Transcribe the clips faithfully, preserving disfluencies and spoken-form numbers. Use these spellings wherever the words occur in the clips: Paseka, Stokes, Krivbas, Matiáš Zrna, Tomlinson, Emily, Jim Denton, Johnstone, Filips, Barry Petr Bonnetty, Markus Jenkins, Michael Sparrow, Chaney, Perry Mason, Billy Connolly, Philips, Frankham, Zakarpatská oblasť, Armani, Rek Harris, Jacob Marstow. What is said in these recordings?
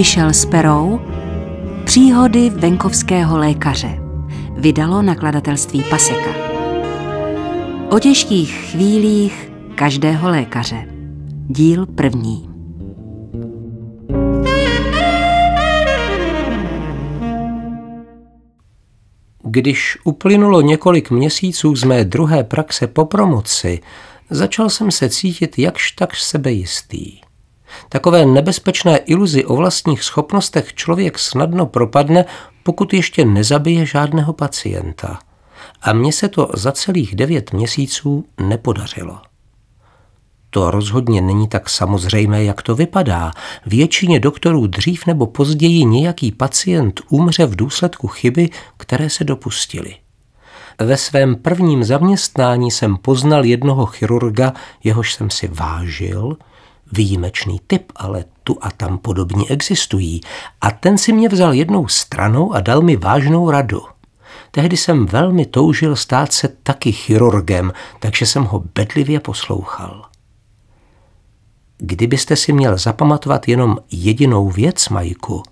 Michael Sparrow, Příhody venkovského lékaře. Vydalo nakladatelství Paseka. O těžkých chvílích každého lékaře. Díl první. Když uplynulo několik měsíců z mé druhé praxe po promoci, začal jsem se cítit jakž tak sebejistý. Takové nebezpečné iluzi o vlastních schopnostech člověk snadno propadne, pokud ještě nezabije žádného pacienta. A mně se to za celých devět měsíců nepodařilo. To rozhodně není tak samozřejmé, jak to vypadá. Většině doktorů dřív nebo později nějaký pacient umře v důsledku chyby, které se dopustili. Ve svém prvním zaměstnání jsem poznal jednoho chirurga, jehož jsem si vážil. Výjimečný typ, ale tu a tam podobně existují. A ten si mě vzal jednou stranou a dal mi vážnou radu. Tehdy jsem velmi toužil stát se taky chirurgem, takže jsem ho bedlivě poslouchal. Kdybyste si měl zapamatovat jenom jedinou věc, Majku,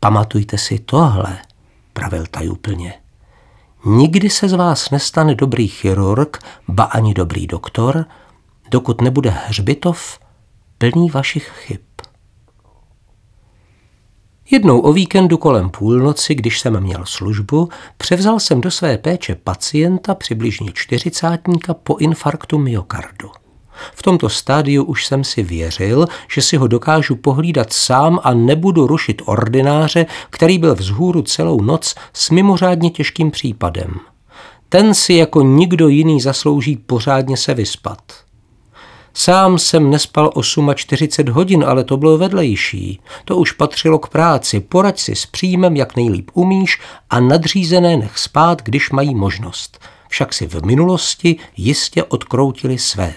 pamatujte si tohle, pravil tajuplně. Nikdy se z vás nestane dobrý chirurg, ba ani dobrý doktor, dokud nebude hřbitov plný vašich chyb. Jednou o víkendu kolem půlnoci, když jsem měl službu, převzal jsem do své péče pacienta přibližně čtyřicátníka po infarktu myokardu. V tomto stádiu už jsem si věřil, že si ho dokážu pohlídat sám a nebudu rušit ordináře, který byl vzhůru celou noc s mimořádně těžkým případem. Ten si jako nikdo jiný zaslouží pořádně se vyspat. Sám jsem nespal čtyřicet osm hodin, ale to bylo vedlejší. To už patřilo k práci. Poraď si s příjmem, jak nejlíp umíš, a nadřízené nech spát, když mají možnost. Však si v minulosti jistě odkroutili své.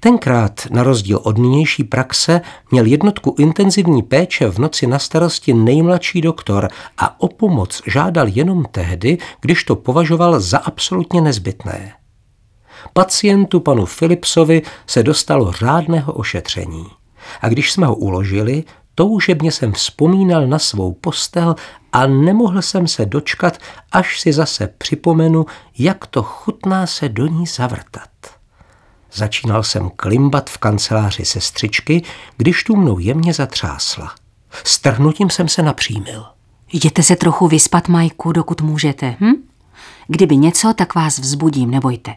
Tenkrát, na rozdíl od nynější praxe, měl jednotku intenzivní péče v noci na starosti nejmladší doktor a o pomoc žádal jenom tehdy, když to považoval za absolutně nezbytné. Pacientu panu Filipsovi se dostalo řádného ošetření. A když jsme ho uložili, toužebně jsem vzpomínal na svou postel a nemohl jsem se dočkat, až si zase připomenu, jak to chutná se do ní zavrtat. Začínal jsem klimbat v kanceláři sestřičky, když tu mnou jemně zatřásla. Strhnutím jsem se napřímil. Jděte se trochu vyspat, Majku, dokud můžete. Hm? Kdyby něco, tak vás vzbudím, nebojte.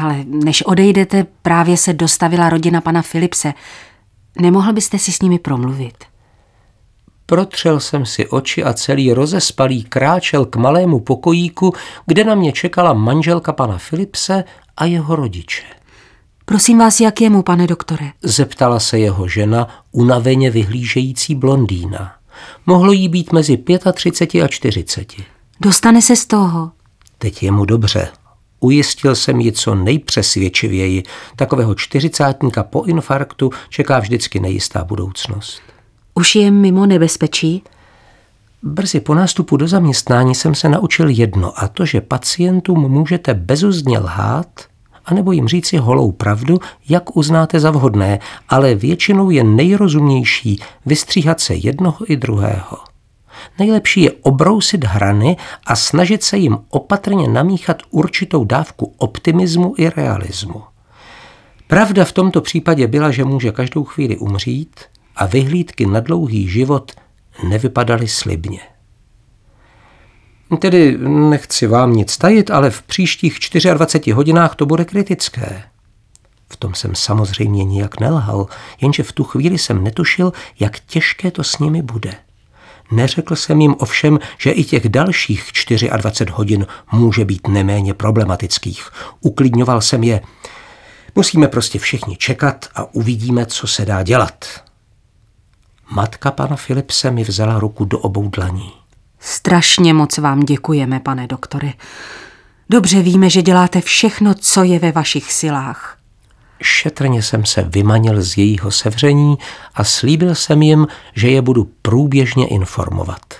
Ale než odejdete, právě se dostavila rodina pana Filipse. Nemohl byste si s nimi promluvit? Protřel jsem si oči a celý rozespalý kráčel k malému pokojíku, kde na mě čekala manželka pana Filipse a jeho rodiče. Prosím vás, jak je mu, pane doktore? Zeptala se jeho žena, unaveně vyhlížející blondýna. Mohlo jí být mezi třicet pět a čtyřicet. Dostane se z toho. Teď je mu dobře. Ujistil jsem ji co nejpřesvědčivěji. Takového čtyřicátníka po infarktu čeká vždycky nejistá budoucnost. Už je mimo nebezpečí? Brzy po nástupu do zaměstnání jsem se naučil jedno, a to, že pacientům můžete bezuzdně lhát, anebo jim říci holou pravdu, jak uznáte za vhodné, ale většinou je nejrozumnější vystříhat se jednoho i druhého. Nejlepší je obrousit hrany a snažit se jim opatrně namíchat určitou dávku optimismu i realismu. Pravda v tomto případě byla, že může každou chvíli umřít a vyhlídky na dlouhý život nevypadaly slibně. Tedy nechci vám nic tajit, ale v příštích dvaceti čtyřech hodinách to bude kritické. V tom jsem samozřejmě nijak nelhal, jenže v tu chvíli jsem netušil, jak těžké to s nimi bude. Neřekl jsem jim ovšem, že i těch dalších dvacet čtyři hodin může být neméně problematických. Uklidňoval jsem je. Musíme prostě všichni čekat a uvidíme, co se dá dělat. Matka pana Filipse mi vzala ruku do obou dlaní. Strašně moc vám děkujeme, pane doktore. Dobře víme, že děláte všechno, co je ve vašich silách. Šetrně jsem se vymanil z jejího sevření a slíbil jsem jim, že je budu průběžně informovat.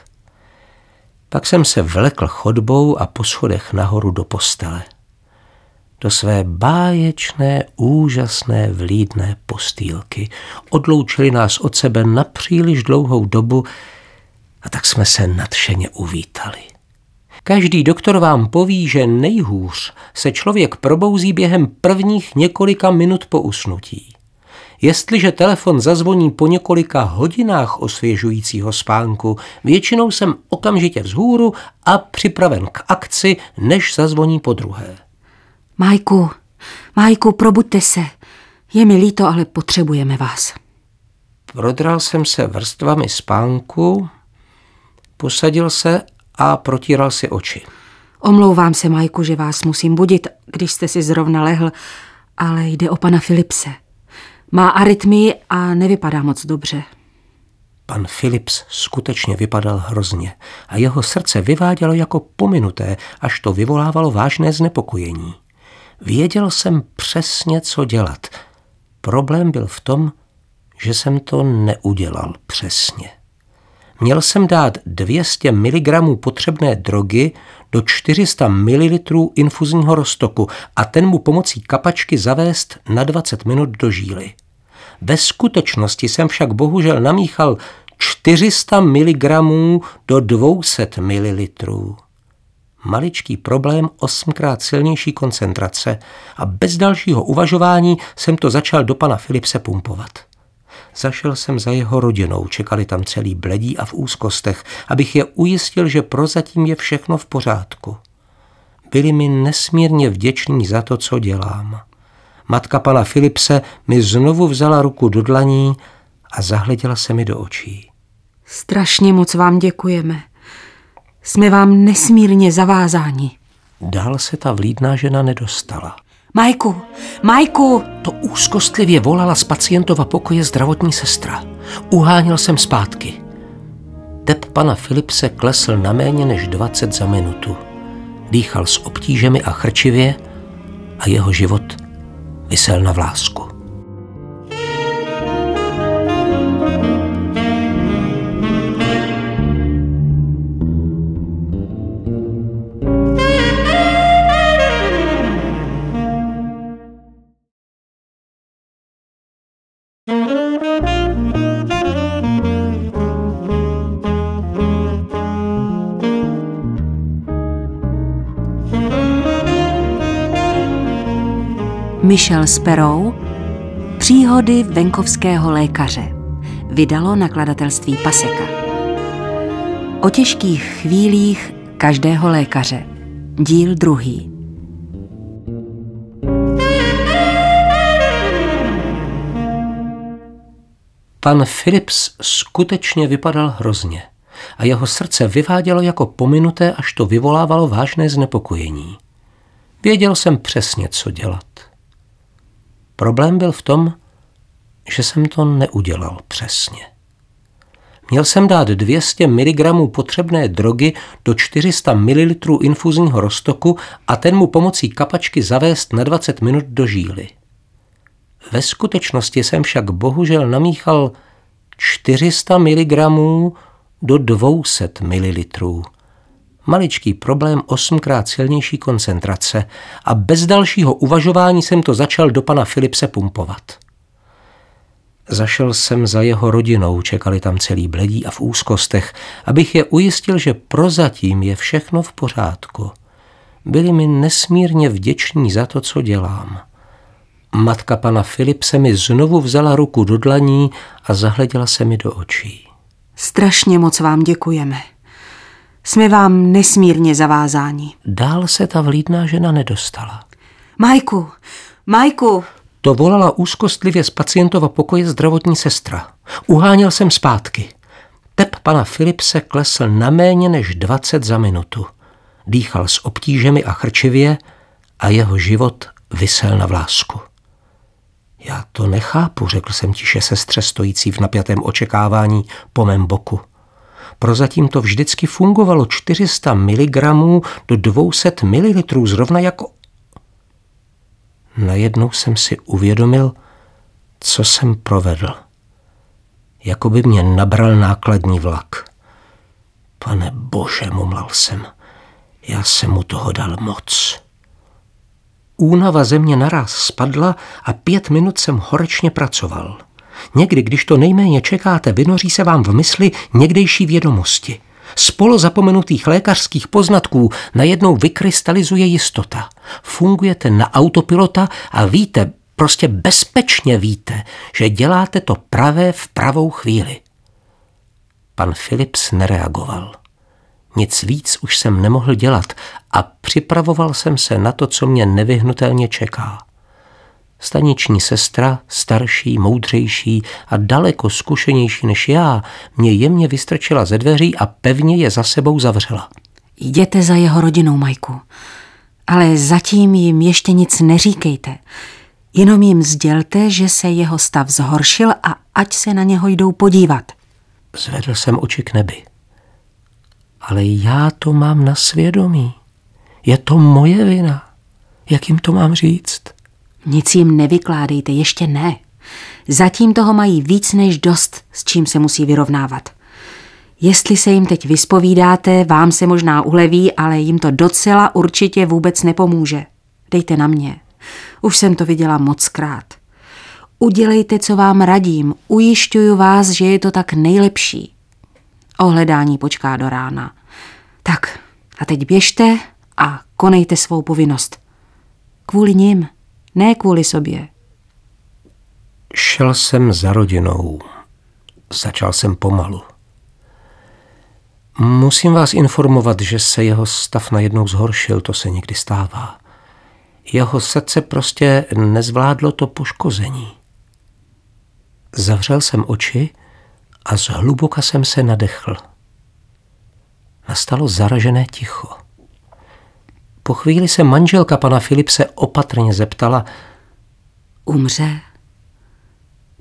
Pak jsem se vlekl chodbou a po schodech nahoru do postele. do své báječné, úžasné, vlídné postýlky. Odloučili nás od sebe na příliš dlouhou dobu a tak jsme se nadšeně uvítali. Každý doktor vám poví, že nejhůř se člověk probouzí během prvních několika minut po usnutí. Jestliže telefon zazvoní po několika hodinách osvěžujícího spánku, většinou jsem okamžitě vzhůru a připraven k akci, než zazvoní podruhé. Majku, Majku, probuďte se. Je mi líto, ale potřebujeme vás. Prodral jsem se vrstvami spánku, posadil se a protíral si oči. Omlouvám se, Majku, že vás musím budit, když jste si zrovna lehl, ale jde o pana Filipse. Má arytmii a nevypadá moc dobře. Pan Philips skutečně vypadal hrozně a jeho srdce vyvádělo jako pominuté, až to vyvolávalo vážné znepokojení. Věděl jsem přesně, co dělat. Problém byl v tom, že jsem to neudělal přesně. Měl jsem dát dvě stě miligramů potřebné drogy do čtyři sta mililitrů infuzního roztoku a ten mu pomocí kapačky zavést na dvacet minut do žíly. Ve skutečnosti jsem však bohužel namíchal čtyři sta miligramů do dvě stě mililitrů. Maličký problém osmkrát silnější koncentrace a bez dalšího uvažování jsem to začal do pana Filipse pumpovat. Zašel jsem za jeho rodinou, čekali tam celý bledí a v úzkostech, abych je ujistil, že prozatím je všechno v pořádku. Byli mi nesmírně vděční za to, co dělám. Matka pana Filipse mi znovu vzala ruku do dlaní a zahleděla se mi do očí. Strašně moc vám děkujeme. Jsme vám nesmírně zavázáni. Dál se ta vlídná žena nedostala. Majku, Majku! To úzkostlivě volala z pacientova pokoje zdravotní sestra. Uháněl jsem zpátky. Tep pana Filipse klesl na méně než dvacet za minutu. Dýchal s obtížemi a chrčivě a jeho život visel na vlásku. Michael Sparrow, Příhody venkovského lékaře, vydalo nakladatelství Paseka. O těžkých chvílích každého lékaře, díl druhý. Pan Philips skutečně vypadal hrozně a jeho srdce vyvádělo jako pominuté, až to vyvolávalo vážné znepokojení. Věděl jsem přesně, co dělat. Problém byl v tom, že jsem to neudělal přesně. Měl jsem dát dvě stě miligramů potřebné drogy do čtyři sta mililitrů infuzního roztoku a ten mu pomocí kapačky zavést na dvacet minut do žíly. Ve skutečnosti jsem však bohužel namíchal čtyři sta miligramů do dvě stě mililitrů. Maličký problém osmkrát silnější koncentrace a bez dalšího uvažování jsem to začal do pana Filipse pumpovat. Zašel jsem za jeho rodinou, čekali tam celý bledí a v úzkostech, abych je ujistil, že prozatím je všechno v pořádku. Byli mi nesmírně vděční za to, co dělám. Matka pana Filipse mi znovu vzala ruku do dlaní a zahleděla se mi do očí. Strašně moc vám děkujeme. Jsme vám nesmírně zavázáni. Dál se ta vlídná žena nedostala. Majku, Majku! To volala úzkostlivě z pacientova pokoje zdravotní sestra. Uháněl jsem zpátky. Tep pana Filipse klesl na méně než dvacet za minutu. Dýchal s obtížemi a chrčivě a jeho život visel na vlásku. Já to nechápu, řekl jsem tiše sestře stojící v napjatém očekávání po mém boku. Prozatím to vždycky fungovalo čtyři sta miligramů do dvě stě mililitrů, zrovna jako... Najednou jsem si uvědomil, co jsem provedl. Jakoby mě nabral nákladní vlak. Pane bože, mumlal jsem, já jsem mu toho dal moc. Únava ze mě naraz spadla a pět minut jsem horečně pracoval. Někdy, když to nejméně čekáte, vynoří se vám v mysli někdejší vědomosti. Z polozapomenutých lékařských poznatků najednou vykrystalizuje jistota. Fungujete na autopilota a víte, prostě bezpečně víte, že děláte to pravé v pravou chvíli. Pan Philips nereagoval. Nic víc už jsem nemohl dělat a připravoval jsem se na to, co mě nevyhnutelně čeká. Staniční sestra, starší, moudřejší a daleko zkušenější než já, mě jemně vystrčila ze dveří a pevně je za sebou zavřela. Jděte za jeho rodinou, Majku, ale zatím jim ještě nic neříkejte. Jenom jim sdělte, že se jeho stav zhoršil a ať se na něho jdou podívat. Zvedl jsem oči k nebi. Ale já to mám na svědomí. Je to moje vina. Jak jim to mám říct? Nic jim nevykládejte, ještě ne. Zatím toho mají víc než dost, s čím se musí vyrovnávat. Jestli se jim teď vyspovídáte, vám se možná uleví, ale jim to docela určitě vůbec nepomůže. Dejte na mě. Už jsem to viděla mockrát. Udělejte, co vám radím. Ujišťuju vás, že je to tak nejlepší. Ohledání počká do rána. Tak, a teď běžte a konejte svou povinnost. Kvůli nim, ne kvůli sobě. Šel jsem za rodinou. Začal jsem pomalu. Musím vás informovat, že se jeho stav najednou zhoršil, to se někdy stává. Jeho srdce prostě nezvládlo to poškození. Zavřel jsem oči a zhluboka jsem se nadechl. Nastalo zaražené ticho. Po chvíli se manželka pana Philipse opatrně zeptala: Umře?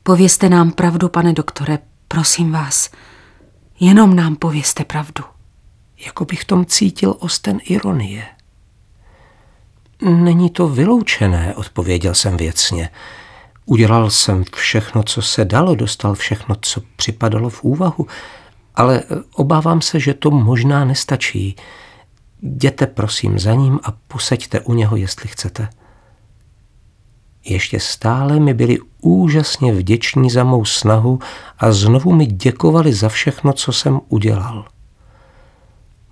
Povězte nám pravdu, pane doktore, prosím vás. Jenom nám povězte pravdu. Jako bych v tom cítil osten ironie. Není to vyloučené, odpověděl jsem věcně. Udělal jsem všechno, co se dalo, dostal všechno, co připadalo v úvahu, ale obávám se, že to možná nestačí. Jděte prosím za ním a posaďte u něho, jestli chcete. Ještě stále mi byli úžasně vděční za mou snahu a znovu mi děkovali za všechno, co jsem udělal.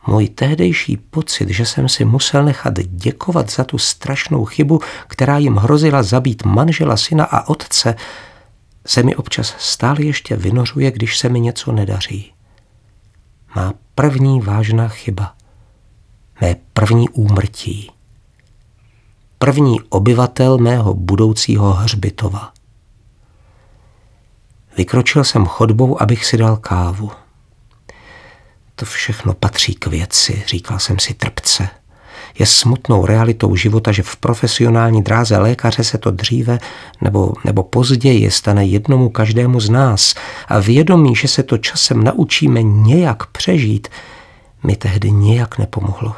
Můj tehdejší pocit, že jsem si musel nechat děkovat za tu strašnou chybu, která jim hrozila zabít manžela, syna a otce, se mi občas stále ještě vynořuje, když se mi něco nedaří. Má první vážná chyba. Mé první úmrtí. První obyvatel mého budoucího hřbitova. Vykročil jsem chodbou, abych si dal kávu. To všechno patří k věci, říkal jsem si trpce. Je smutnou realitou života, že v profesionální dráze lékaře se to dříve nebo, nebo později stane jednomu každému z nás a vědomí, že se to časem naučíme nějak přežít, mi tehdy nějak nepomohlo.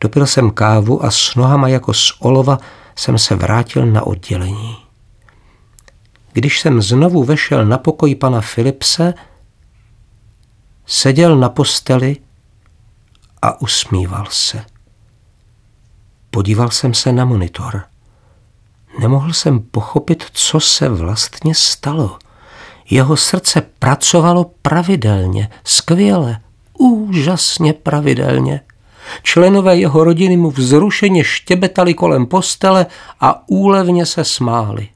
Dopil jsem kávu a s nohama jako z olova jsem se vrátil na oddělení. Když jsem znovu vešel na pokoj pana Philipse, seděl na posteli a usmíval se. Podíval jsem se na monitor. Nemohl jsem pochopit, co se vlastně stalo. Jeho srdce pracovalo pravidelně, skvěle, úžasně pravidelně. Členové jeho rodiny mu vzrušeně štěbetali kolem postele a úlevně se smáli.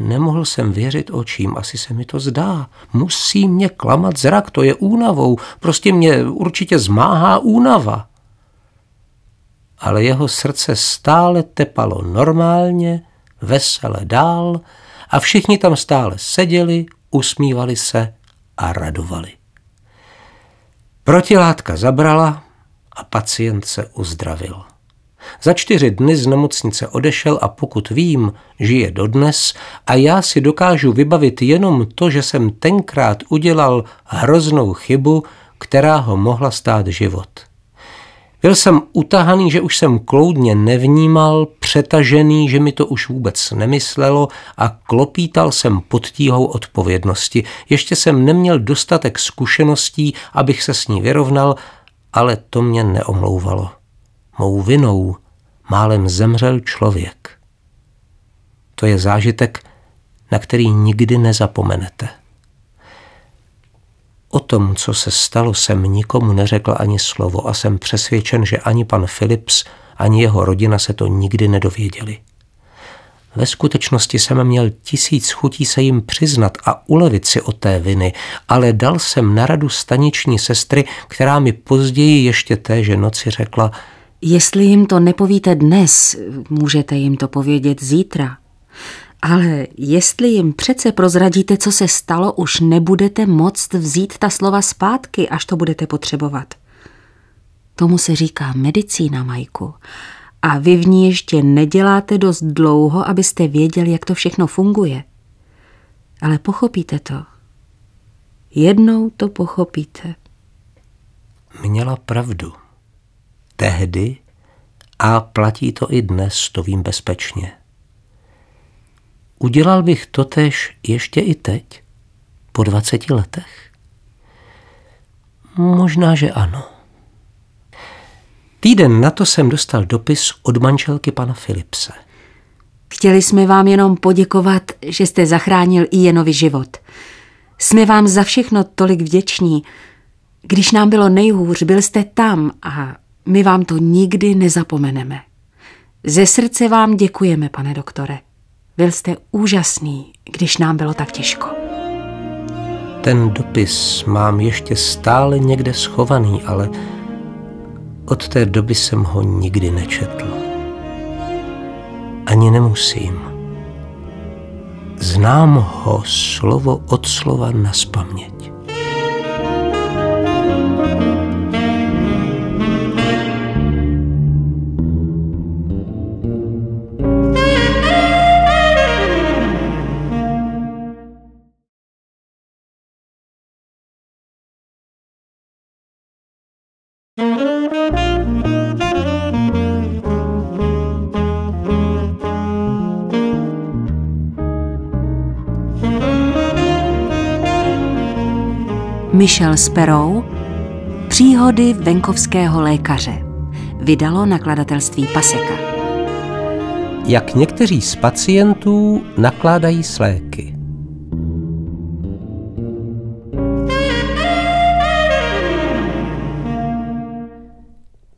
Nemohl jsem věřit očím, asi se mi to zdá. Musí mě klamat zrak, to je únavou. Prostě mě určitě zmáhá únava. Ale jeho srdce stále tepalo normálně, vesele dál a všichni tam stále seděli, usmívali se a radovali. Protilátka zabrala a pacient se uzdravil. Za čtyři dny z nemocnice odešel a pokud vím, žije dodnes a já si dokážu vybavit jenom to, že jsem tenkrát udělal hroznou chybu, která ho mohla stát život. Byl jsem utahaný, že už jsem kloudně nevnímal, přetažený, že mi to už vůbec nemyslelo a klopítal jsem pod tíhou odpovědnosti. Ještě jsem neměl dostatek zkušeností, abych se s ní vyrovnal, ale to mě neomlouvalo. Mou vinou, málem zemřel člověk. To je zážitek, na který nikdy nezapomenete. O tom, co se stalo, jsem nikomu neřekl ani slovo a jsem přesvědčen, že ani pan Philips, ani jeho rodina se to nikdy nedověděli. Ve skutečnosti jsem měl tisíc chutí se jim přiznat a ulevit si od té viny, ale dal jsem na radu staniční sestry, která mi později ještě téže noci řekla: Jestli jim to nepovíte dnes, můžete jim to povědět zítra. Ale jestli jim přece prozradíte, co se stalo, už nebudete moct vzít ta slova zpátky, až to budete potřebovat. Tomu se říká medicína, Majku. A vy v ní ještě neděláte dost dlouho, abyste věděl, jak to všechno funguje. Ale pochopíte to. Jednou to pochopíte. Měla pravdu. Tehdy, a platí to i dnes, to vím bezpečně. Udělal bych totéž ještě i teď, po dvaceti letech? Možná, že ano. Týden na to jsem dostal dopis od manželky pana Philipse. Chtěli jsme vám jenom poděkovat, že jste zachránil Ianovi život. Jsme vám za všechno tolik vděční. Když nám bylo nejhůř, byl jste tam a my vám to nikdy nezapomeneme. Ze srdce vám děkujeme, pane doktore. Byl jste úžasný, když nám bylo tak těžko. Ten dopis mám ještě stále někde schovaný, ale od té doby jsem ho nikdy nečetl. Ani nemusím. Znám ho slovo od slova nazpaměť. Michael Sparrow, Příhody venkovského lékaře. Vydalo nakladatelství Paseka. Jak někteří z pacientů nakládají s léky.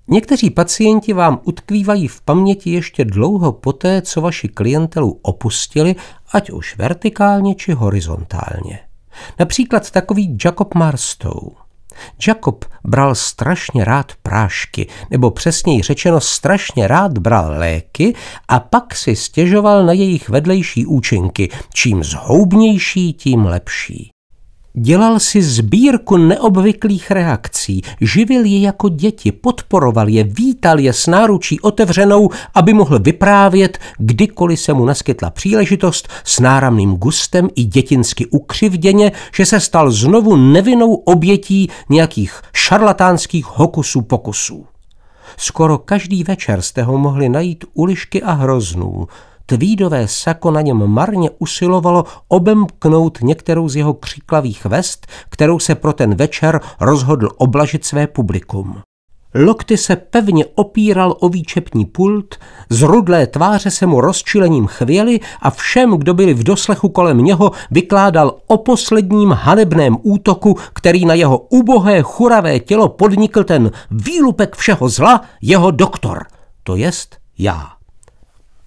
Někteří pacienti vám utkvívají v paměti ještě dlouho poté, co vaši klientelu opustili, ať už vertikálně či horizontálně. Například takový Jacob Marstow. Jacob bral strašně rád prášky, nebo přesněji řečeno strašně rád bral léky a pak si stěžoval na jejich vedlejší účinky, čím zhoubnější, tím lepší. Dělal si sbírku neobvyklých reakcí, živil je jako děti, podporoval je, vítal je s náručí otevřenou, aby mohl vyprávět, kdykoliv se mu naskytla příležitost, s náramným gustem i dětinsky ukřivděně, že se stal znovu nevinnou obětí nějakých šarlatánských hokusů pokusů. Skoro každý večer jste ho mohli najít u lišky a hroznů. Tvídové sako na něm marně usilovalo obemknout některou z jeho křiklavých vest, kterou se pro ten večer rozhodl oblažit své publikum. Lokty se pevně opíral o výčepní pult, z rudlé tváře se mu rozčilením chvěli a všem, kdo byli v doslechu kolem něho, vykládal o posledním hanebném útoku, který na jeho ubohé, churavé tělo podnikl ten výlupek všeho zla, jeho doktor, to jest já.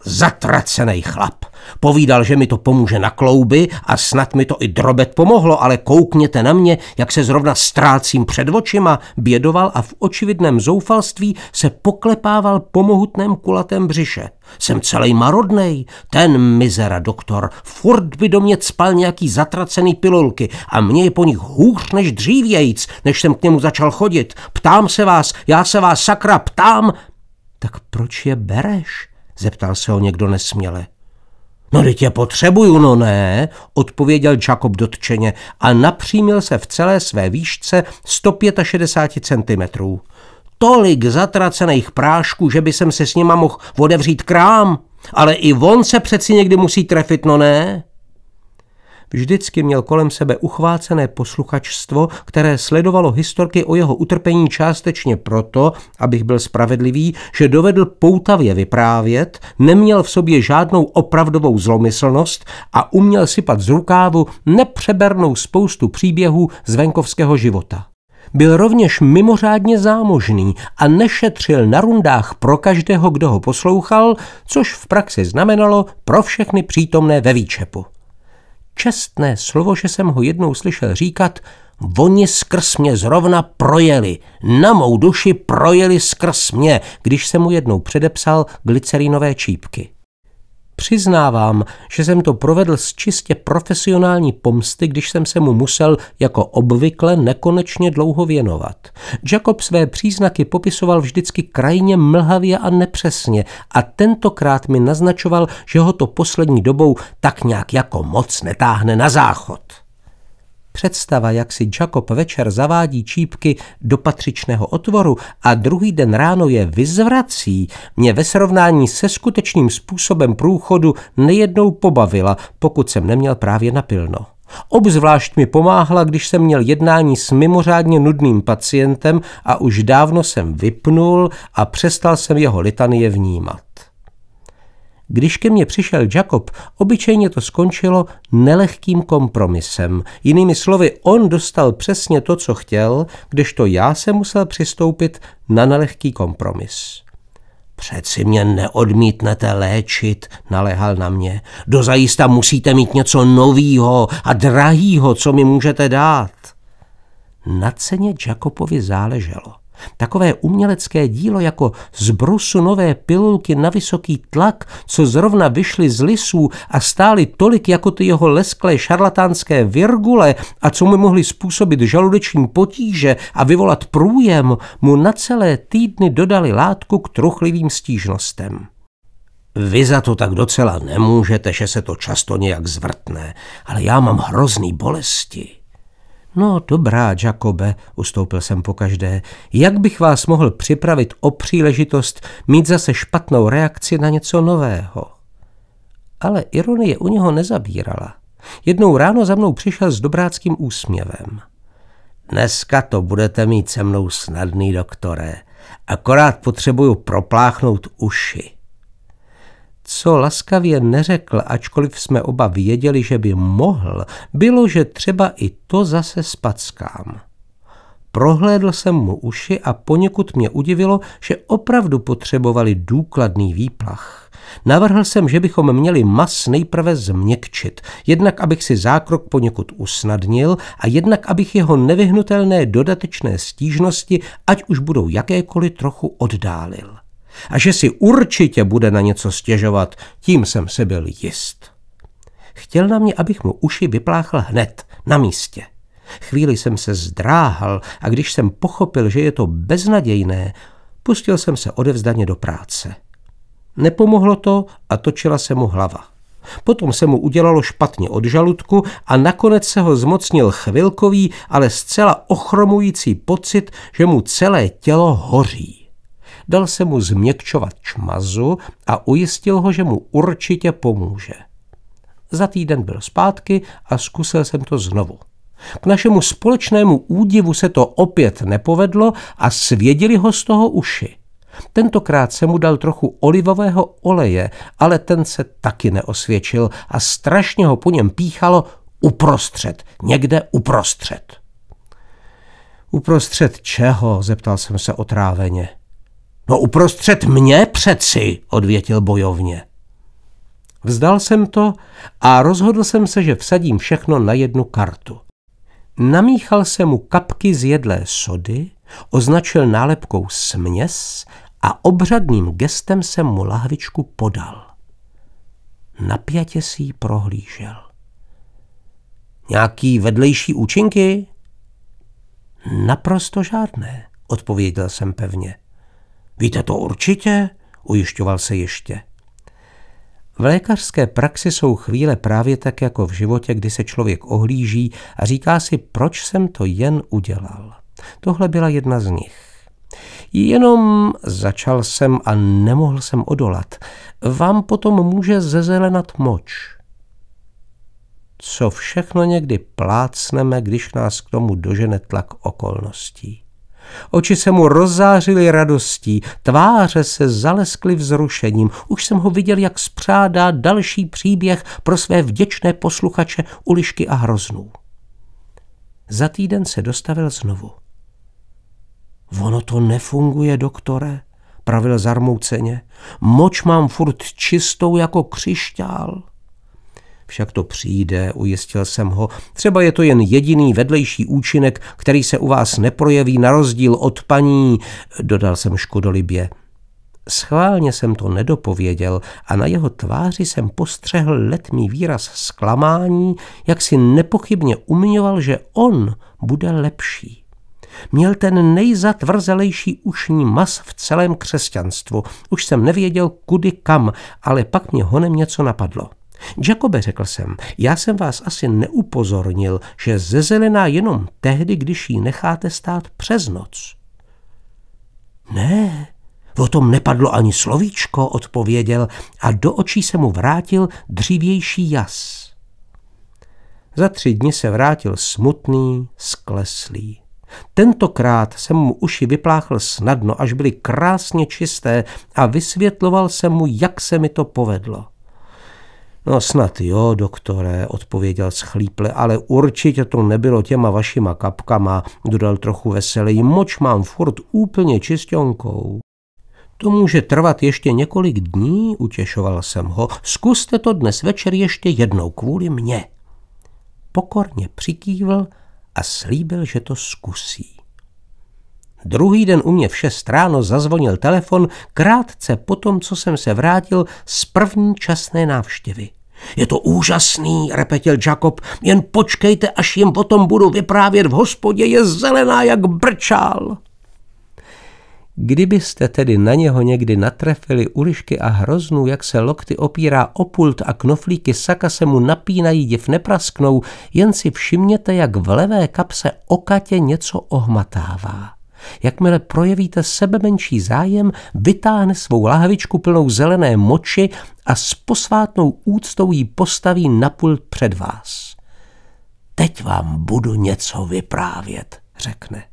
Zatracený chlap. Povídal, že mi to pomůže na klouby a snad mi to i drobet pomohlo, ale koukněte na mě, jak se zrovna ztrácím před očima, bědoval a v očividném zoufalství se poklepával po mohutném kulatém břiše. Jsem celej marodnej, ten mizera doktor, furt by do mě cpal nějaký zatracený pilulky a mě je po nich hůř než dřívějc, než jsem k němu začal chodit. Ptám se vás, já se vás sakra ptám. Tak proč je bereš? Zeptal se ho někdo nesměle. No, teď je potřebuju, no ne, odpověděl Jacob dotčeně a napřímil se v celé své výšce sto šedesát pět centimetrů. Tolik zatracených prášků, že by jsem se s nima mohl odevřít krám, ale i on se přeci někdy musí trefit, no ne. Vždycky měl kolem sebe uchvácené posluchačstvo, které sledovalo historky o jeho utrpení částečně proto, abych byl spravedlivý, že dovedl poutavě vyprávět, neměl v sobě žádnou opravdovou zlomyslnost a uměl sypat z rukávu nepřebernou spoustu příběhů z venkovského života. Byl rovněž mimořádně zámožný a nešetřil na rundách pro každého, kdo ho poslouchal, což v praxi znamenalo pro všechny přítomné ve výčepu. Čestné slovo, že jsem ho jednou slyšel říkat, oni skrz mě zrovna projeli, na mou duši projeli skrz mě, když jsem mu jednou předepsal glycerinové čípky. Přiznávám, že jsem to provedl z čistě profesionální pomsty, když jsem se mu musel jako obvykle nekonečně dlouho věnovat. Jacob své příznaky popisoval vždycky krajně mlhavě a nepřesně a tentokrát mi naznačoval, že ho to poslední dobou tak nějak jako moc netáhne na záchod. Představa, jak si Jacob večer zavádí čípky do patřičného otvoru a druhý den ráno je vyzvrací, mě ve srovnání se skutečným způsobem průchodu nejednou pobavila, pokud jsem neměl právě napilno. Obzvlášť mi pomáhla, když jsem měl jednání s mimořádně nudným pacientem a už dávno jsem vypnul a přestal jsem jeho litanie vnímat. Když ke mně přišel Jacob, obyčejně to skončilo nelehkým kompromisem. Jinými slovy, on dostal přesně to, co chtěl, kdežto já jsem musel přistoupit na nelehký kompromis. Přeci mě neodmítnete léčit, naléhal na mě. Dozajista musíte mít něco novýho a drahýho, co mi můžete dát. Na ceně Jacobovi záleželo. Takové umělecké dílo jako z brusu nové pilulky na vysoký tlak, co zrovna vyšly z lisů a stály tolik jako ty jeho lesklé šarlatánské virgule a co mu mohly způsobit žaludeční potíže a vyvolat průjem, mu na celé týdny dodali látku k truchlivým stížnostem. Vy za to tak docela nemůžete, že se to často nějak zvrtne, ale já mám hrozný bolesti. No dobrá, Jacobe, ustoupil jsem pokaždé, jak bych vás mohl připravit o příležitost mít zase špatnou reakci na něco nového. Ale ironie u něho nezabírala. Jednou ráno za mnou přišel s dobráckým úsměvem. Dneska to budete mít se mnou snadný, doktore, akorát potřebuju propláchnout uši. Co laskavě neřekl, ačkoliv jsme oba věděli, že by mohl, bylo, že třeba i to zase spackám. Prohlédl jsem mu uši a poněkud mě udivilo, že opravdu potřebovali důkladný výplach. Navrhl jsem, že bychom měli mas nejprve změkčit, jednak abych si zákrok poněkud usnadnil a jednak abych jeho nevyhnutelné dodatečné stížnosti, ať už budou jakékoliv, trochu oddálil. A že si určitě bude na něco stěžovat, tím jsem se byl jist. Chtěl na mě, abych mu uši vypláchl hned, na místě. Chvíli jsem se zdráhal a když jsem pochopil, že je to beznadějné, pustil jsem se odevzdaně do práce. Nepomohlo to a točila se mu hlava. Potom se mu udělalo špatně od žaludku a nakonec se ho zmocnil chvilkový, ale zcela ochromující pocit, že mu celé tělo hoří. Dal se mu změkčovat čmazu a ujistil ho, že mu určitě pomůže. Za týden byl zpátky a zkusil jsem to znovu. K našemu společnému údivu se to opět nepovedlo a svědili ho z toho uši. Tentokrát se mu dal trochu olivového oleje, ale ten se taky neosvědčil a strašně ho po něm píchalo uprostřed, někde uprostřed. Uprostřed čeho? Zeptal jsem se otráveně. No uprostřed mě přeci, odvětil bojovně. Vzdal jsem to a rozhodl jsem se, že vsadím všechno na jednu kartu. Namíchal jsem mu kapky z jedlé sody, označil nálepkou směs a obřadným gestem jsem mu lahvičku podal. Napjatě si ji prohlížel. Nějaký vedlejší účinky? Naprosto žádné, odpověděl jsem pevně. Víte to určitě? Ujišťoval se ještě. V lékařské praxi jsou chvíle právě tak jako v životě, kdy se člověk ohlíží a říká si, proč jsem to jen udělal. Tohle byla jedna z nich. Jenom začal jsem a nemohl jsem odolat. Vám potom může zezelenat moč. co všechno někdy plácneme, když nás k tomu dožene tlak okolností. Oči se mu rozzářily radostí, tváře se zaleskly vzrušením. Už jsem ho viděl, jak spřádá další příběh pro své vděčné posluchače Ulišky a hroznů. Za týden se dostavil znovu. Ono to nefunguje, doktore, pravil zarmouceně. Moč mám furt čistou jako křišťál. Však to přijde, ujistil jsem ho. Třeba je to jen jediný vedlejší účinek, který se u vás neprojeví na rozdíl od paní, dodal jsem škodolibě. Schválně jsem to nedopověděl a na jeho tváři jsem postřehl letmý výraz zklamání, jak si nepochybně uměval, že on bude lepší. Měl ten nejzatvrzelejší ušní mas v celém křesťanstvu. Už jsem nevěděl kudy kam, ale pak mě honem něco napadlo. Jacobe, řekl jsem, já jsem vás asi neupozornil, že zezelená jenom tehdy, když ji necháte stát přes noc. Ne, o tom nepadlo ani slovíčko, odpověděl a do očí se mu vrátil dřívější jas. Za tři dny se vrátil smutný, skleslý. Tentokrát jsem mu uši vypláchl snadno, až byly krásně čisté a vysvětloval jsem mu, jak se mi to povedlo. No snad jo, doktore, odpověděl schlíple, ale určitě to nebylo těma vašima kapkama, dodal trochu veselý, moč mám furt úplně čistěnkou. To může trvat ještě několik dní, utěšoval jsem ho, zkuste to dnes večer ještě jednou kvůli mně. Pokorně přikývl a slíbil, že to zkusí. Druhý den u mě v šest ráno zazvonil telefon krátce po tom, co jsem se vrátil z první časné návštěvy. Je to úžasný, repetil Jacob, jen počkejte, až jim o tom budu vyprávět v hospodě, je zelená jak brčál. Kdybyste tedy na něho někdy natrefili Ulišky a hroznů, jak se lokty opírá o pult a knoflíky saka se mu napínají, div neprasknou, jen si všimněte, jak v levé kapse okatě něco ohmatává. Jakmile projevíte sebemenší zájem, vytáhne svou lahvičku plnou zelené moči a s posvátnou úctou ji postaví na pult před vás. Teď vám budu něco vyprávět, řekne.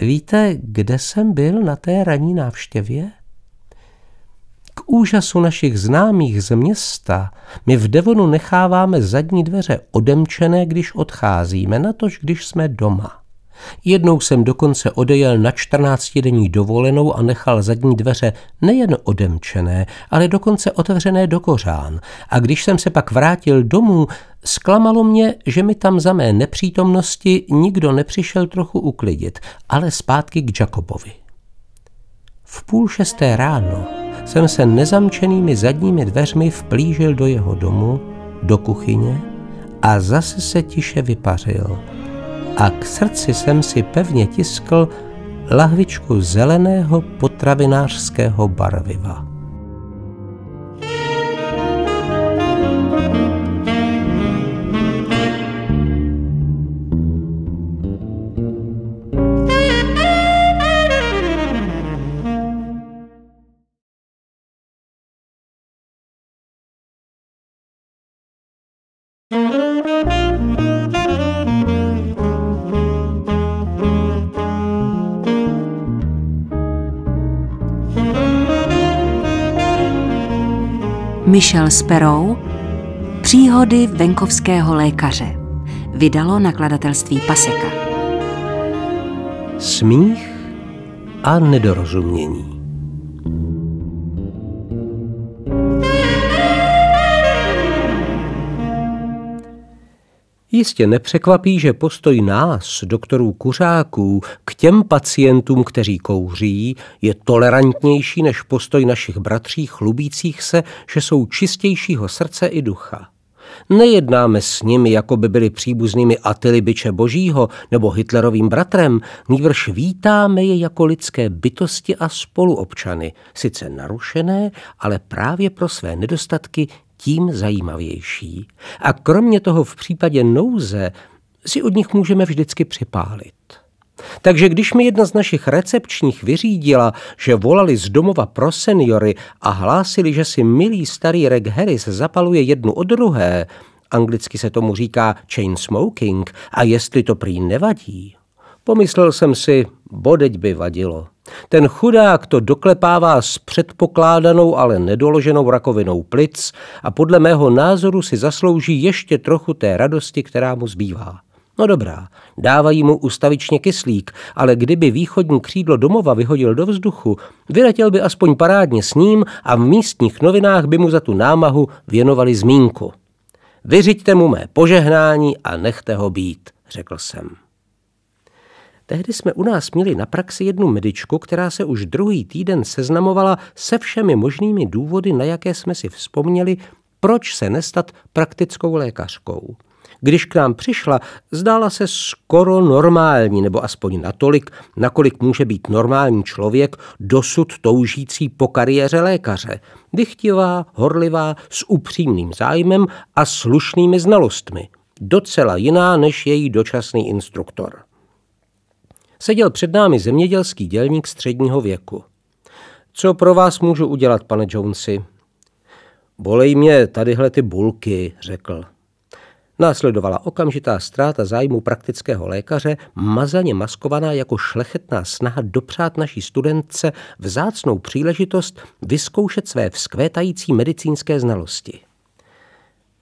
Víte, kde jsem byl na té ranní návštěvě? K úžasu našich známých z města my v Devonu necháváme zadní dveře odemčené, když odcházíme, natož když jsme doma. Jednou jsem dokonce odejel na čtrnáctidenní dovolenou a nechal zadní dveře nejen odemčené, ale dokonce otevřené do kořán. A když jsem se pak vrátil domů, zklamalo mě, že mi tam za mé nepřítomnosti nikdo nepřišel trochu uklidit, ale zpátky k Jacobovi. V půl šesté ráno jsem se nezamčenými zadními dveřmi vplížil do jeho domu, do kuchyně a zase se tiše vypařil. A k srdci jsem si pevně tiskl lahvičku zeleného potravinářského barviva. Michael Sparrow, Příhody venkovského lékaře, vydalo nakladatelství Paseka. Smích a nedorozumění. Jistě nepřekvapí, že postoj nás, doktorů kuřáků, k těm pacientům, kteří kouří, je tolerantnější než postoj našich bratří chlubících se, že jsou čistějšího srdce i ducha. Nejednáme s nimi, jako by byli příbuznými Atily biče božího nebo Hitlerovým bratrem, nýbrž vítáme je jako lidské bytosti a spoluobčany, sice narušené, ale právě pro své nedostatky tím zajímavější. A kromě toho v případě nouze si od nich můžeme vždycky připálit. Takže když mi jedna z našich recepčních vyřídila, že volali z domova pro seniory a hlásili, že si milý starý Rek Harris zapaluje jednu od druhé, anglicky se tomu říká chain smoking, a jestli to prý nevadí, pomyslel jsem si, bodeť by vadilo. Ten chudák to doklepává s předpokládanou, ale nedoloženou rakovinou plic a podle mého názoru si zaslouží ještě trochu té radosti, která mu zbývá. No dobrá, dávají mu ustavičně kyslík, ale kdyby východní křídlo domova vyhodil do vzduchu, vyletěl by aspoň parádně s ním a v místních novinách by mu za tu námahu věnovali zmínku. Vyřiďte mu mé požehnání a nechte ho být, řekl jsem. Tehdy jsme u nás měli na praxi jednu medičku, která se už druhý týden seznamovala se všemi možnými důvody, na jaké jsme si vzpomněli, proč se nestat praktickou lékařkou. Když k nám přišla, zdála se skoro normální, nebo aspoň natolik, nakolik může být normální člověk dosud toužící po kariéře lékaře. Dychtivá, horlivá, s upřímným zájmem a slušnými znalostmi. Docela jiná než její dočasný instruktor. Seděl před námi zemědělský dělník středního věku. Co pro vás můžu udělat, pane Jonesi? Bolej mě tadyhle ty bulky, řekl. Následovala okamžitá ztráta zájmu praktického lékaře, mazaně maskovaná jako šlechetná snaha dopřát naší studentce vzácnou příležitost vyzkoušet své vzkvétající medicínské znalosti.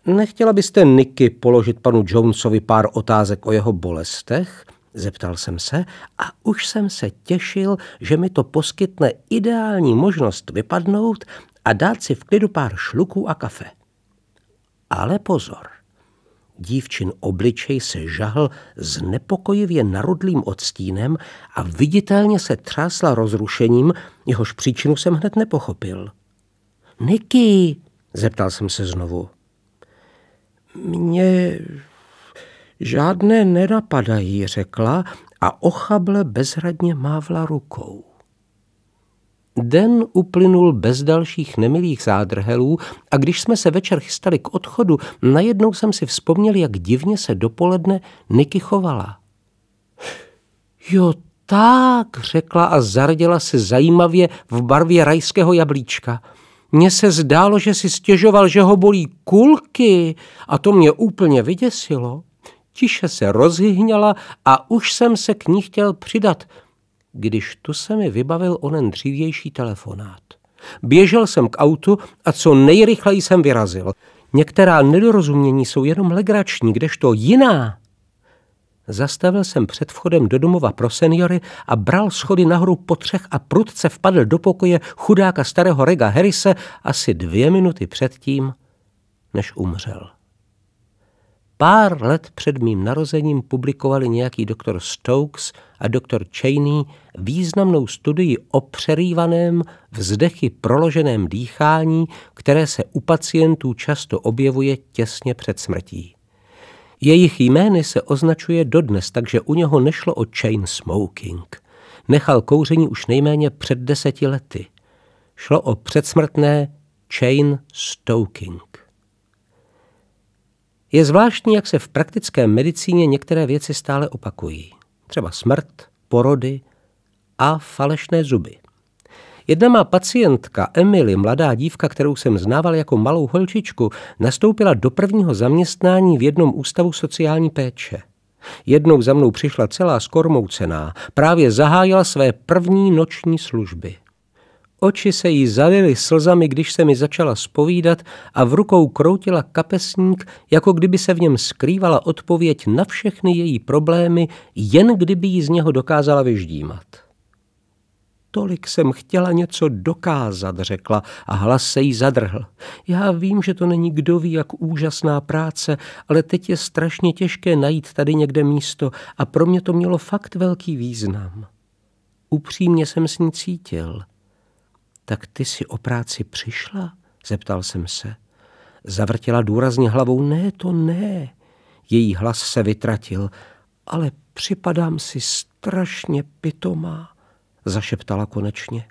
Nechtěla byste, Nicky, položit panu Jonesovi pár otázek o jeho bolestech? Zeptal jsem se a už jsem se těšil, že mi to poskytne ideální možnost vypadnout a dát si v klidu pár šluků a kafe. Ale pozor. Dívčin obličej se žahl s nepokojivě narudlým odstínem a viditelně se třásla rozrušením, jehož příčinu jsem hned nepochopil. Nicky, zeptal jsem se znovu. Mně žádné nenapadají, řekla a ochable bezradně mávla rukou. Den uplynul bez dalších nemilých zádrhelů a když jsme se večer chystali k odchodu, najednou jsem si vzpomněl, jak divně se dopoledne Nicky chovala. Jo tak, řekla a zardila se zajímavě v barvě rajského jablíčka. Mně se zdálo, že si stěžoval, že ho bolí kulky a to mě úplně vyděsilo. Tiše se rozhyhněla a už jsem se k ní chtěl přidat, když tu se mi vybavil onen dřívější telefonát. Běžel jsem k autu a co nejrychleji jsem vyrazil. Některá nedorozumění jsou jenom legrační, kdežto jiná. Zastavil jsem před vchodem do domova pro seniory a bral schody nahoru po třech a prudce vpadl do pokoje chudáka starého Reka Harrise asi dvě minuty předtím, než umřel. Pár let před mým narozením publikovali nějaký doktor Stokes a doktor Chaney významnou studii o přerývaném, vzdechy proloženém dýchání, které se u pacientů často objevuje těsně před smrtí. Jejich jmény se označuje dodnes, takže u něho nešlo o chain smoking. Nechal kouření už nejméně před deseti lety. Šlo o předsmrtné chain stoking. Je zvláštní, jak se v praktické medicíně některé věci stále opakují. Třeba smrt, porody a falešné zuby. Jedna má pacientka, Emily, mladá dívka, kterou jsem znával jako malou holčičku, nastoupila do prvního zaměstnání v jednom ústavu sociální péče. Jednou za mnou přišla celá skormoucená, právě zahájila své první noční služby. Oči se jí zalily slzami, když se mi začala zpovídat a v rukou kroutila kapesník, jako kdyby se v něm skrývala odpověď na všechny její problémy, jen kdyby ji z něho dokázala vyždímat. Tolik jsem chtěla něco dokázat, řekla a hlas se jí zadrhl. Já vím, že to není kdo ví, jak úžasná práce, ale teď je strašně těžké najít tady někde místo a pro mě to mělo fakt velký význam. Upřímně jsem s ní cítil. Tak ty si o práci přišla? Zeptal jsem se. Zavrtila důrazně hlavou. Ne, to ne. Její hlas se vytratil. Ale připadám si strašně pitomá, zašeptala konečně.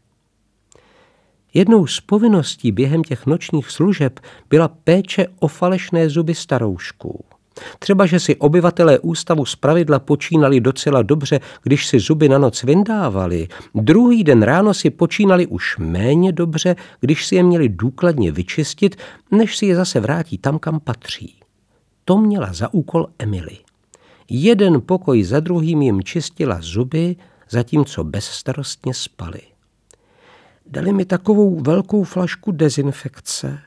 Jednou z povinností během těch nočních služeb byla péče o falešné zuby staroušků. Třeba, že si obyvatelé ústavu zpravidla počínali docela dobře, když si zuby na noc vyndávali. Druhý den ráno si počínali už méně dobře, když si je měli důkladně vyčistit, než si je zase vrátí tam, kam patří. To měla za úkol Emily. Jeden pokoj za druhým jim čistila zuby, zatímco bezstarostně spali. Dali mi takovou velkou flašku dezinfekce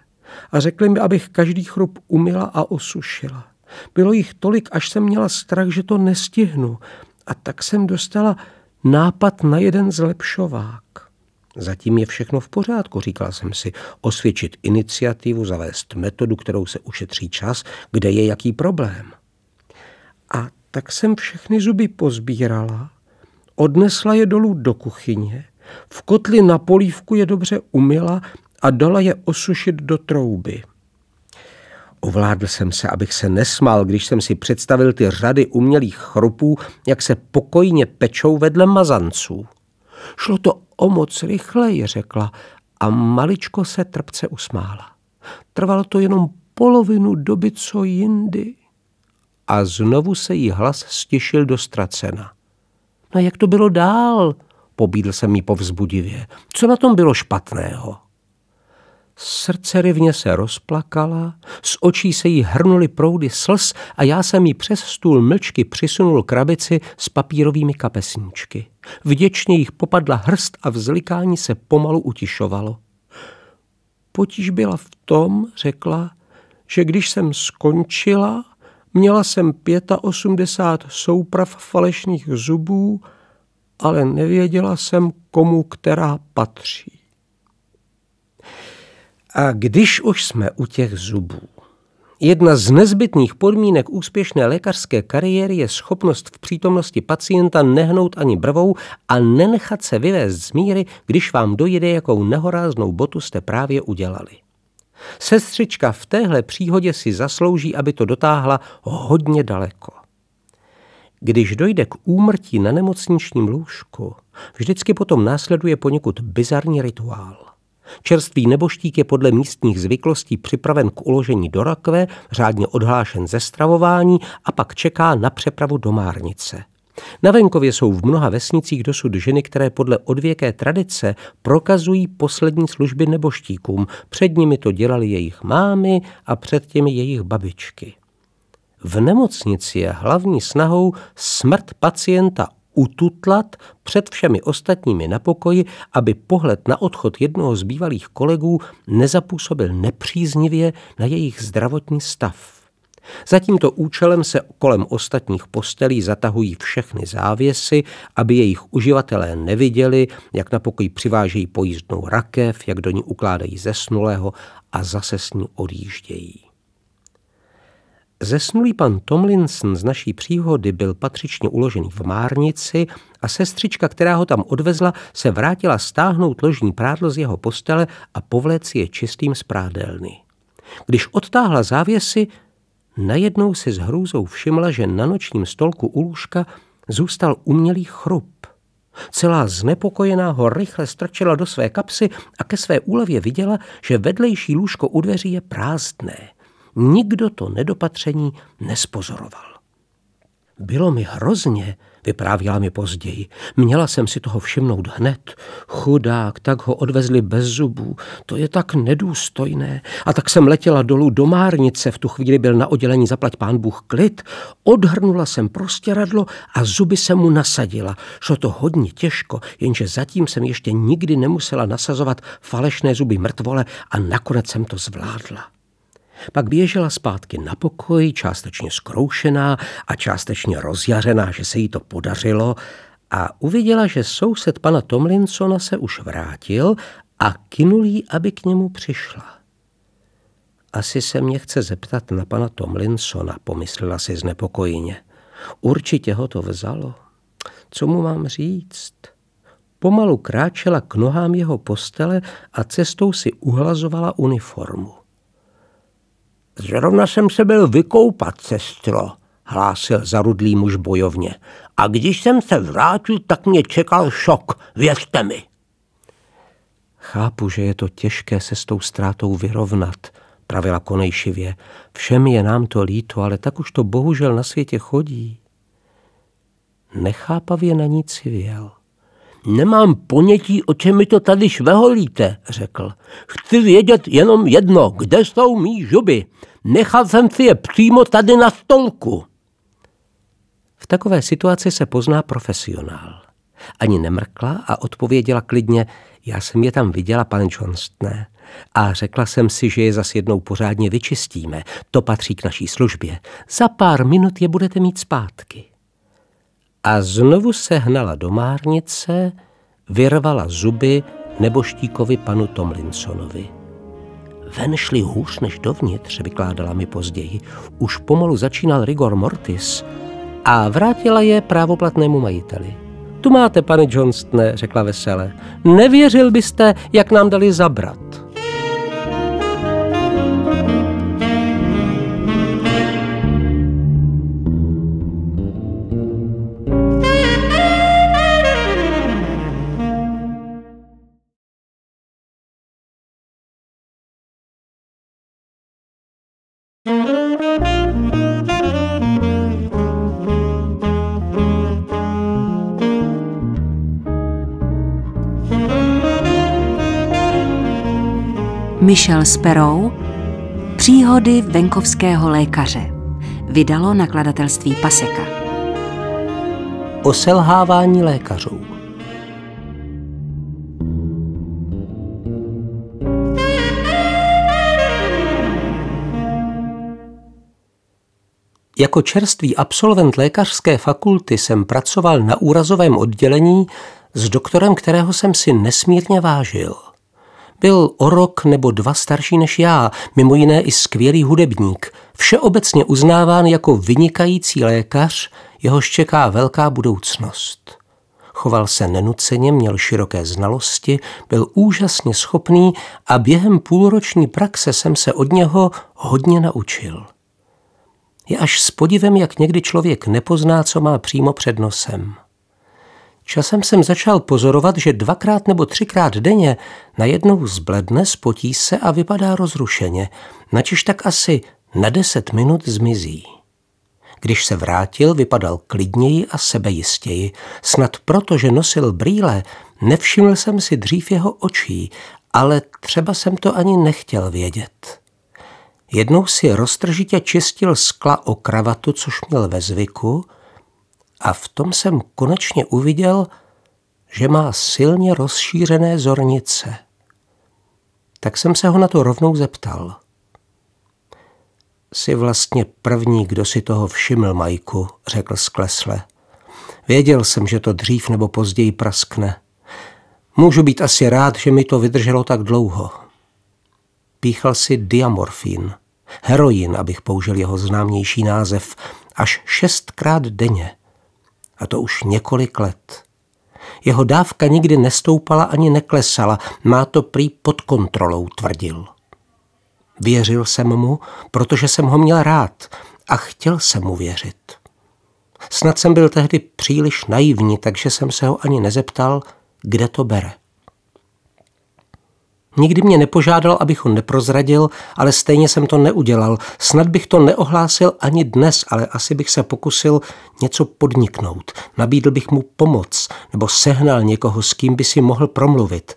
a řekli mi, abych každý chrup umyla a osušila. Bylo jich tolik, až jsem měla strach, že to nestihnu, a tak jsem dostala nápad na jeden zlepšovák. Zatím je všechno v pořádku, říkala jsem si, osvědčit iniciativu, zavést metodu, kterou se ušetří čas, kde je jaký problém. A tak jsem všechny zuby pozbírala, odnesla je dolů do kuchyně, v kotli na polívku je dobře umyla a dala je osušit do trouby. Ovládl jsem se, abych se nesmál, když jsem si představil ty řady umělých chrupů, jak se pokojně pečou vedle mazanců. Šlo to o moc rychleji, řekla, a maličko se trpce usmála. Trvalo to jenom polovinu doby, co jindy. A znovu se jí hlas stišil do ztracena. No jak to bylo dál, pobídl jsem jí povzbudivě. Co na tom bylo špatného? Srdcerivně se rozplakala, z očí se jí hrnuly proudy slz a já jsem jí přes stůl mlčky přisunul krabici s papírovými kapesníčky. Vděčně jich popadla hrst a vzlikání se pomalu utišovalo. Potíž byla v tom, řekla, že když jsem skončila, měla jsem osmdesát pět souprav falešných zubů, ale nevěděla jsem, komu která patří. A když už jsme u těch zubů. Jedna z nezbytných podmínek úspěšné lékařské kariéry je schopnost v přítomnosti pacienta nehnout ani brvou a nenechat se vyvést z míry, když vám dojede, jakou nehoráznou botu jste právě udělali. Sestřička v téhle příhodě si zaslouží, aby to dotáhla hodně daleko. Když dojde k úmrtí na nemocničním lůžku, vždycky potom následuje poněkud bizarní rituál. Čerstvý neboštík je podle místních zvyklostí připraven k uložení do rakve, řádně odhlášen ze stravování a pak čeká na přepravu do márnice. Na venkově jsou v mnoha vesnicích dosud ženy, které podle odvěké tradice prokazují poslední služby neboštíkům. Před nimi to dělali jejich mámy a před těmi jejich babičky. V nemocnici je hlavní snahou smrt pacienta ututlat před všemi ostatními na pokoji, aby pohled na odchod jednoho z bývalých kolegů nezapůsobil nepříznivě na jejich zdravotní stav. Za tímto účelem se kolem ostatních postelí zatahují všechny závěsy, aby jejich uživatelé neviděli, jak na pokoj přivážejí pojízdnou rakev, jak do ní ukládají zesnulého a zase s ní odjíždějí. Zesnulý pan Tomlinson z naší příhody byl patřičně uložený v márnici a sestřička, která ho tam odvezla, se vrátila stáhnout ložní prádlo z jeho postele a povléct je čistým z prádelny. Když odtáhla závěsy, najednou si s hrůzou všimla, že na nočním stolku u lůžka zůstal umělý chrup. Celá znepokojená ho rychle strčila do své kapsy a ke své úlevě viděla, že vedlejší lůžko u dveří je prázdné. Nikdo to nedopatření nespozoroval. Bylo mi hrozně, vyprávěla mi později. Měla jsem si toho všimnout hned. Chudák, tak ho odvezli bez zubů. To je tak nedůstojné. A tak jsem letěla dolů do márnice. V tu chvíli byl na oddělení zaplať pán Bůh klid. Odhrnula jsem prostěradlo a zuby se mu nasadila. Šlo to hodně těžko, jenže zatím jsem ještě nikdy nemusela nasazovat falešné zuby mrtvole a nakonec jsem to zvládla. Pak běžela zpátky na pokoj, částečně zkroušená a částečně rozjařená, že se jí to podařilo, a uviděla, že soused pana Tomlinsona se už vrátil a kynul jí, aby k němu přišla. Asi se mě chce zeptat na pana Tomlinsona, pomyslela si znepokojeně. Určitě ho to vzalo. Co mu mám říct? Pomalu kráčela k nohám jeho postele a cestou si uhlazovala uniformu. Zrovna jsem se byl vykoupat, sestro, hlásil zarudlý muž bojovně. A když jsem se vrátil, tak mě čekal šok, věřte mi. Chápu, že je to těžké se s tou ztrátou vyrovnat, pravila konejšivě. Všem je nám to líto, ale tak už to bohužel na světě chodí. Nechápavě na ní civěl. Nemám ponětí, o čem mi to tady šveholíte, řekl. Chci vědět jenom jedno, kde jsou mý žuby. Nechal jsem si je přímo tady na stolku. V takové situaci se pozná profesionál. Ani nemrkla a odpověděla klidně, já jsem je tam viděla, pane Johnstone, a řekla jsem si, že je zas jednou pořádně vyčistíme. To patří k naší službě. Za pár minut je budete mít zpátky. A znovu se hnala do márnice, vyrvala zuby neboštíkovi panu Tomlinsonovi. Ven šli hůř než dovnitř, vykládala mi později. Už pomalu začínal rigor mortis a vrátila je právoplatnému majiteli. Tu máte, pane Johnstone, řekla vesele. Nevěřil byste, jak nám dali zabrat. Michael Sparrow, Příhody venkovského lékaře, vydalo nakladatelství Paseka. O selhávání lékařů. Jako čerstvý absolvent lékařské fakulty jsem pracoval na úrazovém oddělení s doktorem, kterého jsem si nesmírně vážil. Byl o rok nebo dva starší než já, mimo jiné i skvělý hudebník, všeobecně uznáván jako vynikající lékař, jehož čeká velká budoucnost. Choval se nenuceně, měl široké znalosti, byl úžasně schopný a během půlroční praxe jsem se od něho hodně naučil. Je až s podivem, jak někdy člověk nepozná, co má přímo před nosem. Časem jsem začal pozorovat, že dvakrát nebo třikrát denně najednou zbledne, spotí se a vypadá rozrušeně, načež tak asi na deset minut zmizí. Když se vrátil, vypadal klidněji a sebejistěji. Snad proto, že nosil brýle, nevšiml jsem si dřív jeho očí, ale třeba jsem to ani nechtěl vědět. Jednou si roztržitě čistil skla o kravatu, což měl ve zvyku, a v tom jsem konečně uviděl, že má silně rozšířené zornice. Tak jsem se ho na to rovnou zeptal. Jsi vlastně první, kdo si toho všiml, Majku, řekl sklesle. Věděl jsem, že to dřív nebo později praskne. Můžu být asi rád, že mi to vydrželo tak dlouho. Píchal si diamorfín, heroin, abych použil jeho známější název, až šestkrát denně. A to už několik let. Jeho dávka nikdy nestoupala ani neklesala, má to prý pod kontrolou, tvrdil. Věřil jsem mu, protože jsem ho měl rád a chtěl jsem mu věřit. Snad jsem byl tehdy příliš naivní, takže jsem se ho ani nezeptal, kde to bere. Nikdy mě nepožádal, abych ho neprozradil, ale stejně jsem to neudělal. Snad bych to neohlásil ani dnes, ale asi bych se pokusil něco podniknout. Nabídl bych mu pomoc nebo sehnal někoho, s kým by si mohl promluvit.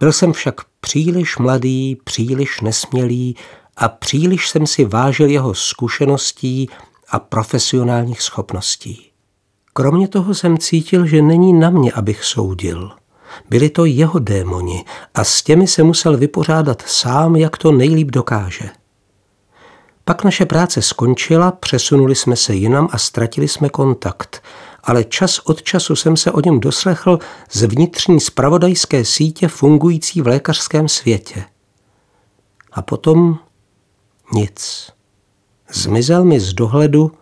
Byl jsem však příliš mladý, příliš nesmělý a příliš jsem si vážil jeho zkušeností a profesionálních schopností. Kromě toho jsem cítil, že není na mě, abych soudil. Byli to jeho démoni a s těmi se musel vypořádat sám, jak to nejlíp dokáže. Pak naše práce skončila, přesunuli jsme se jinam a ztratili jsme kontakt, ale čas od času jsem se o něm doslechl z vnitřní zpravodajské sítě fungující v lékařském světě. A potom nic. Zmizel mi z dohledu,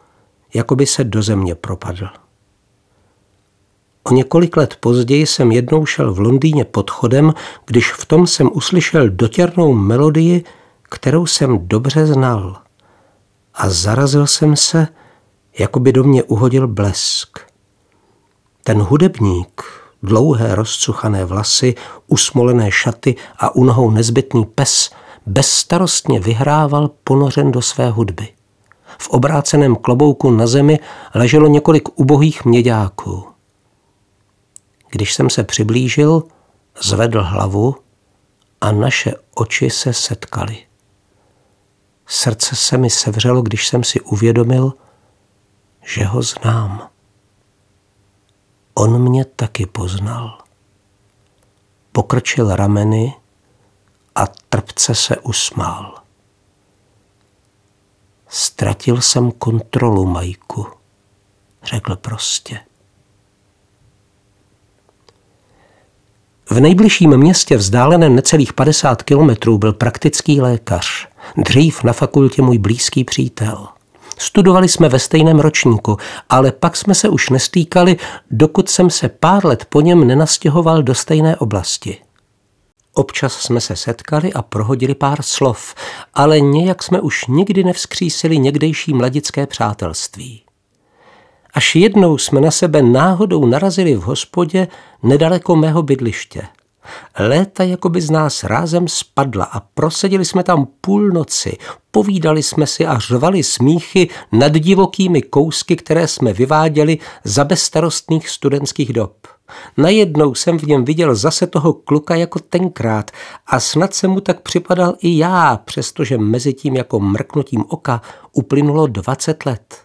jako by se do země propadl. O několik let později jsem jednou šel v Londýně pod chodem, když v tom jsem uslyšel dotěrnou melodii, kterou jsem dobře znal. A zarazil jsem se, jako by do mě uhodil blesk. Ten hudebník, dlouhé rozcuchané vlasy, usmolené šaty a u nohou nezbytný pes, bezstarostně vyhrával ponořen do své hudby. V obráceném klobouku na zemi leželo několik ubohých měďáků. Když jsem se přiblížil, zvedl hlavu a naše oči se setkaly. Srdce se mi sevřelo, když jsem si uvědomil, že ho znám. On mě taky poznal. Pokrčil rameny a trpce se usmál. Ztratil jsem kontrolu, Majku, řekl prostě. V nejbližším městě vzdáleném necelých padesát kilometrů byl praktický lékař, dřív na fakultě můj blízký přítel. Studovali jsme ve stejném ročníku, ale pak jsme se už nestýkali, dokud jsem se pár let po něm nenastěhoval do stejné oblasti. Občas jsme se setkali a prohodili pár slov, ale nějak jsme už nikdy nevzkřísili někdejší mladické přátelství. Až jednou jsme na sebe náhodou narazili v hospodě nedaleko mého bydliště. Léta jakoby z nás rázem spadla a proseděli jsme tam půl noci, povídali jsme si a řvali smíchy nad divokými kousky, které jsme vyváděli za bezstarostných studentských dob. Najednou jsem v něm viděl zase toho kluka jako tenkrát a snad se mu tak připadal i já, přestože mezi tím jako mrknutím oka uplynulo dvacet let.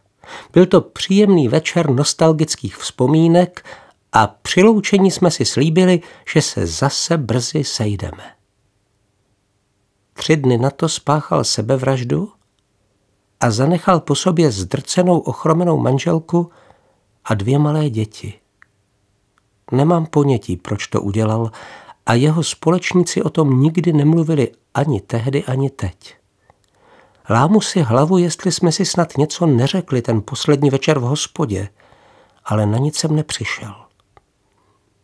Byl to příjemný večer nostalgických vzpomínek a při loučení jsme si slíbili, že se zase brzy sejdeme. Tři dny na to spáchal sebevraždu a zanechal po sobě zdrcenou ochromenou manželku a dvě malé děti. Nemám ponětí, proč to udělal, a jeho společníci o tom nikdy nemluvili ani tehdy, ani teď. Lámu si hlavu, jestli jsme si snad něco neřekli ten poslední večer v hospodě, ale na nic jsem nepřišel.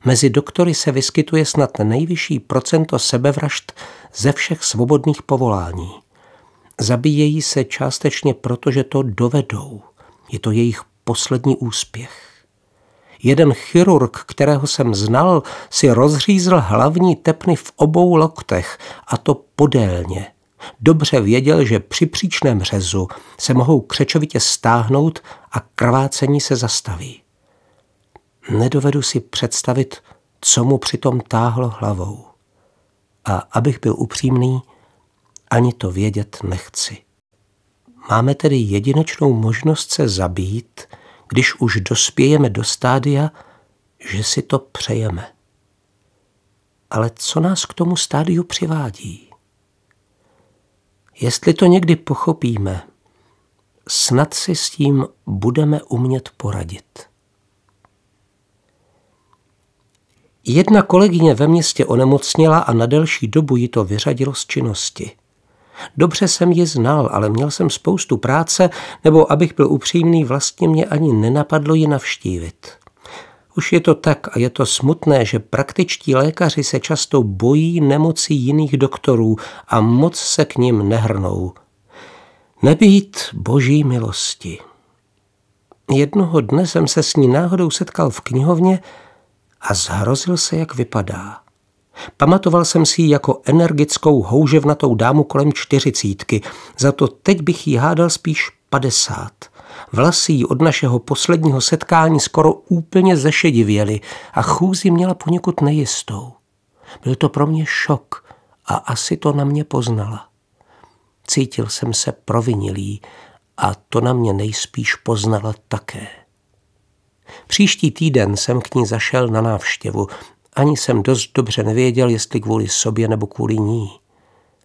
Mezi doktory se vyskytuje snad nejvyšší procento sebevražd ze všech svobodných povolání. Zabíjejí se částečně proto, že to dovedou. Je to jejich poslední úspěch. Jeden chirurg, kterého jsem znal, si rozřízl hlavní tepny v obou loktech, a to podélně. Dobře věděl, že při příčném řezu se mohou křečovitě stáhnout a krvácení se zastaví. Nedovedu si představit, co mu přitom táhlo hlavou. A abych byl upřímný, ani to vědět nechci. Máme tedy jedinečnou možnost se zabít, když už dospějeme do stádia, že si to přejeme. Ale co nás k tomu stádiu přivádí? Jestli to někdy pochopíme, snad si s tím budeme umět poradit. Jedna kolegyně ve městě onemocněla a na delší dobu ji to vyřadilo z činnosti. Dobře jsem ji znal, ale měl jsem spoustu práce, nebo abych byl upřímný, vlastně mě ani nenapadlo ji navštívit. Už je to tak a je to smutné, že praktičtí lékaři se často bojí nemocí jiných doktorů a moc se k nim nehrnou. Nebýt boží milosti. Jednoho dne jsem se s ní náhodou setkal v knihovně a zhrozil se, jak vypadá. Pamatoval jsem si ji jako energickou, houževnatou dámu kolem čtyřicítky, za to teď bych jí hádal spíš padesát. Vlasy jí od našeho posledního setkání skoro úplně zešedivěly a chůzi měla poněkud nejistou. Byl to pro mě šok a asi to na mě poznala. Cítil jsem se provinilý a to na mě nejspíš poznala také. Příští týden jsem k ní zašel na návštěvu. Ani jsem dost dobře nevěděl, jestli kvůli sobě nebo kvůli ní.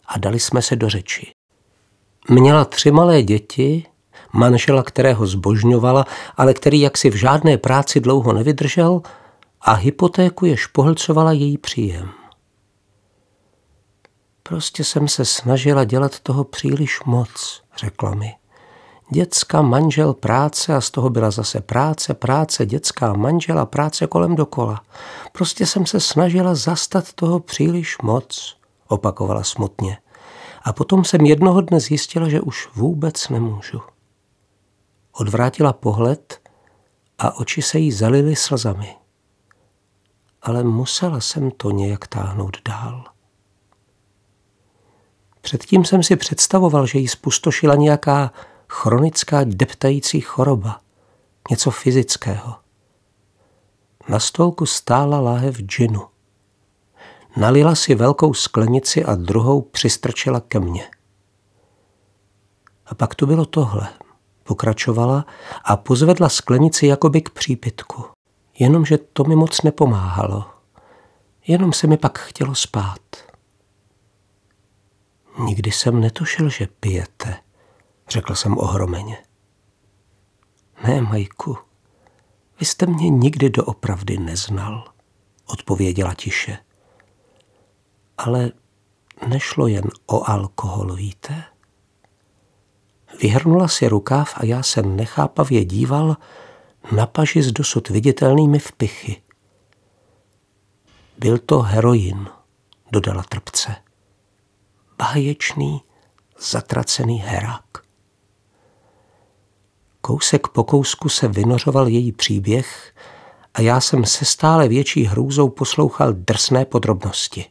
A dali jsme se do řeči. Měla tři malé děti, manžela, kterého zbožňovala, ale který jaksi v žádné práci dlouho nevydržel, a hypotéku, jež pohlcovala její příjem. Prostě jsem se snažila dělat toho příliš moc, řekla mi. Děcka, manžel, práce a z toho byla zase práce, práce, děcka, manžel a práce kolem dokola. Prostě jsem se snažila zastat toho příliš moc, opakovala smutně. A potom jsem jednoho dne zjistila, že už vůbec nemůžu. Odvrátila pohled a oči se jí zalily slzami. Ale musela jsem to nějak táhnout dál. Předtím jsem si představoval, že ji spustošila nějaká chronická deptající choroba. Něco fyzického. Na stolku stála láhev džinu. Nalila si velkou sklenici a druhou přistrčila ke mně. A pak tu bylo tohle. Pokračovala a pozvedla sklenici jakoby k přípitku. Jenomže to mi moc nepomáhalo. Jenom se mi pak chtělo spát. Nikdy jsem netušil, že pijete, řekl jsem ohromeně. Ne, Majku, vy jste mě nikdy doopravdy neznal, odpověděla tiše. Ale nešlo jen o alkohol, víte? Vyhrnula si rukáv a já se nechápavě díval na paži s dosud viditelnými vpichy. Byl to heroin, dodala trpce. Báječný, zatracený herák. Kousek po kousku se vynořoval její příběh a já jsem se stále větší hrůzou poslouchal drsné podrobnosti.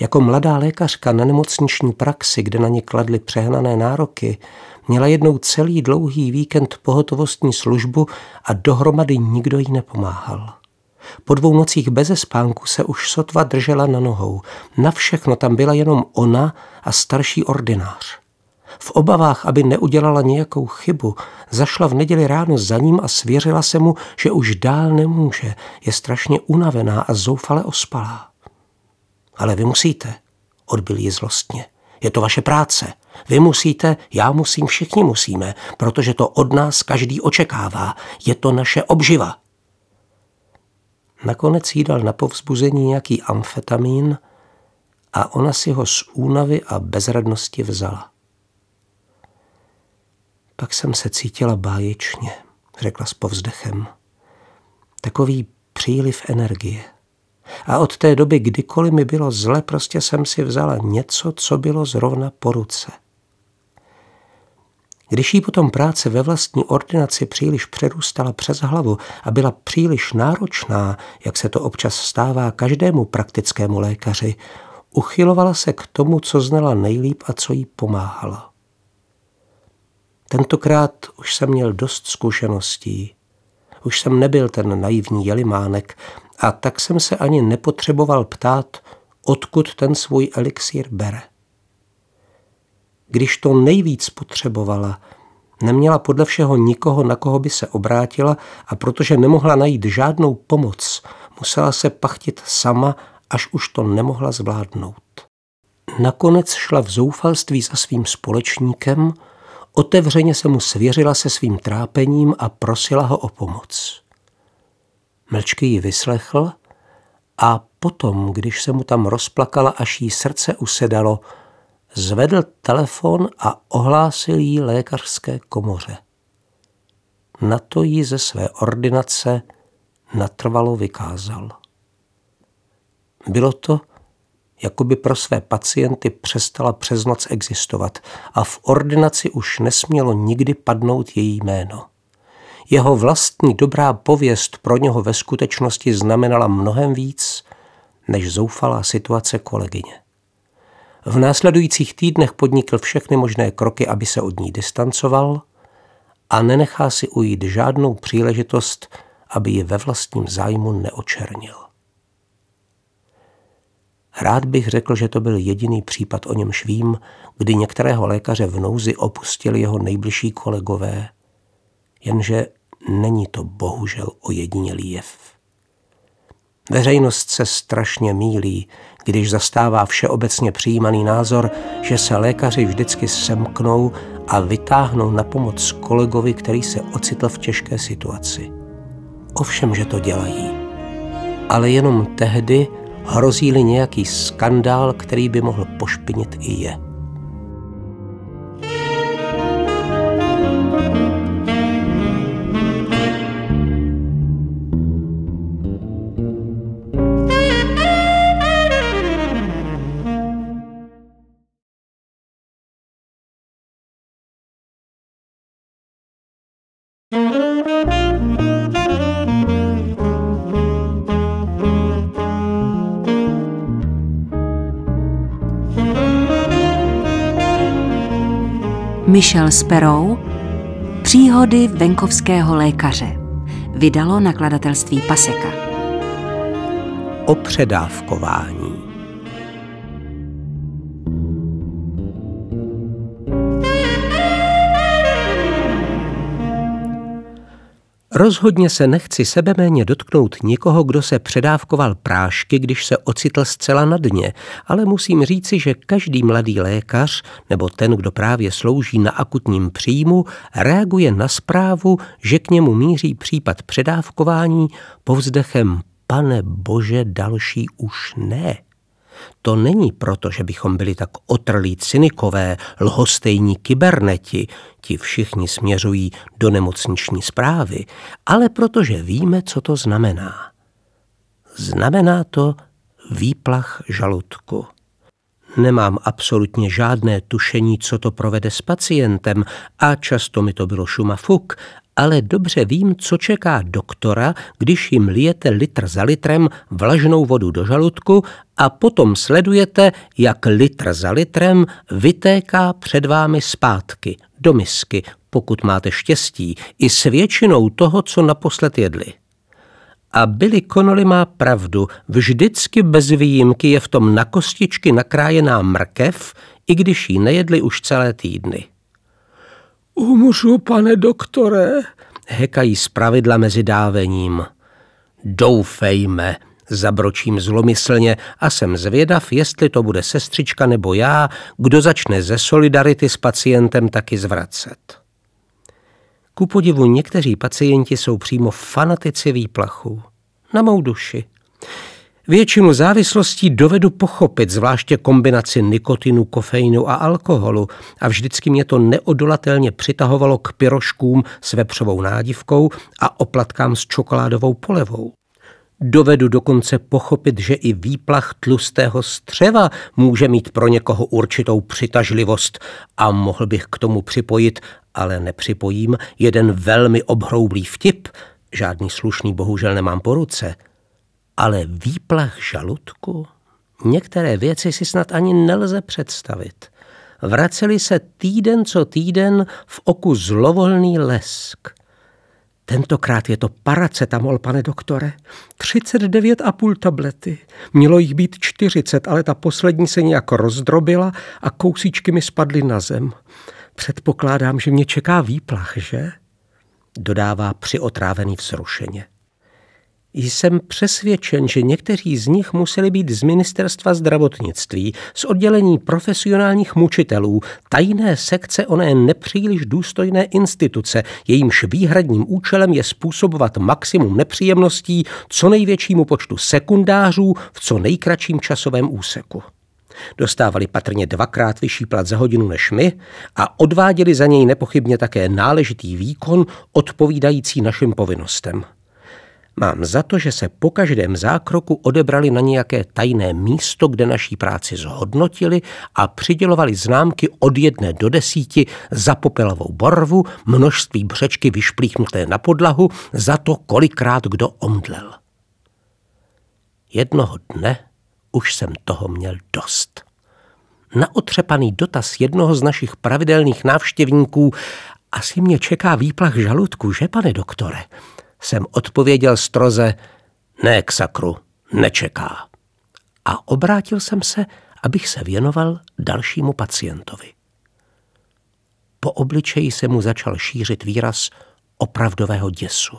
Jako mladá lékařka na nemocniční praxi, kde na ně kladly přehnané nároky, měla jednou celý dlouhý víkend pohotovostní službu a dohromady nikdo jí nepomáhal. Po dvou nocích beze spánku se už sotva držela na nohou. Na všechno tam byla jenom ona a starší ordinář. V obavách, aby neudělala nějakou chybu, zašla v neděli ráno za ním a svěřila se mu, že už dál nemůže, je strašně unavená a zoufale ospalá. Ale vy musíte, odbil ji zlostně. Je to vaše práce. Vy musíte, já musím, všichni musíme, protože to od nás každý očekává. Je to naše obživa. Nakonec jí dal na povzbuzení nějaký amfetamin a ona si ho z únavy a bezradnosti vzala. Pak jsem se cítila báječně, řekla s povzdechem. Takový příliv energie. A od té doby, kdykoliv mi bylo zle, prostě jsem si vzala něco, co bylo zrovna po ruce. Když jí potom práce ve vlastní ordinaci příliš přerůstala přes hlavu a byla příliš náročná, jak se to občas stává každému praktickému lékaři, uchylovala se k tomu, co znala nejlíp a co jí pomáhala. Tentokrát už jsem měl dost zkušeností. Už jsem nebyl ten naivní jelimánek a tak jsem se ani nepotřeboval ptát, odkud ten svůj elixír bere. Když to nejvíc potřebovala, neměla podle všeho nikoho, na koho by se obrátila, a protože nemohla najít žádnou pomoc, musela se pachtit sama, až už to nemohla zvládnout. Nakonec šla v zoufalství za svým společníkem, otevřeně se mu svěřila se svým trápením a prosila ho o pomoc. Mlčky ji vyslechl a potom, když se mu tam rozplakala, až jí srdce usedalo, zvedl telefon a ohlásil jí lékařské komoře. Na to jí ze své ordinace natrvalo vykázal. Bylo to, jako by pro své pacienty přestala přes noc existovat a v ordinaci už nesmělo nikdy padnout její jméno. Jeho vlastní dobrá pověst pro něho ve skutečnosti znamenala mnohem víc, než zoufalá situace kolegyně. V následujících týdnech podnikl všechny možné kroky, aby se od ní distancoval, a nenechá si ujít žádnou příležitost, aby ji ve vlastním zájmu neočernil. Rád bych řekl, že to byl jediný případ, o němž vím, kdy některého lékaře v nouzi opustili jeho nejbližší kolegové, jenže není to bohužel ojedinělý jev. Veřejnost se strašně mýlí, když zastává všeobecně přijímaný názor, že se lékaři vždycky semknou a vytáhnou na pomoc kolegovi, který se ocitl v těžké situaci. Ovšem, že to dělají. Ale jenom tehdy, hrozí-li nějaký skandál, který by mohl pošpinit i je. Thank you. Michael Sparrow Příhody venkovského lékaře. Vydalo nakladatelství Paseka. O předávkování. Rozhodně se nechci sebeméně dotknout nikoho, kdo se předávkoval prášky, když se ocitl zcela na dně, ale musím říci, že každý mladý lékař nebo ten, kdo právě slouží na akutním příjmu, reaguje na zprávu, že k němu míří případ předávkování povzdechem "Pane Bože, další už ne." To není proto, že bychom byli tak otrlí cynikové, lhostejní kyberneti, ti všichni směřují do nemocniční správy, ale protože víme, co to znamená. Znamená to výplach žaludku. Nemám absolutně žádné tušení, co to provede s pacientem, a často mi to bylo šuma fuk, ale dobře vím, co čeká doktora, když jim lijete litr za litrem vlažnou vodu do žaludku a potom sledujete, jak litr za litrem vytéká před vámi zpátky, do misky, pokud máte štěstí, i s většinou toho, co naposled jedli. A Billy Connolly má pravdu, vždycky bez výjimky je v tom na kostičky nakrájená mrkev, i když ji nejedli už celé týdny. Umřu, pane doktore, hekají zpravidla mezi dávením. Doufejme, zabročím zlomyslně a jsem zvědav, jestli to bude sestřička nebo já, kdo začne ze solidarity s pacientem taky zvracet. Ku podivu někteří pacienti jsou přímo fanatici výplachu. Na mou duši. Většinu závislostí dovedu pochopit, zvláště kombinaci nikotinu, kofeinu a alkoholu, a vždycky mě to neodolatelně přitahovalo k pyroškům s vepřovou nádivkou a oplatkám s čokoládovou polevou. Dovedu dokonce pochopit, že i výplach tlustého střeva může mít pro někoho určitou přitažlivost, a mohl bych k tomu připojit, ale nepřipojím, jeden velmi obhroublý vtip, žádný slušný bohužel nemám po ruce. Ale výplach žaludku? Některé věci si snad ani nelze představit. Vraceli se týden co týden v oku zlovolný lesk. Tentokrát je to paracetamol, pane doktore. třicet devět a půl tablety. Mělo jich být čtyřicet, ale ta poslední se nějak rozdrobila a kousíčky mi spadly na zem. Předpokládám, že mě čeká výplach, že? Dodává přiotrávený vzrušeně. Jsem přesvědčen, že někteří z nich museli být z ministerstva zdravotnictví, z oddělení profesionálních mučitelů, tajné sekce oné nepříliš důstojné instituce, jejímž výhradním účelem je způsobovat maximum nepříjemností co největšímu počtu sekundářů v co nejkratším časovém úseku. Dostávali patrně dvakrát vyšší plat za hodinu než my a odváděli za něj nepochybně také náležitý výkon odpovídající našim povinnostem. Mám za to, že se po každém zákroku odebrali na nějaké tajné místo, kde naší práci zhodnotili a přidělovali známky od jedné do desíti za popelovou barvu, množství břečky vyšplíchnuté na podlahu, za to, kolikrát kdo omdlel. Jednoho dne už jsem toho měl dost. Na otřepaný dotaz jednoho z našich pravidelných návštěvníků, asi mě čeká výplach žaludku, že, pane doktore? Jsem odpověděl stroze, ne k sakru, nečeká. A obrátil jsem se, abych se věnoval dalšímu pacientovi. Po obličeji se mu začal šířit výraz opravdového děsu.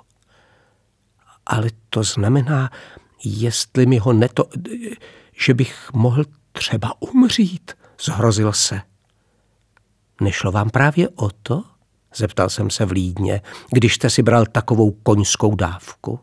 Ale to znamená, jestli mi ho neto... že bych mohl třeba umřít, zhrozil se. Nešlo vám právě o to? Zeptal jsem se vlídně, když jste si bral takovou koňskou dávku.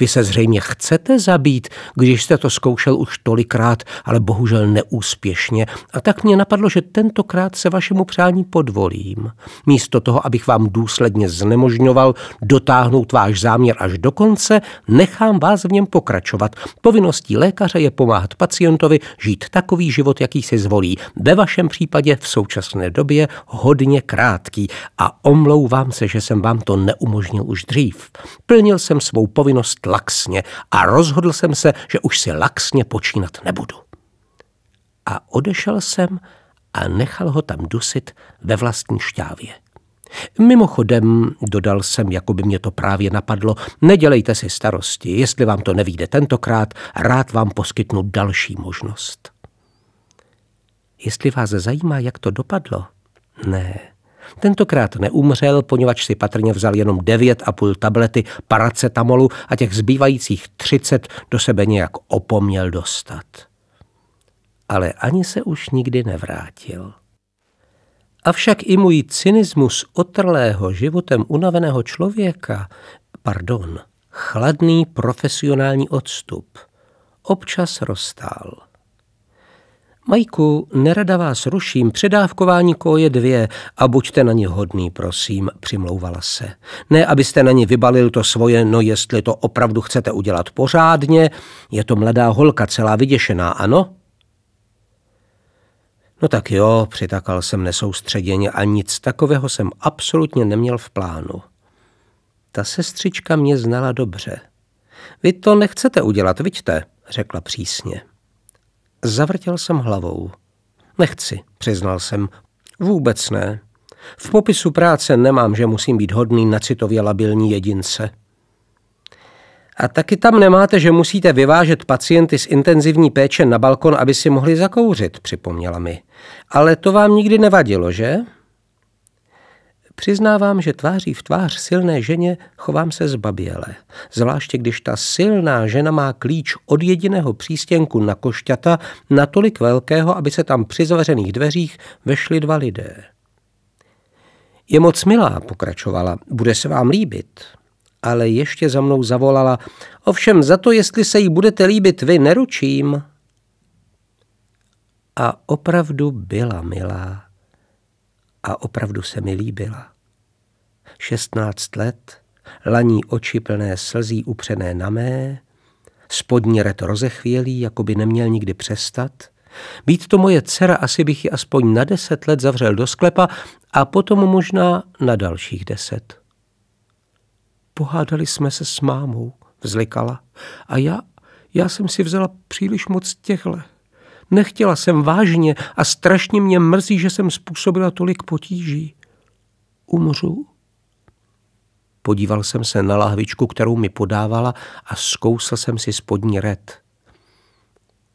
Vy se zřejmě chcete zabít, když jste to zkoušel už tolikrát, ale bohužel neúspěšně. A tak mě napadlo, že tentokrát se vašemu přání podvolím. Místo toho, abych vám důsledně znemožňoval dotáhnout váš záměr až do konce, nechám vás v něm pokračovat. Povinností lékaře je pomáhat pacientovi žít takový život, jaký si zvolí. Ve vašem případě v současné době hodně krátký. A omlouvám se, že jsem vám to neumožnil už dřív. Plnil jsem svou povinnost laxně a rozhodl jsem se, že už si laxně počínat nebudu. A odešel jsem a nechal ho tam dusit ve vlastní šťávě. Mimochodem, dodal jsem, jako by mě to právě napadlo, nedělejte si starosti, jestli vám to nevyjde tentokrát, rád vám poskytnu další možnost. Jestli vás zajímá, jak to dopadlo? Ne. Tentokrát neumřel, poněvadž si patrně vzal jenom devět a půl tablety paracetamolu a těch zbývajících třicet do sebe nějak opomněl dostat. Ale ani se už nikdy nevrátil. Avšak i můj cynismus otrlého životem unaveného člověka, pardon, chladný profesionální odstup, občas roztál. Majku, nerada vás ruším, předávkování koje dvě a buďte na ně hodný, prosím, přimlouvala se. Ne, abyste na ně vybalil to svoje, no jestli to opravdu chcete udělat pořádně, je to mladá holka celá vyděšená, ano? No tak jo, přitakal jsem nesoustředěně a nic takového jsem absolutně neměl v plánu. Ta sestřička mě znala dobře. Vy to nechcete udělat, vidíte, řekla přísně. Zavrtěl jsem hlavou. Nechci, přiznal jsem. Vůbec ne. V popisu práce nemám, že musím být hodný na citově labilní jedince. A taky tam nemáte, že musíte vyvážet pacienty z intenzivní péče na balkon, aby si mohli zakouřit, připomněla mi. Ale to vám nikdy nevadilo, že? Přiznávám, že tváří v tvář silné ženě chovám se zbaběle, zvláště když ta silná žena má klíč od jediného přístěnku na košťata natolik velkého, aby se tam při zavřených dveřích vešli dva lidé. Je moc milá, pokračovala, bude se vám líbit. Ale ještě za mnou zavolala, ovšem za to, jestli se jí budete líbit vy, neručím. A opravdu byla milá. A opravdu se mi líbila. Šestnáct let, laní oči plné slzí upřené na mé, spodní ret rozechvělý, jako by neměl nikdy přestat. Být to moje dcera, asi bych ji aspoň na deset let zavřel do sklepa a potom možná na dalších deset. Pohádali jsme se s mámou, vzlikala. A já, já jsem si vzala příliš moc těchle. Nechtěla jsem vážně a strašně mě mrzí, že jsem způsobila tolik potíží. Umřu? Podíval jsem se na lahvičku, kterou mi podávala a zkousl jsem si spodní ret.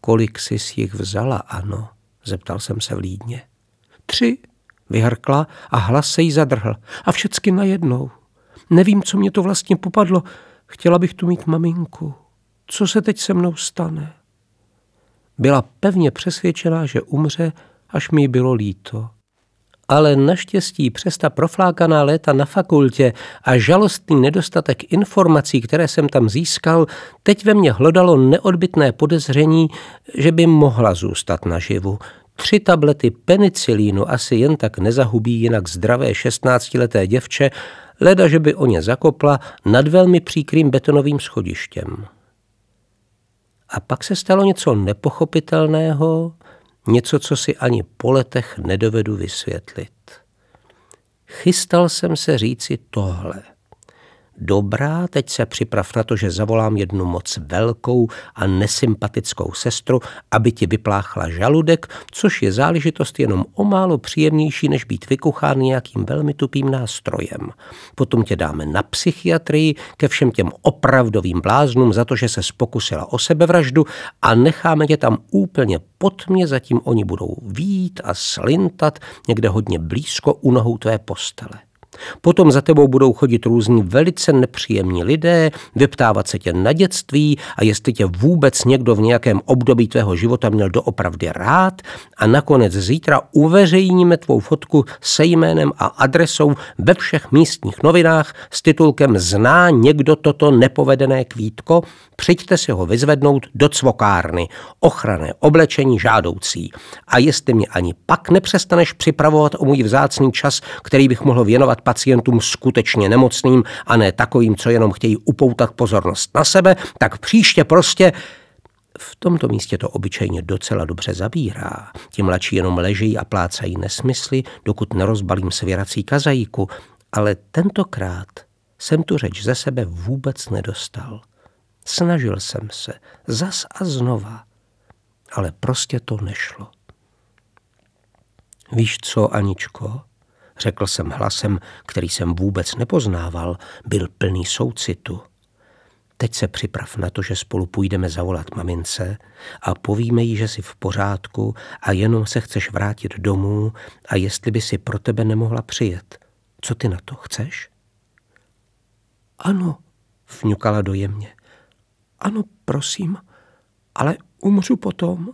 Kolik jsi jich vzala, ano? Zeptal jsem se vlídně. Tři, vyhrkla a hlas se jí zadrhl. A všecky najednou. Nevím, co mě to vlastně popadlo. Chtěla bych tu mít maminku. Co se teď se mnou stane? Byla pevně přesvědčená, že umře, až mi bylo líto. Ale naštěstí přes ta proflákaná léta na fakultě a žalostný nedostatek informací, které jsem tam získal, teď ve mně hlodalo neodbytné podezření, že by mohla zůstat naživu. Tři tablety penicilínu asi jen tak nezahubí jinak zdravé šestnáctileté děvče, leda, že by o ně zakopla nad velmi příkrým betonovým schodištěm. A pak se stalo něco nepochopitelného, něco, co si ani po letech nedovedu vysvětlit. Chystal jsem se říci tohle. Dobrá, teď se připrav na to, že zavolám jednu moc velkou a nesympatickou sestru, aby ti vypláchla žaludek, což je záležitost jenom o málo příjemnější, než být vykuchán nějakým velmi tupým nástrojem. Potom tě dáme na psychiatrii ke všem těm opravdovým bláznům za to, že se pokusila o sebevraždu a necháme tě tam úplně potmě, zatím oni budou vít a slintat někde hodně blízko u nohou tvé postele. Potom za tebou budou chodit různí velice nepříjemní lidé, vyptávat se tě na dětství a jestli tě vůbec někdo v nějakém období tvého života měl doopravdy rád a nakonec zítra uveřejníme tvou fotku se jménem a adresou ve všech místních novinách s titulkem Zná někdo toto nepovedené kvítko? Přijďte si ho vyzvednout do cvokárny. Ochranné oblečení žádoucí. A jestli mě ani pak nepřestaneš připravovat o můj vzácný čas, který bych mohl věnovat pacientům skutečně nemocným a ne takovým, co jenom chtějí upoutat pozornost na sebe, tak příště prostě... V tomto místě to obyčejně docela dobře zabírá. Ti mladší jenom ležejí a plácají nesmysly, dokud nerozbalím svěrací kazajíku. Ale tentokrát jsem tu řeč ze sebe vůbec nedostal. Snažil jsem se, zas a znova, ale prostě to nešlo. Víš co, Aničko? Řekl jsem hlasem, který jsem vůbec nepoznával, byl plný soucitu. Teď se připrav na to, že spolu půjdeme zavolat mamince a povíme jí, že jsi v pořádku a jenom se chceš vrátit domů a jestli by si pro tebe nemohla přijet. Co ty na to, chceš? Ano, vňukala dojemně. Ano, prosím, ale umřu potom.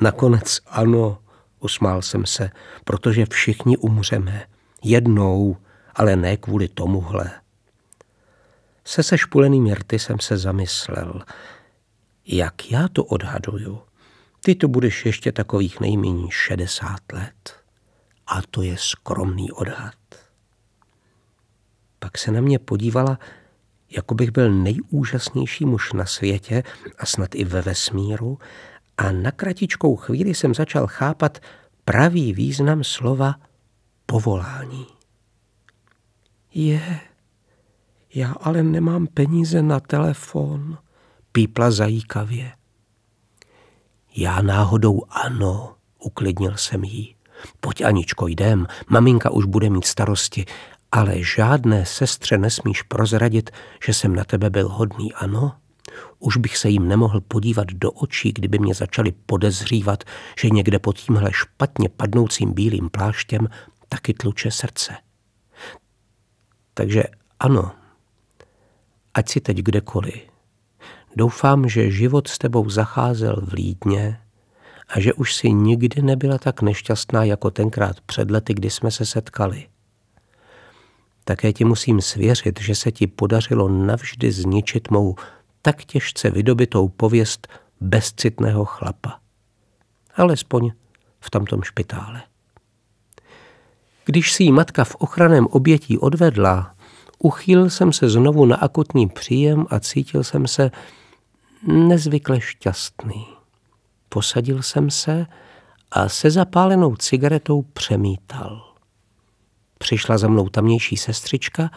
Nakonec ano, usmál jsem se, protože všichni umřeme. Jednou, ale ne kvůli tomuhle. Se sešpulenými rty jsem se zamyslel. Jak já to odhaduju? Ty to budeš ještě takových nejméně šedesát let. A to je skromný odhad. Pak se na mě podívala, jako bych byl nejúžasnější muž na světě a snad i ve vesmíru, a na kratičkou chvíli jsem začal chápat pravý význam slova povolání. Je, já ale nemám peníze na telefon, pípla zajíkavě. Já náhodou ano, uklidnil jsem jí. Pojď, Aničko, jdem, maminka už bude mít starosti, ale žádné sestře nesmíš prozradit, že jsem na tebe byl hodný, ano? Už bych se jim nemohl podívat do očí, kdyby mě začali podezřívat, že někde pod tímhle špatně padnoucím bílým pláštěm taky tluče srdce. Takže ano, ať si teď kdekoliv. Doufám, že život s tebou zacházel vlídně a že už si nikdy nebyla tak nešťastná jako tenkrát před lety, kdy jsme se setkali. Také ti musím svěřit, že se ti podařilo navždy zničit mou tak těžce vydobitou pověst bezcitného chlapa. Alespoň v tamtom špitále. Když si ji matka v ochranném objetí odvedla, uchýlil jsem se znovu na akutní příjem a cítil jsem se nezvykle šťastný. Posadil jsem se a se zapálenou cigaretou přemítal. Přišla za mnou tamnější sestřička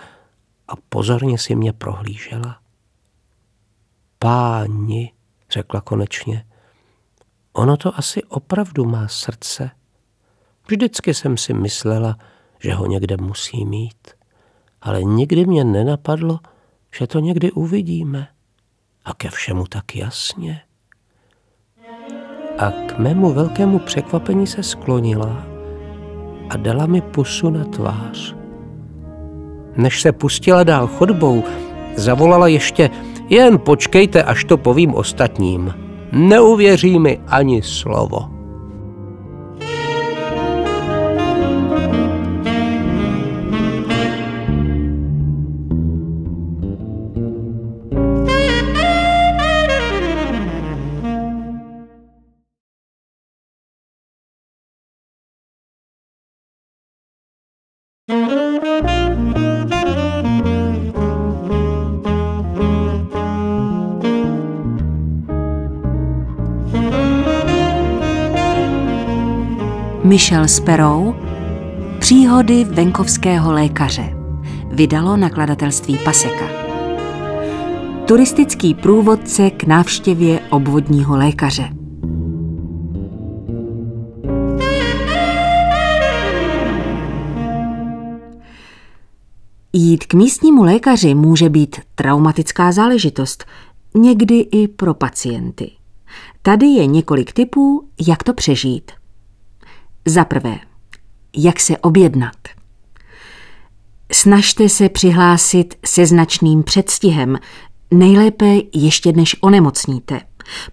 a pozorně si mě prohlížela. Páni, řekla konečně, ono to asi opravdu má srdce. Vždycky jsem si myslela, že ho někde musí mít, ale nikdy mě nenapadlo, že to někdy uvidíme. A ke všemu tak jasně. A k mému velkému překvapení se sklonila a dala mi pusu na tvář. Než se pustila dál chodbou, zavolala ještě: jen počkejte, až to povím ostatním. Neuvěří mi ani slovo. Michael Sparrow, Příhody venkovského lékaře, vydalo nakladatelství Paseka. Turistický průvodce k návštěvě obvodního lékaře. Jít k místnímu lékaři může být traumatická záležitost, někdy i pro pacienty. Tady je několik tipů, jak to přežít. Za prvé, jak se objednat. Snažte se přihlásit se značným předstihem, nejlépe ještě než onemocníte.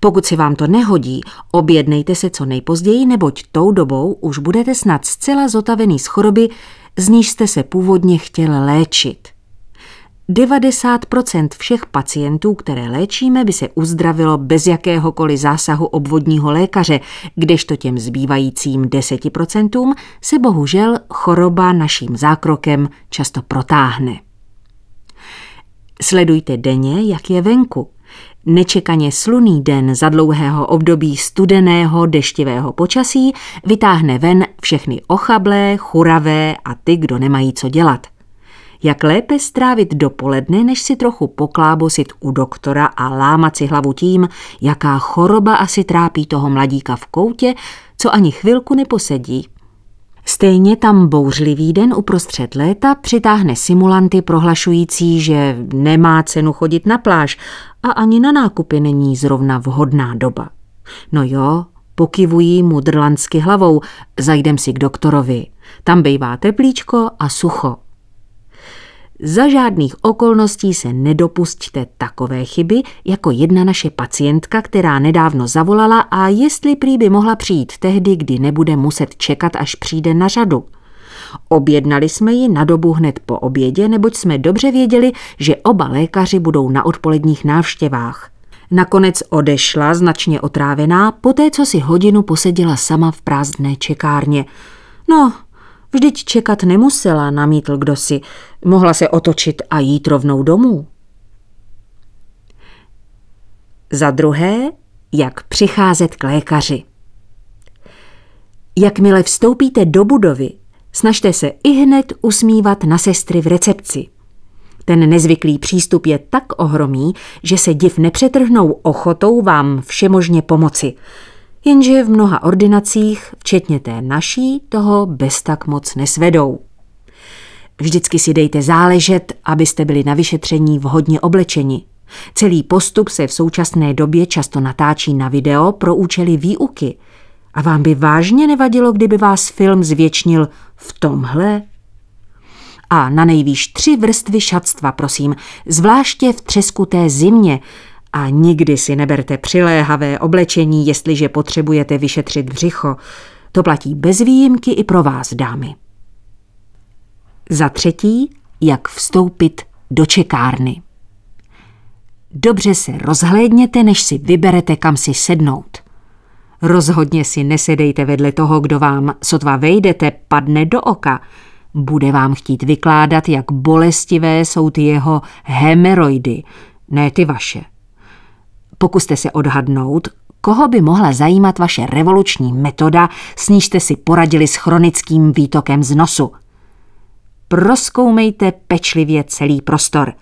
Pokud se vám to nehodí, objednejte se co nejpozději, neboť tou dobou už budete snad zcela zotavený z choroby, z níž jste se původně chtěl léčit. devadesát procent všech pacientů, které léčíme, by se uzdravilo bez jakéhokoliv zásahu obvodního lékaře, kdežto těm zbývajícím deseti procentům se bohužel choroba naším zákrokem často protáhne. Sledujte denně, jak je venku. Nečekaně slunný den za dlouhého období studeného deštivého počasí vytáhne ven všechny ochablé, churavé a ty, kdo nemají co dělat. jak lépe strávit dopoledne, než si trochu poklábosit u doktora a lámat si hlavu tím, jaká choroba asi trápí toho mladíka v koutě, co ani chvilku neposedí. Stejně tam bouřlivý den uprostřed léta přitáhne simulanty prohlašující, že nemá cenu chodit na pláž a ani na nákupy není zrovna vhodná doba. No jo, pokyvují mudrlandsky hlavou, zajdem si k doktorovi. Tam bývá teplíčko a sucho. Za žádných okolností se nedopusťte takové chyby, jako jedna naše pacientka, která nedávno zavolala a jestli prý by mohla přijít tehdy, kdy nebude muset čekat, až přijde na řadu. Objednali jsme ji na dobu hned po obědě, neboť jsme dobře věděli, že oba lékaři budou na odpoledních návštěvách. Nakonec odešla, značně otrávená, poté co si hodinu poseděla sama v prázdné čekárně. No, vždyť čekat nemusela, namítl kdosi. Mohla se otočit a jít rovnou domů. Za druhé, jak přicházet k lékaři. Jakmile vstoupíte do budovy, snažte se ihned usmívat na sestry v recepci. Ten nezvyklý přístup je tak ohromý, že se div nepřetrhnou ochotou vám všemožně pomoci. Jenže v mnoha ordinacích, včetně té naší, toho bez tak moc nesvedou. Vždycky si dejte záležet, abyste byli na vyšetření vhodně oblečeni. Celý postup se v současné době často natáčí na video pro účely výuky. A vám by vážně nevadilo, kdyby vás film zvětšnil v tomhle? A na nejvýš tři vrstvy šatstva, prosím, zvláště v třeskuté zimě. A nikdy si neberte přiléhavé oblečení, jestliže potřebujete vyšetřit břicho. To platí bez výjimky i pro vás, dámy. Za třetí, jak vstoupit do čekárny. Dobře se rozhlédněte, než si vyberete, kam si sednout. Rozhodně si nesedejte vedle toho, kdo vám, sotva vejdete, padne do oka. Bude vám chtít vykládat, jak bolestivé jsou ty jeho hemeroidy, ne ty vaše. Pokuste se odhadnout, koho by mohla zajímat vaše revoluční metoda, s níž jste si poradili s chronickým výtokem z nosu. Prozkoumejte pečlivě celý prostor.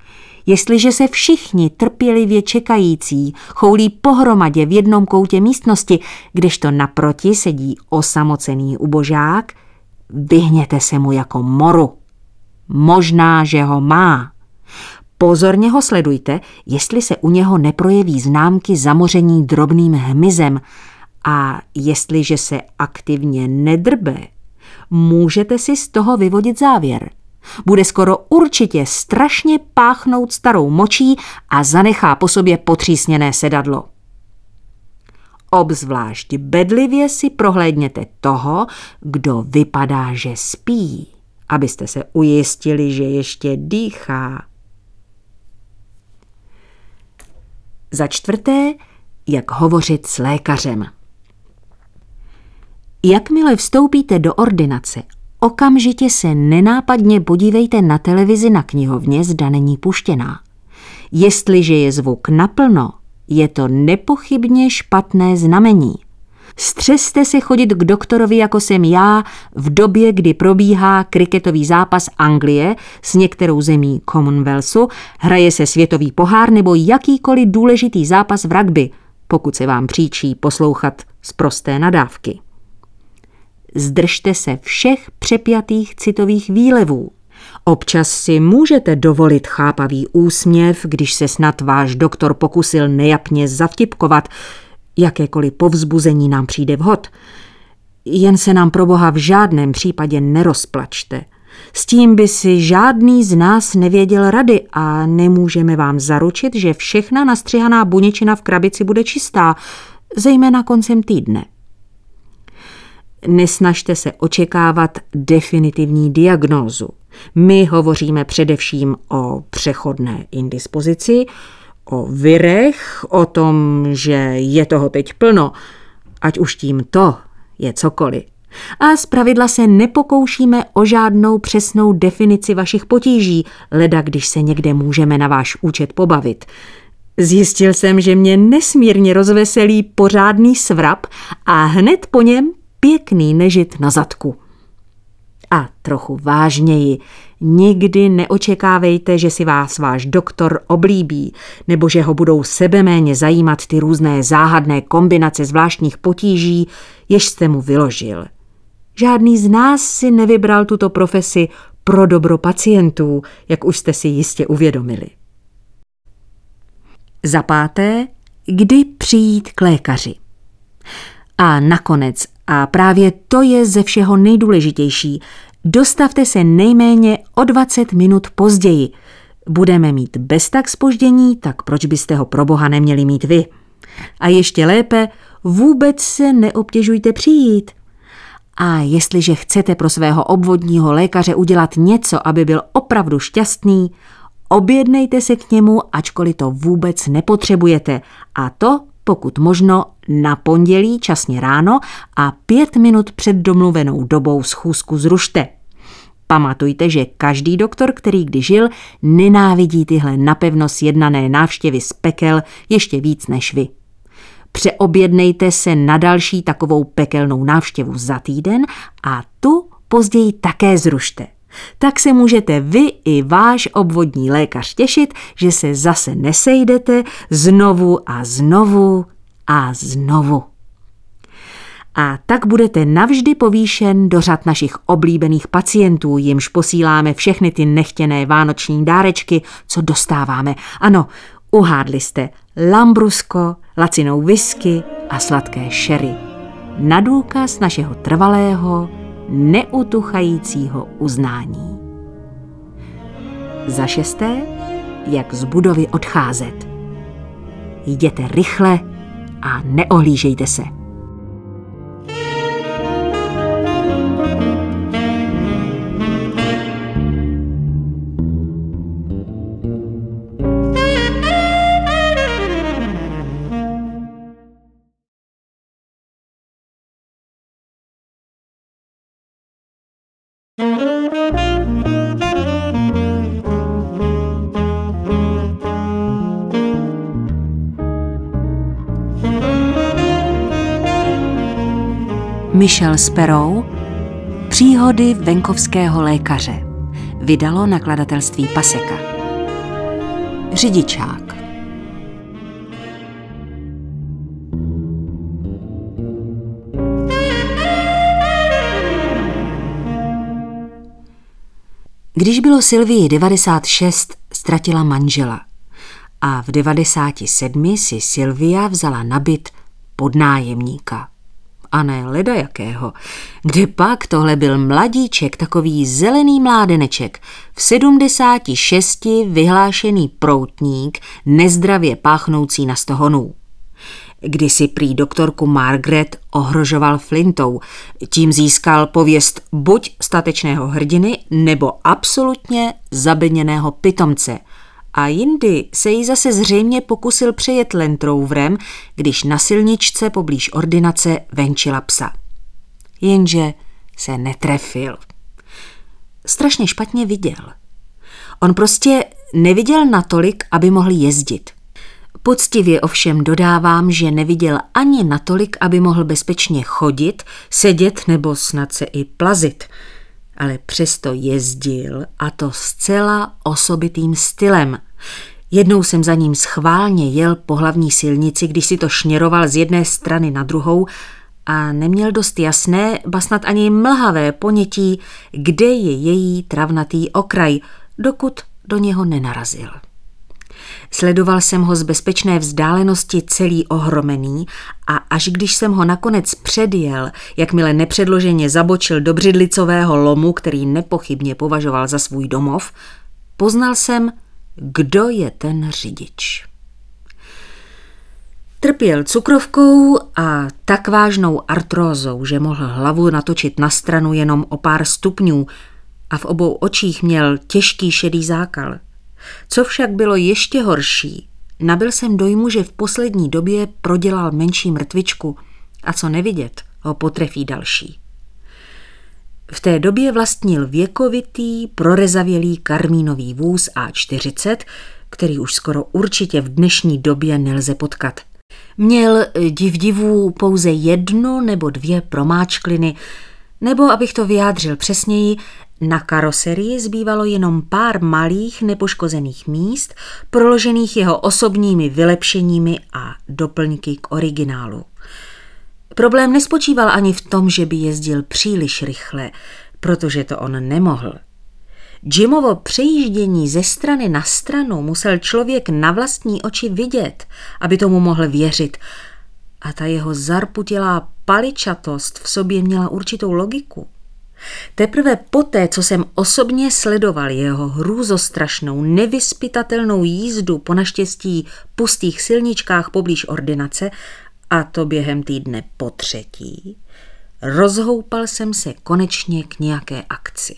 Jestliže se všichni trpělivě čekající choulí pohromadě v jednom koutě místnosti, kdežto naproti sedí osamocený ubožák, vyhněte se mu jako moru. Možná, že ho má. Pozorně ho sledujte, jestli se u něho neprojeví známky zamoření drobným hmyzem, a jestliže se aktivně nedrbe, můžete si z toho vyvodit závěr. Bude skoro určitě strašně páchnout starou močí a zanechá po sobě potřísněné sedadlo. Obzvlášť bedlivě si prohlédněte toho, kdo vypadá, že spí, abyste se ujistili, že ještě dýchá. Za čtvrté, jak hovořit s lékařem. Jakmile vstoupíte do ordinace, okamžitě se nenápadně podívejte na televizi na knihovně, zda není puštěná. Jestliže je zvuk naplno, je to nepochybně špatné znamení. Střeste se chodit k doktorovi, jako jsem já, v době, kdy probíhá kriketový zápas Anglie s některou zemí Commonwealthu, hraje se světový pohár nebo jakýkoliv důležitý zápas v rugby, pokud se vám příčí poslouchat sprosté nadávky. Zdržte se všech přepjatých citových výlevů. Občas si můžete dovolit chápavý úsměv, když se snad váš doktor pokusil nejapně zavtipkovat. Jakékoliv povzbuzení nám přijde vhod. Jen se nám proboha v žádném případě nerozplačte. S tím by si žádný z nás nevěděl rady a nemůžeme vám zaručit, že všechna nastřihaná buničina v krabici bude čistá, zejména koncem týdne. Nesnažte se očekávat definitivní diagnózu. My hovoříme především o přechodné indispozici, o virech, o tom, že je toho teď plno, ať už tím to je cokoliv. A zpravidla se nepokoušíme o žádnou přesnou definici vašich potíží, leda když se někde můžeme na váš účet pobavit. Zjistil jsem, že mě nesmírně rozveselí pořádný svrap a hned po něm pěkný nežit na zadku. A trochu vážněji, nikdy neočekávejte, že si vás váš doktor oblíbí, nebo že ho budou sebeméně zajímat ty různé záhadné kombinace zvláštních potíží, jež jste mu vyložil. Žádný z nás si nevybral tuto profesi pro dobro pacientů, jak už jste si jistě uvědomili. Za páté, kdy přijít k lékaři. A nakonec, a právě to je ze všeho nejdůležitější, dostavte se nejméně o dvacet minut později. Budeme mít bez tak zpoždění, tak proč byste ho pro boha neměli mít vy? A ještě lépe, vůbec se neobtěžujte přijít. A jestliže chcete pro svého obvodního lékaře udělat něco, aby byl opravdu šťastný, objednejte se k němu, ačkoliv to vůbec nepotřebujete. A to, pokud možno, na pondělí časně ráno a pět minut před domluvenou dobou schůzku zrušte. Pamatujte, že každý doktor, který kdy žil, nenávidí tyhle napevno sjednané návštěvy z pekel ještě víc než vy. Přeobjednejte se na další takovou pekelnou návštěvu za týden a tu později také zrušte. Tak se můžete vy i váš obvodní lékař těšit, že se zase nesejdete znovu a znovu a znovu. A tak budete navždy povýšen do řad našich oblíbených pacientů, jimž posíláme všechny ty nechtěné vánoční dárečky, co dostáváme. Ano, uhádli jste lambrusko, lacinou whisky a sladké sherry. Na důkaz našeho trvalého, neutuchajícího uznání. Za šesté, jak z budovy odcházet. Jděte rychle a neohlížejte se. Michael Sparrow, Příhody venkovského lékaře, vydalo nakladatelství Paseka. Řidičák. Když bylo Sylvii devadesát šest, ztratila manžela a v devadesáti sedmi si Sylvia vzala na byt podnájemníka. A ne ledajakého. Kdepak tohle byl mladíček, takový zelený mládeneček, v sedmdesáti šesti vyhlášený proutník, nezdravě páchnoucí na stohonů. Kdysi prý doktorku Margaret ohrožoval flintou, tím získal pověst buď statečného hrdiny, nebo absolutně zabrněného pitomce. A jindy se jí zase zřejmě pokusil přejet Land Roverem, když na silničce poblíž ordinace venčila psa. Jenže se netrefil. Strašně špatně viděl. On prostě neviděl natolik, aby mohl jezdit. Poctivě ovšem dodávám, že neviděl ani natolik, aby mohl bezpečně chodit, sedět nebo snad se i plazit. Ale přesto jezdil, a to zcela osobitým stylem. Jednou jsem za ním schválně jel po hlavní silnici, když si to šněroval z jedné strany na druhou a neměl dost jasné, ba snad ani mlhavé ponětí, kde je její travnatý okraj, dokud do něho nenarazil. Sledoval jsem ho z bezpečné vzdálenosti celý ohromený a až když jsem ho nakonec předjel, jakmile nepředloženě zabočil do břidlicového lomu, který nepochybně považoval za svůj domov, poznal jsem, kdo je ten řidič. Trpěl cukrovkou a tak vážnou artrózou, že mohl hlavu natočit na stranu jenom o pár stupňů a v obou očích měl těžký šedý zákal. Co však bylo ještě horší, nabyl jsem dojmu, že v poslední době prodělal menší mrtvičku a co nevidět, ho potrefí další. V té době vlastnil věkovitý, prorezavělý karmínový vůz A čtyřicet, který už skoro určitě v dnešní době nelze potkat. Měl div divů pouze jednu nebo dvě promáčkliny, Nebo, abych to vyjádřil přesněji, na karoserii zbývalo jenom pár malých nepoškozených míst, proložených jeho osobními vylepšeními a doplňky k originálu. Problém nespočíval ani v tom, že by jezdil příliš rychle, protože to on nemohl. Jimovo přejíždění ze strany na stranu musel člověk na vlastní oči vidět, aby tomu mohl věřit. A ta jeho zarputilá paličatost v sobě měla určitou logiku. Teprve poté, co jsem osobně sledoval jeho hrůzostrašnou, nevyspytatelnou jízdu po naštěstí pustých silničkách poblíž ordinace, a to během týdne po třetí, rozhoupal jsem se konečně k nějaké akci.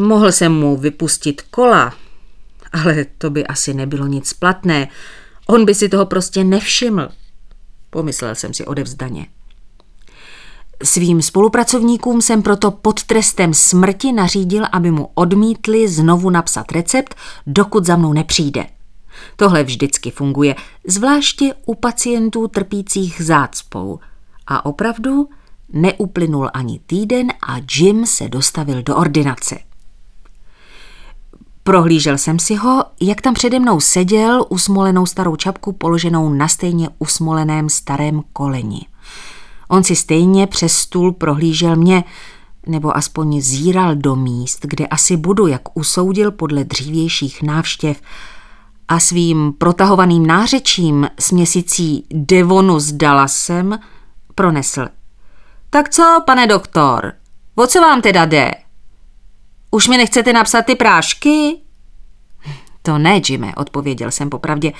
Mohl jsem mu vypustit kola, ale to by asi nebylo nic platné. On by si toho prostě nevšiml, pomyslel jsem si odevzdaně. Svým spolupracovníkům jsem proto pod trestem smrti nařídil, aby mu odmítli znovu napsat recept, dokud za mnou nepřijde. Tohle vždycky funguje, zvláště u pacientů trpících zácpou. A opravdu neuplynul ani týden a Jim se dostavil do ordinace. Prohlížel jsem si ho, jak tam přede mnou seděl, usmolenou starou čapku položenou na stejně usmoleném starém koleni. On si stejně přes stůl prohlížel mě, nebo aspoň zíral do míst, kde asi budu, jak usoudil podle dřívějších návštěv, a svým protahovaným nářečím směsicí Devonu s Dallasem pronesl. Tak co, pane doktor, o co vám teda jde? Už mi nechcete napsat ty prášky? To ne, Jime, odpověděl jsem popravdě.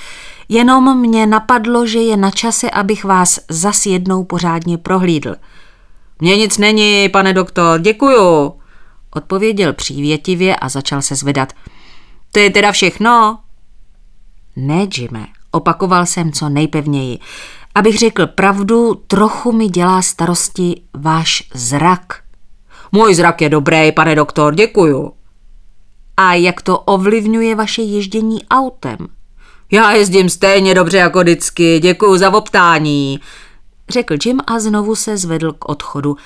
Jenom mě napadlo, že je na čase, abych vás zas jednou pořádně prohlídl. Mně nic není, pane doktor, děkuju, odpověděl přívětivě a začal se zvedat. To je teda všechno? Ne, Jime, opakoval jsem co nejpevněji. Abych řekl pravdu, trochu mi dělá starosti váš zrak. Můj zrak je dobrý, pane doktor, děkuju. A jak to ovlivňuje vaše ježdění autem? Já jezdím stejně dobře jako vždycky, děkuju za optání, řekl Jim a znovu se zvedl k odchodu.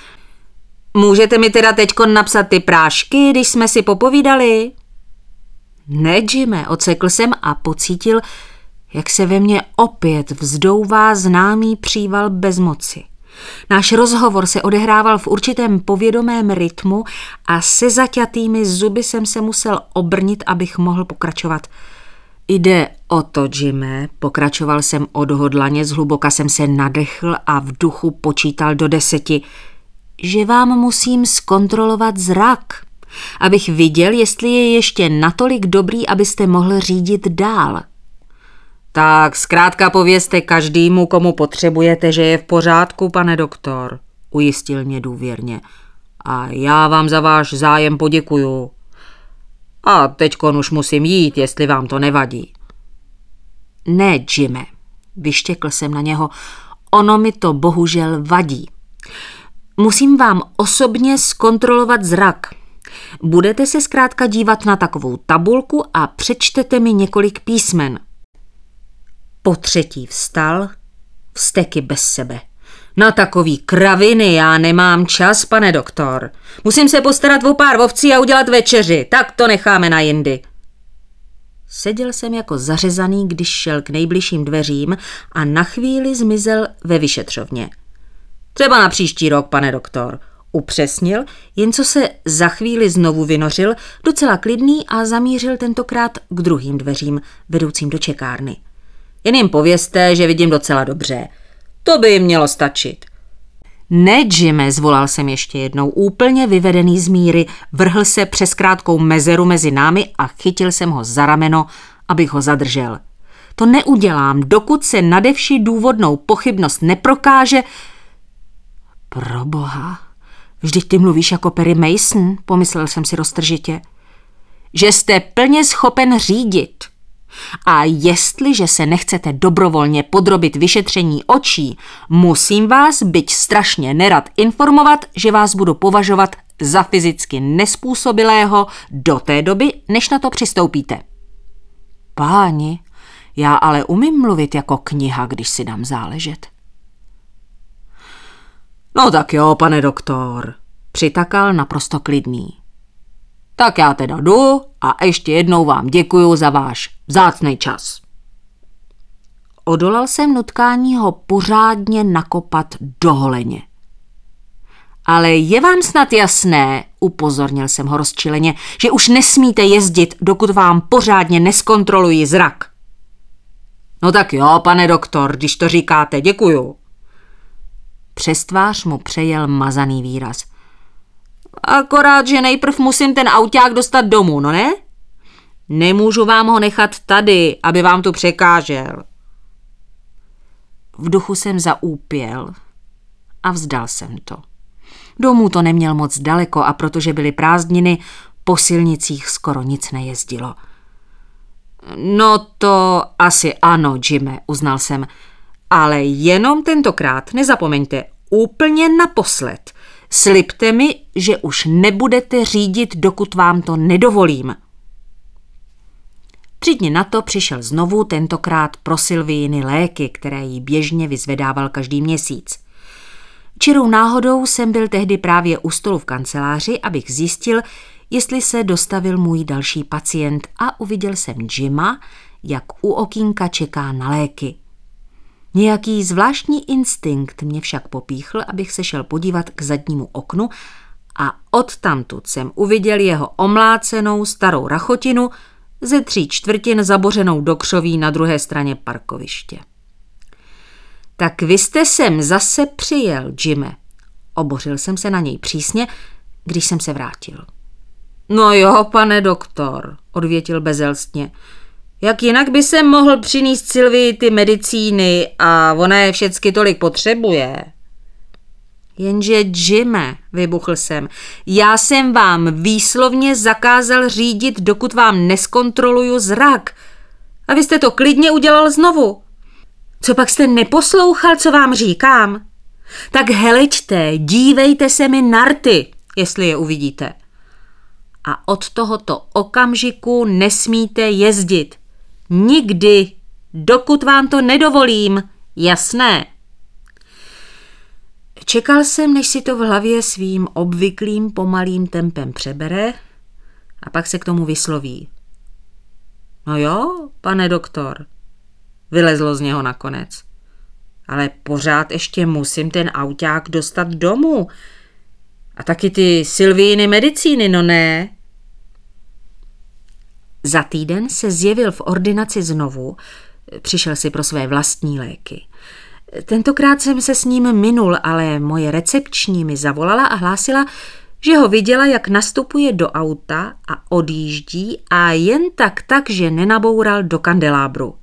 Můžete mi teda teďko napsat ty prášky, když jsme si popovídali? Ne, Jime, odsekl jsem a pocítil, jak se ve mně opět vzdouvá známý příval bezmoci. Náš rozhovor se odehrával v určitém povědomém rytmu a se zaťatými zuby jsem se musel obrnit, abych mohl pokračovat. Jde o to, Jime, pokračoval jsem odhodlaně, zhluboka jsem se nadechl a v duchu počítal do deseti, že vám musím zkontrolovat zrak, abych viděl, jestli je ještě natolik dobrý, abyste mohl řídit dál. Tak zkrátka povězte každému, komu potřebujete, že je v pořádku, pane doktor, ujistil mě důvěrně. A já vám za váš zájem poděkuju. A teďkon už musím jít, jestli vám to nevadí. Ne, Jime, vyštěkl jsem na něho, ono mi to bohužel vadí. Musím vám osobně zkontrolovat zrak. Budete se zkrátka dívat na takovou tabulku a přečtete mi několik písmen. Po třetí vstal, vzteky bez sebe. Na takový kraviny já nemám čas, pane doktor. Musím se postarat o pár ovcí a udělat večeři, tak to necháme na jindy. Seděl jsem jako zařezaný, když šel k nejbližším dveřím a na chvíli zmizel ve vyšetřovně. Třeba na příští rok, pane doktor, upřesnil, jen co se za chvíli znovu vynořil, docela klidný a zamířil tentokrát k druhým dveřím, vedoucím do čekárny. Jen jim povězte, že vidím docela dobře. To by jim mělo stačit. Ne, Jime, zvolal jsem ještě jednou, úplně vyvedený z míry, vrhl se přes krátkou mezeru mezi námi a chytil jsem ho za rameno, abych ho zadržel. To neudělám, dokud se nade vši důvodnou pochybnost neprokáže. Proboha, vždyť ty mluvíš jako Perry Mason, pomyslel jsem si roztržitě. Že jste plně schopen řídit. A jestliže se nechcete dobrovolně podrobit vyšetření očí, musím vás, byť strašně nerad, informovat, že vás budu považovat za fyzicky nespůsobilého do té doby, než na to přistoupíte. Páni, já ale umím mluvit jako kniha, když si dám záležet. No tak jo, pane doktor, Přitakal naprosto klidný. Tak já teda jdu a ještě jednou vám děkuju za váš vzácný čas. Odolal jsem nutkání ho pořádně nakopat do holeně. Ale je vám snad jasné, upozornil jsem ho rozčileně, že už nesmíte jezdit, dokud vám pořádně neskontroluji zrak. No tak jo, pane doktor, když to říkáte, děkuju. Přes tvář mu přejel mazaný výraz. Akorát, že nejprv musím ten auták dostat domů, no ne? Nemůžu vám ho nechat tady, aby vám tu překážel. V duchu jsem zaúpěl a vzdal jsem to. Domů to neměl moc daleko a protože byly prázdniny, po silnicích skoro nic nejezdilo. No to asi ano, Jime, uznal jsem. Ale jenom tentokrát, nezapomeňte, úplně naposled. Slibte mi, že už nebudete řídit, dokud vám to nedovolím. Tři dny na to přišel znovu, tentokrát pro Silvíny léky, které jí běžně vyzvedával každý měsíc. Čirou náhodou jsem byl tehdy právě u stolu v kanceláři, abych zjistil, jestli se dostavil můj další pacient, a uviděl jsem Jima, jak u okýnka čeká na léky. Nějaký zvláštní instinkt mě však popíchl, abych se šel podívat k zadnímu oknu, a odtamtud jsem uviděl jeho omlácenou starou rachotinu ze tří čtvrtin zabořenou do křoví na druhé straně parkoviště. Tak vy jste sem zase přijel, Jime. Obořil jsem se na něj přísně, když jsem se vrátil. No jo, pane doktor, odvětil bezelstně. Jak jinak by jsem mohl přinést Silvii ty medicíny a ona je všecky tolik potřebuje. Jenže, Jime, vybuchl jsem, já jsem vám výslovně zakázal řídit, dokud vám neskontroluju zrak. A vy jste to klidně udělal znovu. Co pak jste neposlouchal, co vám říkám? Tak heleďte, dívejte se mi na rty, jestli je uvidíte. A od tohoto okamžiku nesmíte jezdit. Nikdy, dokud vám to nedovolím, jasné. Čekal jsem, než si to v hlavě svým obvyklým pomalým tempem přebere a pak se k tomu vysloví. No jo, pane doktor, vylezlo z něho nakonec. Ale pořád ještě musím ten auták dostat domů. A taky ty Silvíny medicíny, no ne? Za týden se zjevil v ordinaci znovu, přišel si pro své vlastní léky. Tentokrát jsem se s ním minul, ale moje recepční mi zavolala a hlásila, že ho viděla, jak nastupuje do auta a odjíždí a jen tak tak, že nenaboural do kandelábru.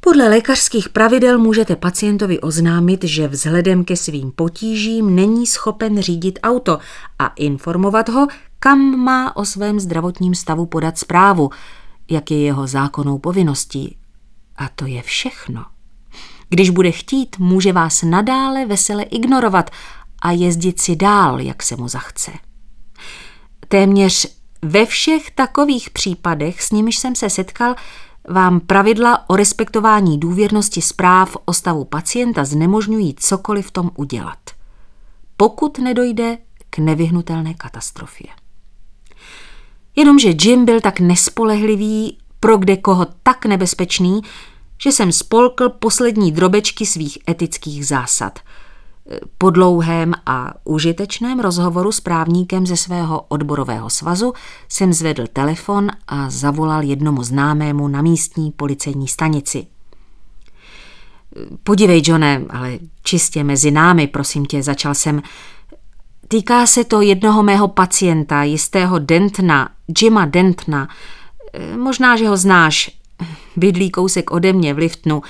Podle lékařských pravidel můžete pacientovi oznámit, že vzhledem ke svým potížím není schopen řídit auto a informovat ho, kam má o svém zdravotním stavu podat zprávu, jak je jeho zákonnou povinností. A to je všechno. Když bude chtít, může vás nadále vesele ignorovat a jezdit si dál, jak se mu zachce. Téměř ve všech takových případech, s nimiž jsem se setkal, vám pravidla o respektování důvěrnosti zpráv o stavu pacienta znemožňují cokoliv v tom udělat, pokud nedojde k nevyhnutelné katastrofě. Jenomže Jim byl tak nespolehlivý, pro kde koho tak nebezpečný, že jsem spolkl poslední drobečky svých etických zásad. Po dlouhém a užitečném rozhovoru s právníkem ze svého odborového svazu jsem zvedl telefon a zavolal jednomu známému na místní policejní stanici. Podívej, Johne, ale čistě mezi námi, prosím tě, začal jsem. Týká se to jednoho mého pacienta, jistého Dentona, Jima Dentona. Možná, že ho znáš, bydlí kousek ode mě v Liftnu,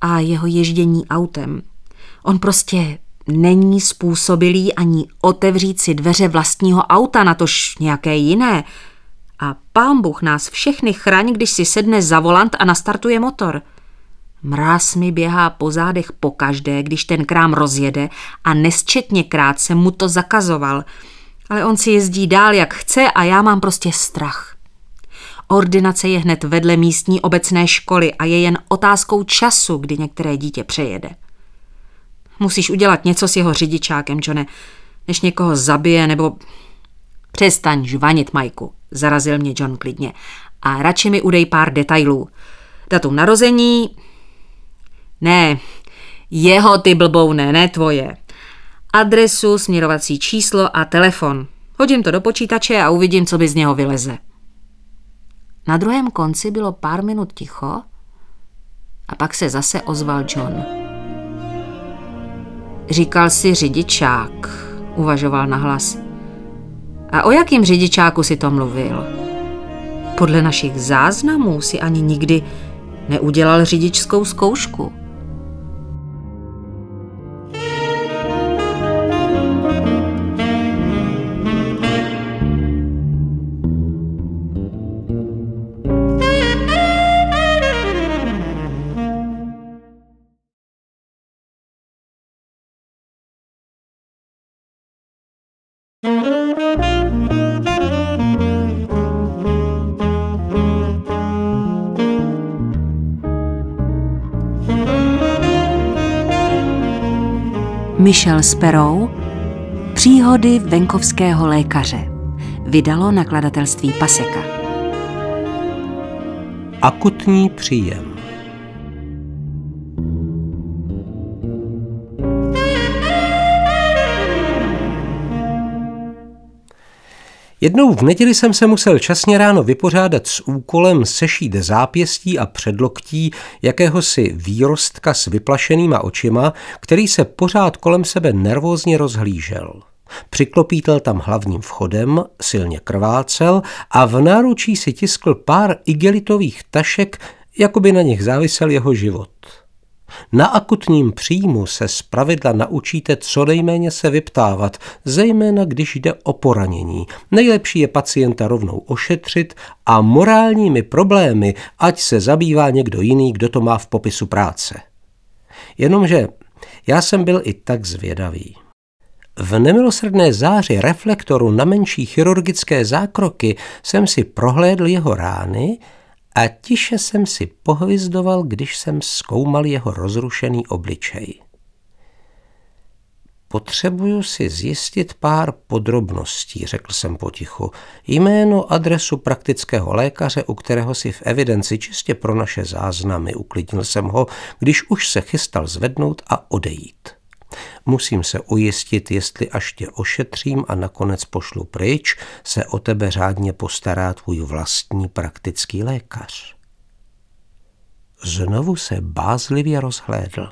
a jeho ježdění autem. On prostě není způsobilý ani otevřít si dveře vlastního auta, natož nějaké jiné. A pán Bůh nás všechny chraň, když si sedne za volant a nastartuje motor. Mráz mi běhá po zádech pokaždé, když ten krám rozjede, a nesčetněkrát jsem mu to zakazoval. Ale on si jezdí dál, jak chce, a já mám prostě strach. Ordinace je hned vedle místní obecné školy a je jen otázkou času, kdy některé dítě přejede. Musíš udělat něco s jeho řidičákem, Johne. než někoho zabije nebo... Přestaň žvanit, Majku, zarazil mě John klidně. A radši mi udej pár detailů. Datum narození... Ne, jeho ty blboune, ne tvoje. Adresu, směrovací číslo a telefon. Hodím to do počítače a uvidím, co by z něho vyleze. Na druhém konci bylo pár minut ticho a pak se zase ozval John. Říkal si řidičák, uvažoval nahlas. A o jakém řidičáku si to mluvil? Podle našich záznamů si ani nikdy neudělal řidičskou zkoušku. Michael Sparrow, Příhody venkovského lékaře, vydalo nakladatelství Paseka. Akutní příjem. Jednou v neděli jsem se musel časně ráno vypořádat s úkolem sešít zápěstí a předloktí jakéhosi výrostka s vyplašenýma očima, který se pořád kolem sebe nervózně rozhlížel. Přiklopítal tam hlavním vchodem, silně krvácel a v náručí si tiskl pár igelitových tašek, jako by na nich závisel jeho život. Na akutním příjmu se zpravidla naučíte co nejméně se vyptávat, zejména když jde o poranění. Nejlepší je pacienta rovnou ošetřit a morálními problémy, ať se zabývá někdo jiný, kdo to má v popisu práce. Jenomže já jsem byl i tak zvědavý. V nemilosrdné záři reflektoru na menší chirurgické zákroky jsem si prohlédl jeho rány a tiše jsem si pohvizdoval, když jsem zkoumal jeho rozrušený obličej. Potřebuju si zjistit pár podrobností, řekl jsem potichu. Jméno, adresu praktického lékaře, u kterého si v evidenci čistě pro naše záznamy, uklidnil jsem ho, když už se chystal zvednout a odejít. Musím se ujistit, jestli až tě ošetřím a nakonec pošlu pryč, se o tebe řádně postará tvůj vlastní praktický lékař. Znovu se bázlivě rozhlédl.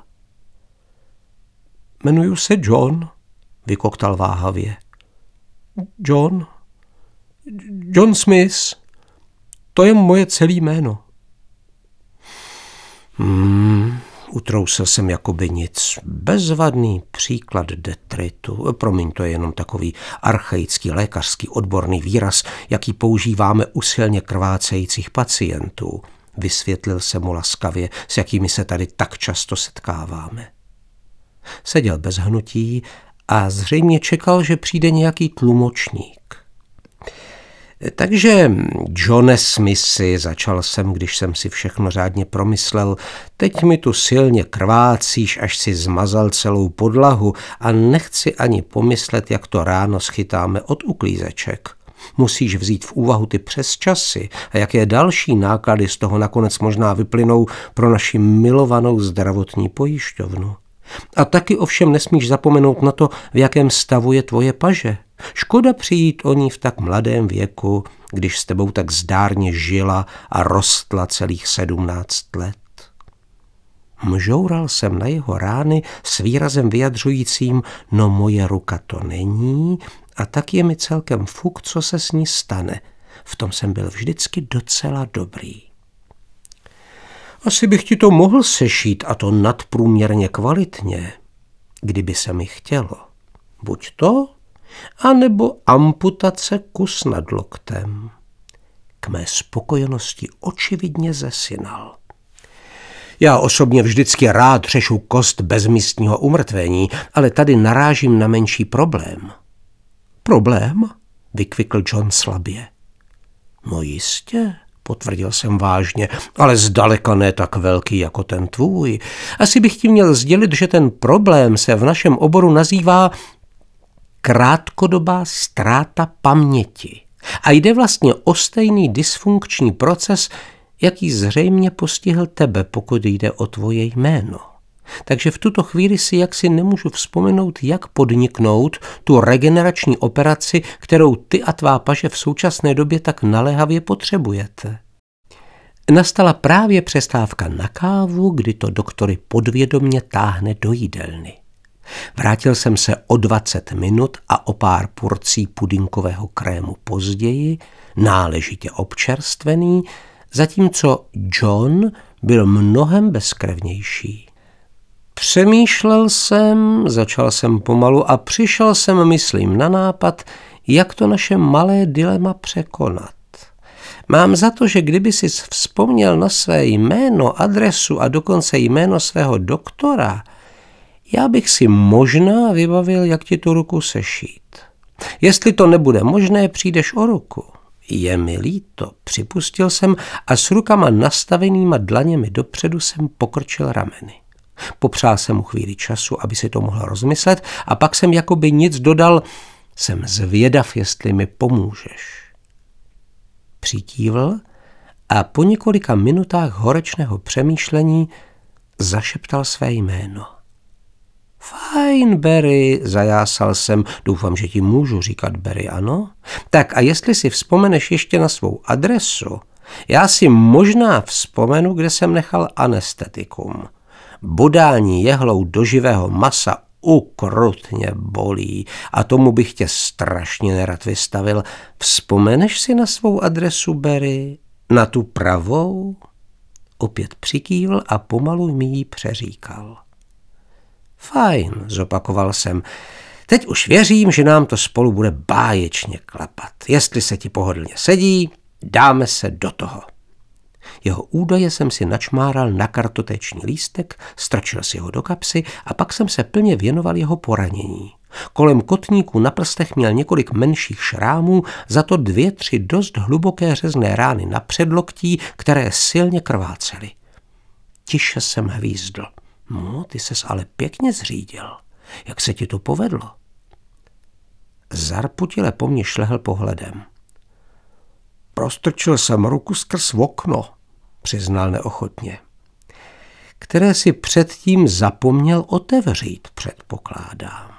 Jmenuji se John, vykoktal váhavě. John? John Smith? To je moje celé jméno. Hmm... Utrousil jsem jako by nic. Bezvadný příklad detritu. Promiň, to je jenom takový archaický lékařský odborný výraz, jaký používáme u silně krvácejících pacientů. Vysvětlil jsem mu laskavě, s jakými se tady tak často setkáváme. Seděl bez hnutí a zřejmě čekal, že přijde nějaký tlumočník. Takže, Johne Smithy, začal jsem, když jsem si všechno řádně promyslel, teď mi tu silně krvácíš, až si zmazal celou podlahu a nechci ani pomyslet, jak to ráno schytáme od uklízeček. Musíš vzít v úvahu ty přesčasy a jaké další náklady z toho nakonec možná vyplynou pro naši milovanou zdravotní pojišťovnu. A taky ovšem nesmíš zapomenout na to, v jakém stavu je tvoje paže. Škoda přijít o ní v tak mladém věku, když s tebou tak zdárně žila a rostla celých sedmnáct let. Mžoural jsem na jeho rány s výrazem vyjadřujícím, no moje ruka to není a tak je mi celkem fuk, co se s ní stane. V tom jsem byl vždycky docela dobrý. Asi bych ti to mohl sešít a to nadprůměrně kvalitně, kdyby se mi chtělo. Buď to... a nebo amputace kus nad loktem. K mé spokojenosti očividně zesinal. Já osobně vždycky rád řešu kost bezmístního umrtvení, ale tady narážím na menší problém. Problém? Vykvikl John slabě. No jistě, potvrdil jsem vážně, ale zdaleka ne tak velký jako ten tvůj. Asi bych ti měl sdělit, že ten problém se v našem oboru nazývá krátkodobá ztráta paměti a jde vlastně o stejný dysfunkční proces, jaký zřejmě postihl tebe, pokud jde o tvoje jméno. Takže v tuto chvíli si jaksi nemůžu vzpomenout, jak podniknout tu regenerační operaci, kterou ty a tvá paže v současné době tak naléhavě potřebujete. Nastala právě přestávka na kávu, kdy to doktory podvědomě táhne do jídelny. Vrátil jsem se o dvacet minut a o pár porcí pudinkového krému později, náležitě občerstvený, zatímco John byl mnohem bezkrevnější. Přemýšlel jsem, začal jsem pomalu a přišel jsem, myslím, na nápad, jak to naše malé dilema překonat. Mám za to, že kdyby si vzpomněl na své jméno, adresu a dokonce jméno svého doktora, já bych si možná vybavil, jak ti tu ruku sešít. Jestli to nebude možné, přijdeš o ruku. Je mi líto, připustil jsem a s rukama nastavenýma dlaněmi dopředu jsem pokrčil rameny. Popřál jsem mu chvíli času, aby si to mohl rozmyslet a pak jsem jakoby nic dodal, jsem zvědav, jestli mi pomůžeš. Přitívl a po několika minutách horečného přemýšlení zašeptal své jméno. Fajn, Barry, zajásal jsem, doufám, že ti můžu říkat Barry, ano? Tak a jestli si vzpomeneš ještě na svou adresu, já si možná vzpomenu, kde jsem nechal anestetikum. Bodání jehlou do živého masa ukrutně bolí a tomu bych tě strašně nerad vystavil. Vzpomeneš si na svou adresu, Barry? Na tu pravou? Opět přikývl a pomalu mi ji přeříkal. Fajn, zopakoval jsem. Teď už věřím, že nám to spolu bude báječně klapat. Jestli se ti pohodlně sedí, dáme se do toho. Jeho údaje jsem si načmáral na kartoteční lístek, strčil si ho do kapsy a pak jsem se plně věnoval jeho poranění. Kolem kotníku na prstech měl několik menších šrámů, za to dvě, tři dost hluboké řezné rány na předloktí, které silně krvácely. Tiše jsem hvízdl. No, ty ses ale pěkně zřídil. Jak se ti to povedlo? Zarputile po mně šlehl pohledem. Prostrčil jsem ruku skrz okno, přiznal neochotně, které si předtím zapomněl otevřít, předpokládám.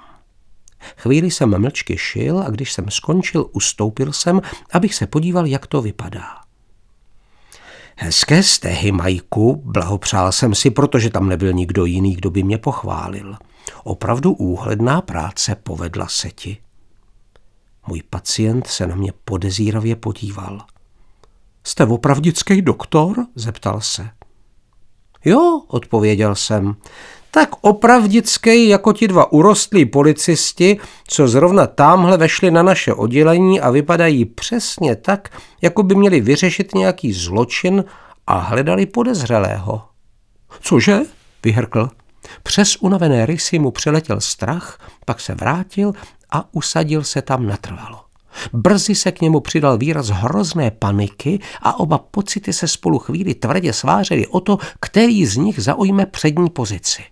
Chvíli jsem mlčky šil a když jsem skončil, ustoupil jsem, abych se podíval, jak to vypadá. Hezké stehy, Majku, blahopřál jsem si, protože tam nebyl nikdo jiný, kdo by mě pochválil. Opravdu úhledná práce, povedla se ti. Můj pacient se na mě podezíravě podíval. Jste opravdický doktor? Zeptal se. Jo, odpověděl jsem. Tak opravdický jako ti dva urostlí policisti, co zrovna támhle vešli na naše oddělení a vypadají přesně tak, jako by měli vyřešit nějaký zločin a hledali podezřelého. Cože? Vyhrkl. Přes unavené rysy mu přeletěl strach, pak se vrátil a usadil se tam natrvalo. Brzy se k němu přidal výraz hrozné paniky a oba pocity se spolu chvíli tvrdě svářily o to, který z nich zaujme přední pozici.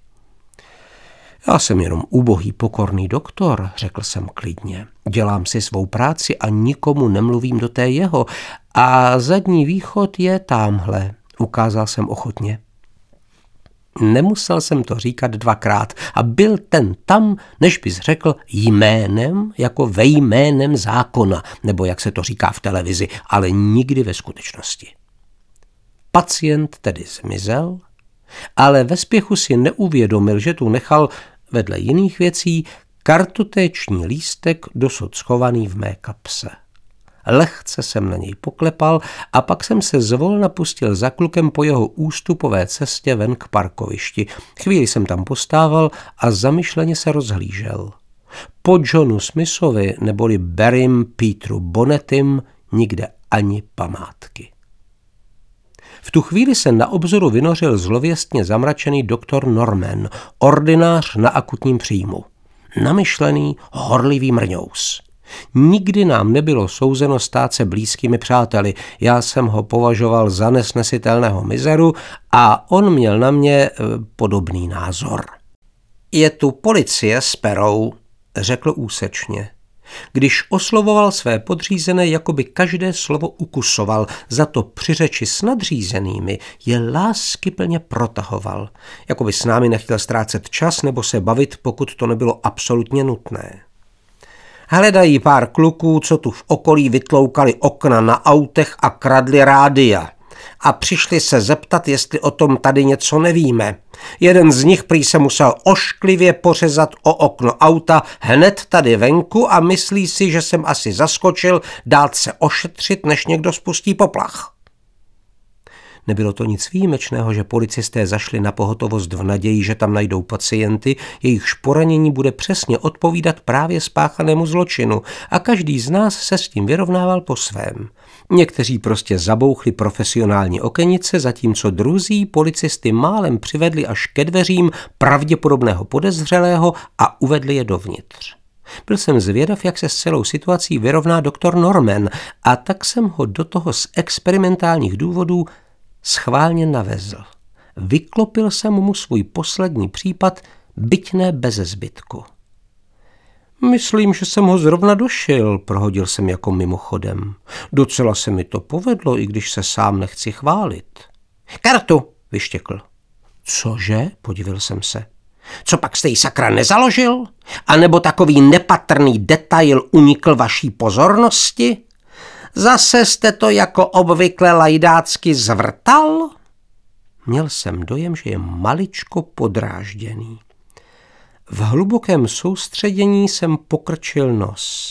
Já jsem jenom ubohý pokorný doktor, řekl jsem klidně. Dělám si svou práci a nikomu nemluvím do té jeho. A zadní východ je támhle, ukázal jsem ochotně. Nemusel jsem to říkat dvakrát a byl ten tam, než bys řekl jménem, jako ve jménem zákona, nebo jak se to říká v televizi, ale nikdy ve skutečnosti. Pacient tedy zmizel, ale ve spěchu si neuvědomil, že tu nechal vedle jiných věcí kartotéční lístek dosud schovaný v mé kapse. Lehce jsem na něj poklepal a pak jsem se zvolna pustil za klukem po jeho ústupové cestě ven k parkovišti. Chvíli jsem tam postával a zamyšleně se rozhlížel. Po Johnu Smithovi neboli Barrym Petru Bonnettym nikde ani památky. V tu chvíli se na obzoru vynořil zlověstně zamračený doktor Norman, ordinář na akutním příjmu. Namyšlený, horlivý mrňous. Nikdy nám nebylo souzeno stát se blízkými přáteli, já jsem ho považoval za nesnesitelného mizeru a on měl na mě podobný názor. Je tu policie s Perou, řekl úsečně. Když oslovoval své podřízené, jako by každé slovo ukusoval, za to při řeči s nadřízenými je láskyplně protahoval, jako by s námi nechtěl ztrácet čas nebo se bavit, pokud to nebylo absolutně nutné. Hledají pár kluků, co tu v okolí vytloukali okna na autech a kradli rádia. A přišli se zeptat, jestli o tom tady něco nevíme. Jeden z nich prý se musel ošklivě pořezat o okno auta hned tady venku a myslí si, že jsem asi zaskočil dát se ošetřit, než někdo spustí poplach. Nebylo to nic výjimečného, že policisté zašli na pohotovost v naději, že tam najdou pacienty, jejichž poranění bude přesně odpovídat právě spáchanému zločinu a každý z nás se s tím vyrovnával po svém. Někteří prostě zabouchli profesionální okenice, zatímco druzí policisty málem přivedli až ke dveřím pravděpodobného podezřelého a uvedli je dovnitř. Byl jsem zvědav, jak se s celou situací vyrovná doktor Norman, a tak jsem ho do toho z experimentálních důvodů schválně navezl. Vyklopil jsem mu svůj poslední případ, byť ne beze zbytku. Myslím, že jsem ho zrovna došil, prohodil jsem jako mimochodem. Docela se mi to povedlo, i když se sám nechci chválit. Kartu, vyštěkl. Cože, podivil jsem se. Co pak jste ji sakra nezaložil? A nebo takový nepatrný detail unikl vaší pozornosti? Zase jste to jako obvykle lajdácky zvrtal? Měl jsem dojem, že je maličko podrážděný. V hlubokém soustředění jsem pokrčil nos.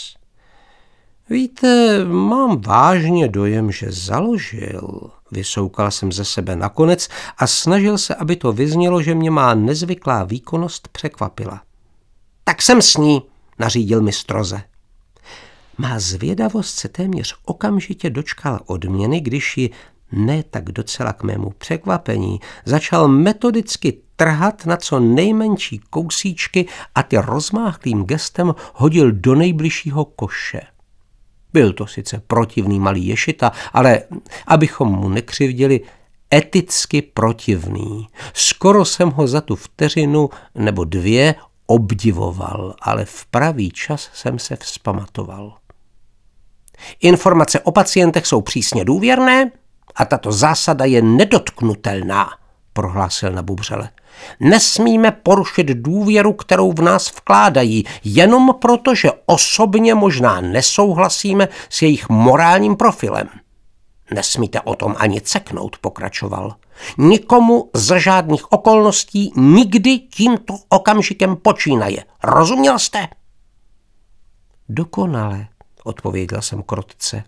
Víte, mám vážně dojem, že založil. Vysoukal jsem ze sebe nakonec a snažil se, aby to vyznělo, že mě má nezvyklá výkonnost překvapila. Tak jsem s ní, nařídil mi stroze. Má zvědavost se téměř okamžitě dočkala odměny, když ji, ne tak docela k mému překvapení, začal metodicky trhat na co nejmenší kousíčky a ty rozmáchlým gestem hodil do nejbližšího koše. Byl to sice protivný malý ješita, ale, abychom mu nekřivdili, eticky protivný. Skoro jsem ho za tu vteřinu nebo dvě obdivoval, ale v pravý čas jsem se vzpamatoval. Informace o pacientech jsou přísně důvěrné a tato zásada je nedotknutelná, prohlásil nabubřele. Nesmíme porušit důvěru, kterou v nás vkládají, jenom proto, že osobně možná nesouhlasíme s jejich morálním profilem. Nesmíte o tom ani ceknout, pokračoval. Nikomu za žádných okolností nikdy tímto okamžikem počínaje. Rozuměl jste? Dokonale, odpověděl jsem krotce.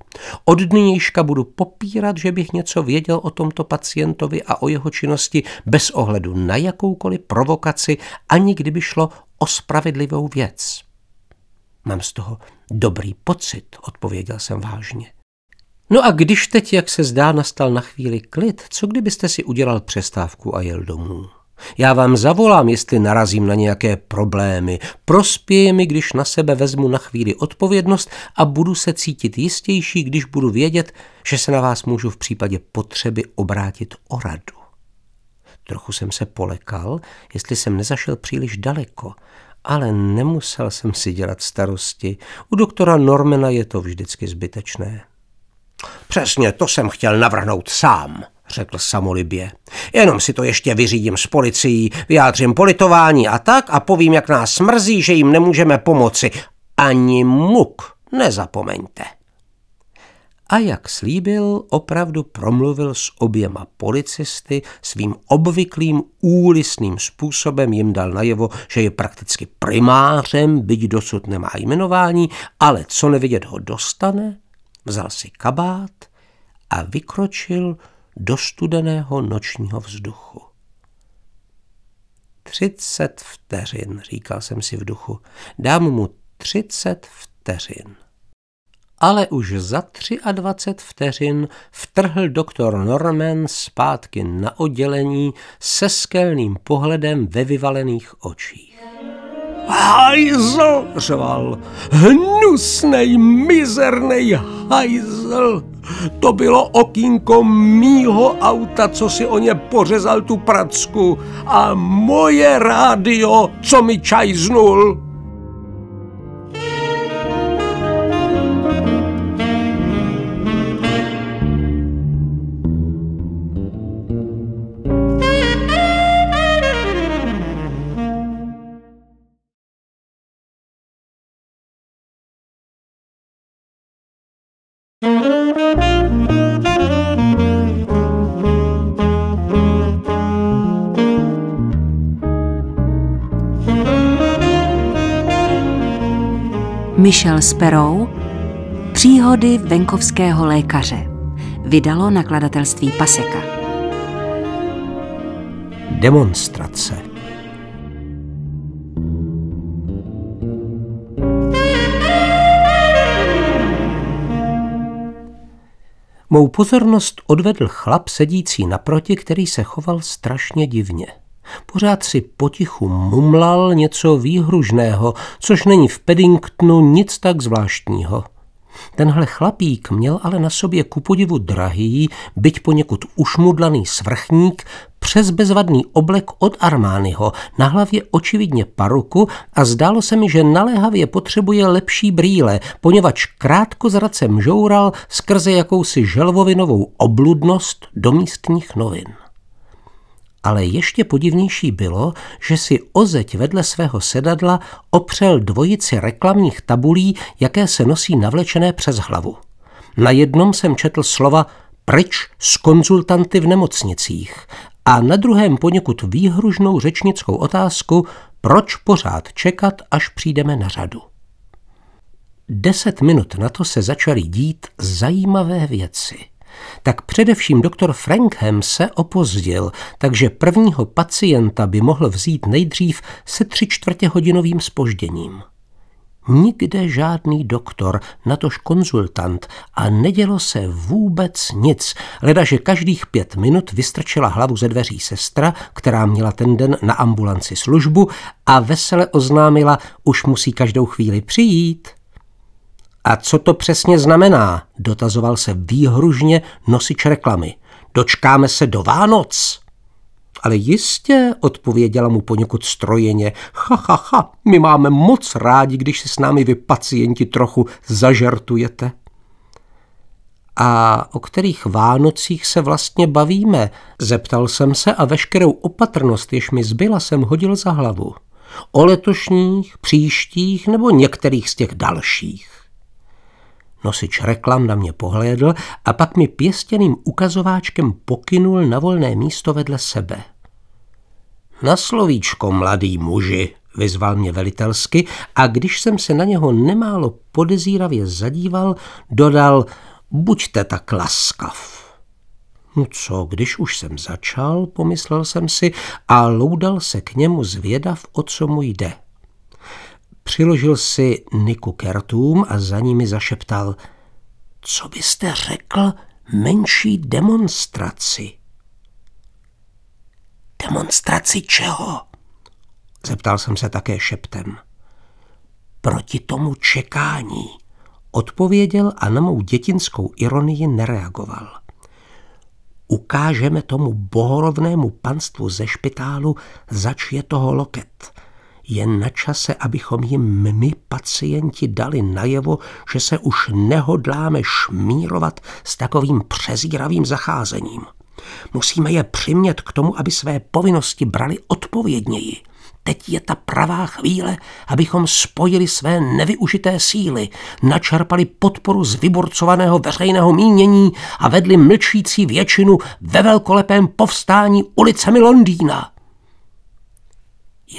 Od nynějška budu popírat, že bych něco věděl o tomto pacientovi a o jeho činnosti bez ohledu na jakoukoliv provokaci, ani kdyby šlo o spravedlivou věc. Mám z toho dobrý pocit, odpověděl jsem vážně. No a když teď, jak se zdá, nastal na chvíli klid, co kdybyste si udělal přestávku a jel domů? Já vám zavolám, jestli narazím na nějaké problémy. Prospěje mi, když na sebe vezmu na chvíli odpovědnost a budu se cítit jistější, když budu vědět, že se na vás můžu v případě potřeby obrátit o radu. Trochu jsem se polekal, jestli jsem nezašel příliš daleko, ale nemusel jsem si dělat starosti. U doktora Normana je to vždycky zbytečné. Přesně to jsem chtěl navrhnout sám, řekl samolibě. Jenom si to ještě vyřídím s policií, vyjádřím politování a tak a povím, jak nás mrzí, že jim nemůžeme pomoci. Ani muk, nezapomeňte. A jak slíbil, opravdu promluvil s oběma policisty, svým obvyklým úlisným způsobem jim dal najevo, že je prakticky primářem, byť dosud nemá jmenování, ale co nevidět ho dostane. Vzal si kabát a vykročil do studeného nočního vzduchu. Třicet vteřin, říkal jsem si v duchu. Dám mu třicet vteřin. Ale už za dvacet tři vteřin vtrhl doktor Norman zpátky na oddělení se skelným pohledem ve vyvalených očích. Hajzl, řval, hnusnej, mizernej hajzl. To bylo okýnko mýho auta, co si o ně pořezal tu pracku, a moje rádio, co mi čajznul. Michael Sparrow, Příhody venkovského lékaře. Vydalo nakladatelství Paseka. Demonstrace. Mou pozornost odvedl chlap sedící naproti, který se choval strašně divně. Pořád si potichu mumlal něco výhružného, což není v Paddingtonu nic tak zvláštního. Tenhle chlapík měl ale na sobě kupodivu drahý, byť poněkud ušmudlaný svrchník, přes bezvadný oblek od Armányho, na hlavě očividně paruku a zdálo se mi, že naléhavě potřebuje lepší brýle, poněvadž krátkozracem žoural skrze jakousi želvovinovou obludnost do místních novin. Ale ještě podivnější bylo, že si o zeď vedle svého sedadla opřel dvojici reklamních tabulí, jaké se nosí navlečené přes hlavu. Na jednom jsem četl slova pryč s konzultanty v nemocnicích a na druhém poněkud výhružnou řečnickou otázku, proč pořád čekat, až přijdeme na řadu. Deset minut na to se začaly dít zajímavé věci. Tak především doktor Frankham se opozdil, takže prvního pacienta by mohl vzít nejdřív se tři čtvrtě hodinovým zpožděním. Nikde žádný doktor, natož konzultant, a nedělo se vůbec nic, ledaže každých pět minut vystrčila hlavu ze dveří sestra, která měla ten den na ambulanci službu a vesele oznámila, už musí každou chvíli přijít. A co to přesně znamená, dotazoval se výhružně nosič reklamy. Dočkáme se do Vánoc. Ale jistě, odpověděla mu poněkud strojeně. Ha, ha, ha, my máme moc rádi, když si s námi vy pacienti trochu zažertujete. A o kterých Vánocích se vlastně bavíme? Zeptal jsem se a veškerou opatrnost, jež mi zbyla, jsem hodil za hlavu. O letošních, příštích nebo některých z těch dalších? Nosič reklam na mě pohlédl a pak mi pěstěným ukazováčkem pokynul na volné místo vedle sebe. Na slovíčko, mladý muži, vyzval mě velitelsky a když jsem se na něho nemálo podezíravě zadíval, dodal, buďte tak laskav. No co, když už jsem začal, pomyslel jsem si a loudal se k němu zvědav, o co mu jde. Přiložil si niku k rtům a za nimi zašeptal, co byste řekl menší demonstraci? Demonstraci čeho? Zeptal jsem se také šeptem. Proti tomu čekání, odpověděl a na mou dětinskou ironii nereagoval. Ukážeme tomu bohorovnému panstvu ze špitálu, zač je toho loket. Je na čase, abychom jim my pacienti dali najevo, že se už nehodláme šmírovat s takovým přezíravým zacházením. Musíme je přimět k tomu, aby své povinnosti brali odpovědněji. Teď je ta pravá chvíle, abychom spojili své nevyužité síly, načerpali podporu z vyburcovaného veřejného mínění a vedli mlčící většinu ve velkolepém povstání ulicemi Londýna.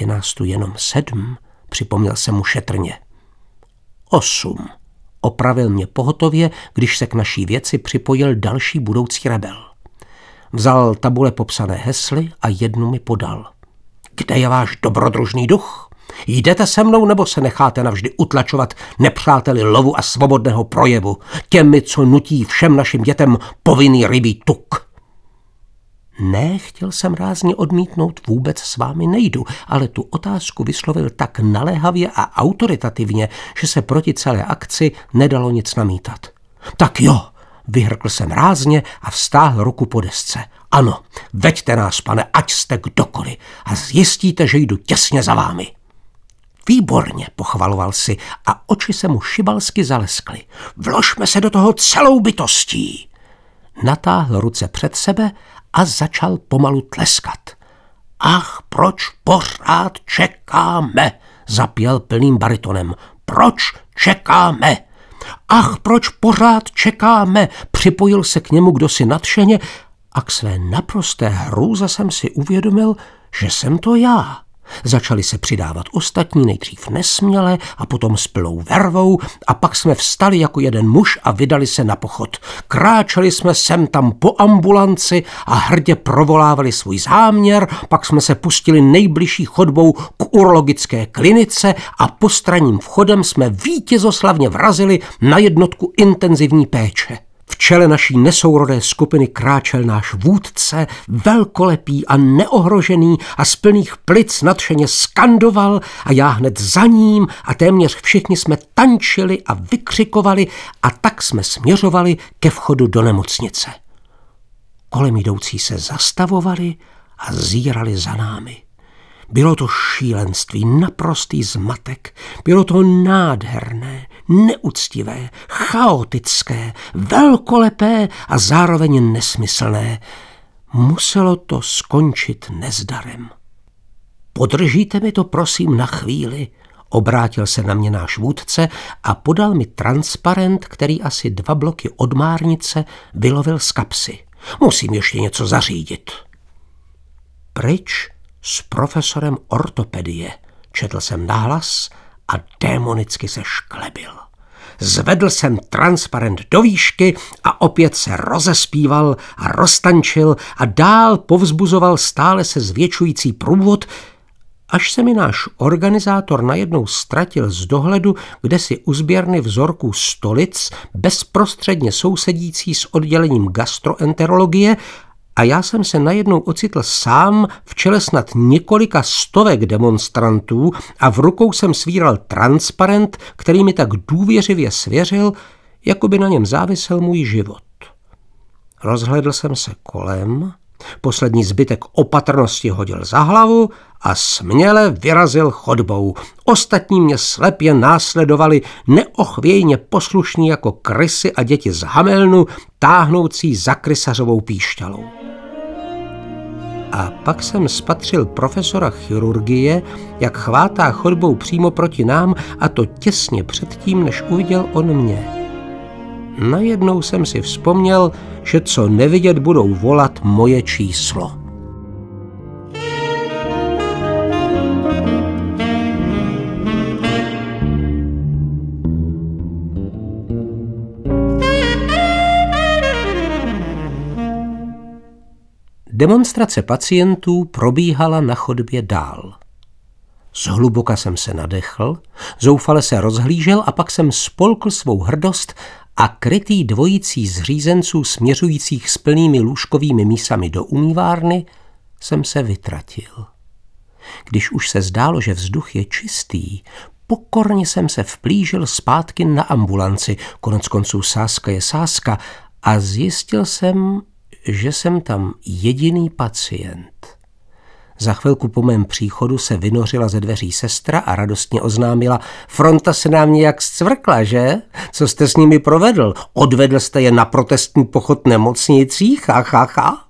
Je nás tu jenom sedm, připomněl jsem mu šetrně. Osm, opravil mě pohotově, když se k naší věci připojil další budoucí rebel. Vzal tabule popsané hesly a jednu mi podal. Kde je váš dobrodružný duch? Jdete se mnou nebo se necháte navždy utlačovat nepřáteli lovu a svobodného projevu, těmi, co nutí všem našim dětem povinný rybí tuk? Ne, chtěl jsem rázně odmítnout, vůbec s vámi nejdu, ale tu otázku vyslovil tak naléhavě a autoritativně, že se proti celé akci nedalo nic namítat. Tak jo, vyhrkl jsem rázně a vztáhl ruku po desce. Ano, veďte nás, pane, ať jste kdokoliv a zjistíte, že jdu těsně za vámi. Výborně, pochvaloval si a oči se mu šibalsky zaleskly. Vložme se do toho celou bytostí. Natáhl ruce před sebe a začal pomalu tleskat. Ach, proč pořád čekáme, zapěl plným baritonem. Proč čekáme? Ach, proč pořád čekáme, připojil se k němu kdosi nadšeně a k své naprosté hrůze jsem si uvědomil, že jsem to já. Začali se přidávat ostatní, nejdřív nesměle a potom s plnou vervou, a pak jsme vstali jako jeden muž a vydali se na pochod. Kráčeli jsme sem tam po ambulanci a hrdě provolávali svůj záměr, pak jsme se pustili nejbližší chodbou k urologické klinice a postranním vchodem jsme vítězoslavně vrazili na jednotku intenzivní péče. V čele naší nesourodé skupiny kráčel náš vůdce, velkolepý a neohrožený, a z plných plic nadšeně skandoval a já hned za ním, a téměř všichni jsme tančili a vykřikovali, a tak jsme směřovali ke vchodu do nemocnice. Kolem jdoucí se zastavovali a zírali za námi. Bylo to šílenství, naprostý zmatek, bylo to nádherné, neuctivé, chaotické, velkolepé a zároveň nesmyslné. Muselo to skončit nezdarem. Podržíte mi to, prosím, na chvíli, obrátil se na mě náš vůdce a podal mi transparent, který asi dva bloky od márnice vylovil z kapsy. Musím ještě něco zařídit. Pryč s profesorem ortopedie, četl jsem nahlas a démonicky se šklebil. Zvedl jsem transparent do výšky a opět se rozespíval a roztančil a dál povzbuzoval stále se zvětšující průvod, až se mi náš organizátor najednou ztratil z dohledu, kde si u sběrny vzorků stolic bezprostředně sousedící s oddělením gastroenterologie, a já jsem se najednou ocitl sám v čele snad několika stovek demonstrantů a v rukou jsem svíral transparent, který mi tak důvěřivě svěřil, jako by na něm závisel můj život. Rozhlédl jsem se kolem, poslední zbytek opatrnosti hodil za hlavu a směle vyrazil chodbou. Ostatní mě slepě následovali, neochvějně poslušní jako krysy a děti z Hamelnu, táhnoucí za krysařovou píšťalou. A pak jsem spatřil profesora chirurgie, jak chvátá chodbou přímo proti nám, a to těsně předtím, než uviděl on mě. Najednou jsem si vzpomněl, že co nevidět budou volat moje číslo. Demonstrace pacientů probíhala na chodbě dál. Zhluboka jsem se nadechl, zoufale se rozhlížel a pak jsem spolkl svou hrdost a krytý dvojicí zřízenců směřujících s plnými lůžkovými mísami do umývárny jsem se vytratil. Když už se zdálo, že vzduch je čistý, pokorně jsem se vplížil zpátky na ambulanci, koneckonců sázka je sázka, a zjistil jsem, že jsem tam jediný pacient. Za chvilku po mém příchodu se vynořila ze dveří sestra a radostně oznámila: fronta se nám nějak zcvrkla, že? Co jste s nimi provedl? Odvedl jste je na protestní pochod nemocnicích? Ha, ha, ha.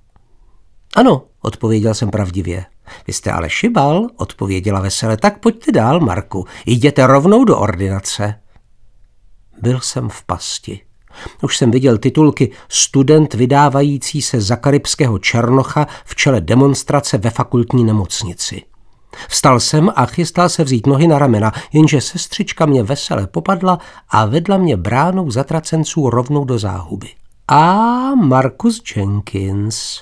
Ano, odpověděl jsem pravdivě. Vy jste ale šibal, odpověděla vesele. Tak pojďte dál, Marku, jděte rovnou do ordinace. Byl jsem v pasti. Už jsem viděl titulky: student vydávající se za karibského černocha v čele demonstrace ve fakultní nemocnici. Vstal jsem a chystal se vzít nohy na ramena, jenže sestřička mě vesele popadla a vedla mě bránou zatracenců rovnou do záhuby. A Markus Jenkins,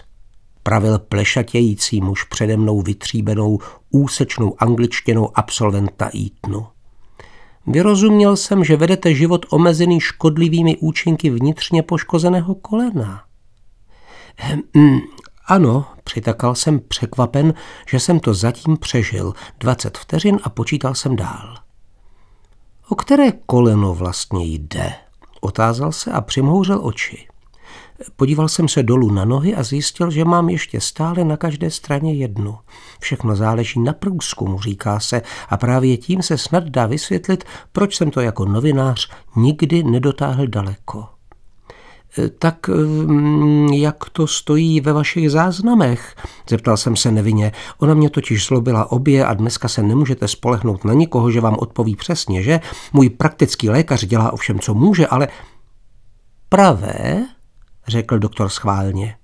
pravil plešatějící muž přede mnou vytříbenou úsečnou angličtinou absolventa Eatonu. Vyrozuměl jsem, že vedete život omezený škodlivými účinky vnitřně poškozeného kolena. Hm, ano, přitakal jsem překvapen, že jsem to zatím přežil. dvacet vteřin a počítal jsem dál. O které koleno vlastně jde? Otázal se a přimhouřil oči. Podíval jsem se dolů na nohy a zjistil, že mám ještě stále na každé straně jednu. Všechno záleží na průzkumu, říká se, a právě tím se snad dá vysvětlit, proč jsem to jako novinář nikdy nedotáhl daleko. Tak jak to stojí ve vašich záznamech? Zeptal jsem se nevinně. Ona mě totiž zlobila obě a dneska se nemůžete spolehnout na nikoho, že vám odpoví přesně, že? Můj praktický lékař dělá ovšem, co může, ale... Pravé? Řekl doktor schválně.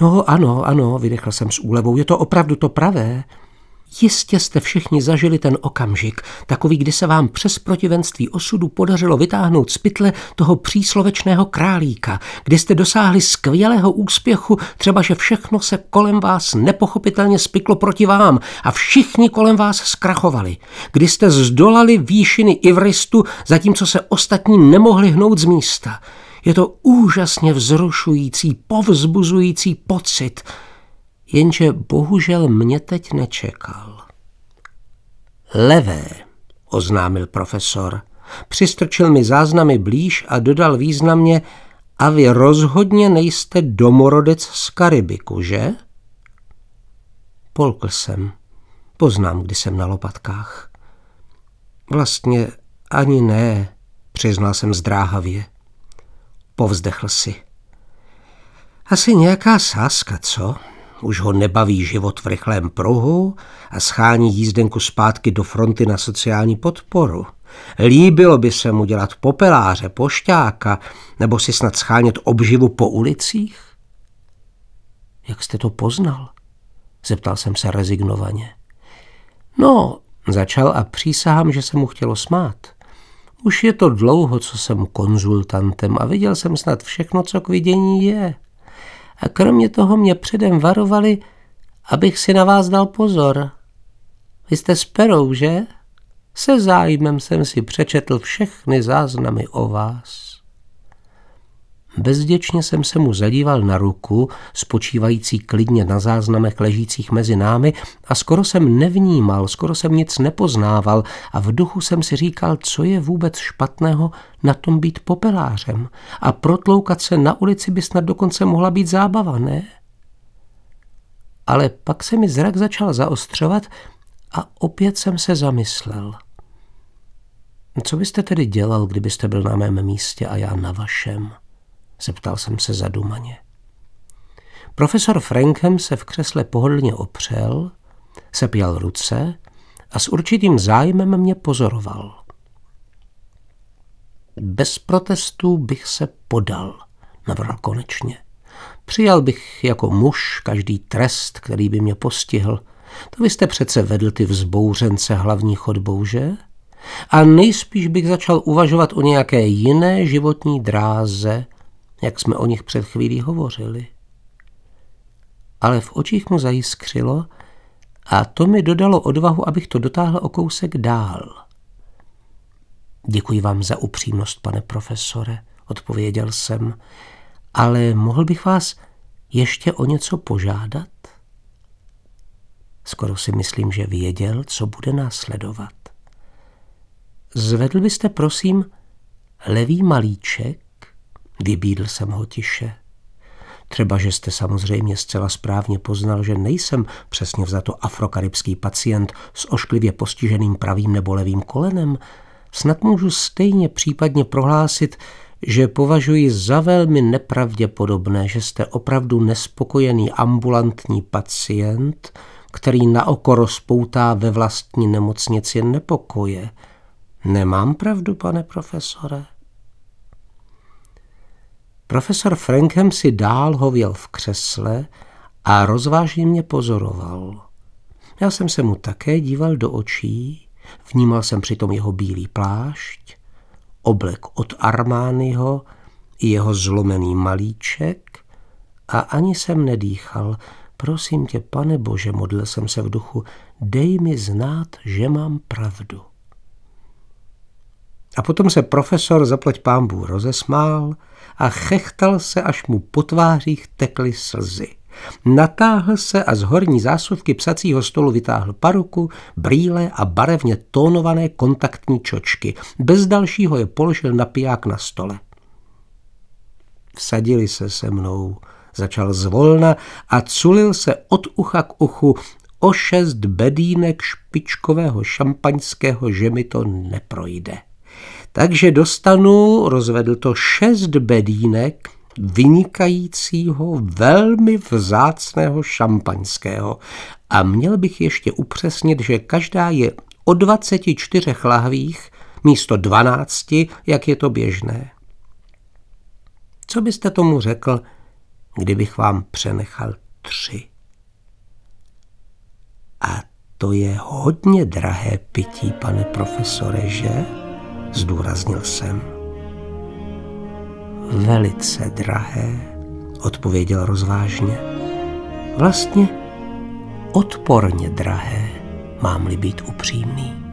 No ano, ano, vydechl jsem s úlevou, je to opravdu to pravé. Jistě jste všichni zažili ten okamžik, takový, kdy se vám přes protivenství osudu podařilo vytáhnout z pytle toho příslovečného králíka, kdy jste dosáhli skvělého úspěchu, třeba že všechno se kolem vás nepochopitelně spiklo proti vám a všichni kolem vás zkrachovali, kdy jste zdolali výšiny Ivristu, zatímco se ostatní nemohli hnout z místa. Je to úžasně vzrušující, povzbuzující pocit, jenže bohužel mě teď nečekal. Levé, oznámil profesor. Přistrčil mi záznamy blíž a dodal významně, a vy rozhodně nejste domorodec z Karibiku, že? Polkl jsem. Poznám, kdy jsem na lopatkách. Vlastně ani ne, přiznal jsem zdráhavě. Povzdechl si. Asi nějaká sázka, co? Už ho nebaví život v rychlém pruhu a schání jízdenku zpátky do fronty na sociální podporu. Líbilo by se mu dělat popeláře, pošťáka, nebo si snad schánět obživu po ulicích? Jak jste to poznal? Zeptal jsem se rezignovaně. No, začal a přísahám, že se mu chtělo smát. Už je to dlouho, co jsem konzultantem a viděl jsem snad všechno, co k vidění je. A kromě toho mě předem varovali, abych si na vás dal pozor. Vy jste Sparrow, že? Se zájmem jsem si přečetl všechny záznamy o vás. Bezděčně jsem se mu zadíval na ruku, spočívající klidně na záznamech ležících mezi námi, a skoro jsem nevnímal, skoro jsem nic nepoznával a v duchu jsem si říkal, co je vůbec špatného na tom být popelářem a protloukat se na ulici by snad dokonce mohla být zábava, ne? Ale pak se mi zrak začal zaostřovat a opět jsem se zamyslel. Co byste tedy dělal, kdybyste byl na mém místě a já na vašem? Zeptal jsem se zadumaně. Profesor Frankham se v křesle pohodlně opřel, sepjal ruce a s určitým zájmem mě pozoroval. Bez protestů bych se podal, navrhl konečně. Přijal bych jako muž každý trest, který by mě postihl. To vy jste přece vedl ty vzbouřence hlavní chodbou, že? A nejspíš bych začal uvažovat o nějaké jiné životní dráze, jak jsme o nich před chvílí hovořili. Ale v očích mu zajiskřilo a to mi dodalo odvahu, abych to dotáhl o kousek dál. Děkuji vám za upřímnost, pane profesore, odpověděl jsem, ale mohl bych vás ještě o něco požádat? Skoro si myslím, že věděl, co bude následovat. Zvedl byste, prosím, levý malíček? Vybídl jsem ho tiše. Třeba, že jste samozřejmě zcela správně poznal, že nejsem přesně vzato afrokaribský pacient s ošklivě postiženým pravým nebo levým kolenem, snad můžu stejně případně prohlásit, že považuji za velmi nepravděpodobné, že jste opravdu nespokojený ambulantní pacient, který na oko rozpoutá ve vlastní nemocnici nepokoje. Nemám pravdu, pane profesore? Profesor Frankham si dál hověl v křesle a rozvážně mě pozoroval. Já jsem se mu také díval do očí, vnímal jsem přitom jeho bílý plášť, oblek od Armányho i jeho zlomený malíček a ani jsem nedýchal. Prosím tě, pane Bože, modlil jsem se v duchu, dej mi znát, že mám pravdu. A potom se profesor zaplať pámbu rozesmál a chechtal se, až mu po tvářích tekly slzy. Natáhl se a z horní zásuvky psacího stolu vytáhl paruku, brýle a barevně tónované kontaktní čočky. Bez dalšího je položil na piják na stole. Vsadili se se mnou, začal zvolna a culil se od ucha k uchu. O šest bedínek špičkového šampaňského, že mi to neprojde. Takže dostanu, rozvedl to, šest bedínek vynikajícího, velmi vzácného šampaňského. A měl bych ještě upřesnit, že každá je o dvaceti čtyřech lahvích místo dvanácti, jak je to běžné. Co byste tomu řekl, kdybych vám přenechal tři? A To je hodně drahé pití, pane profesore, že? Zdůraznil jsem. Velice drahé, odpověděl rozvážně. Vlastně odporně drahé, mám-li být upřímný.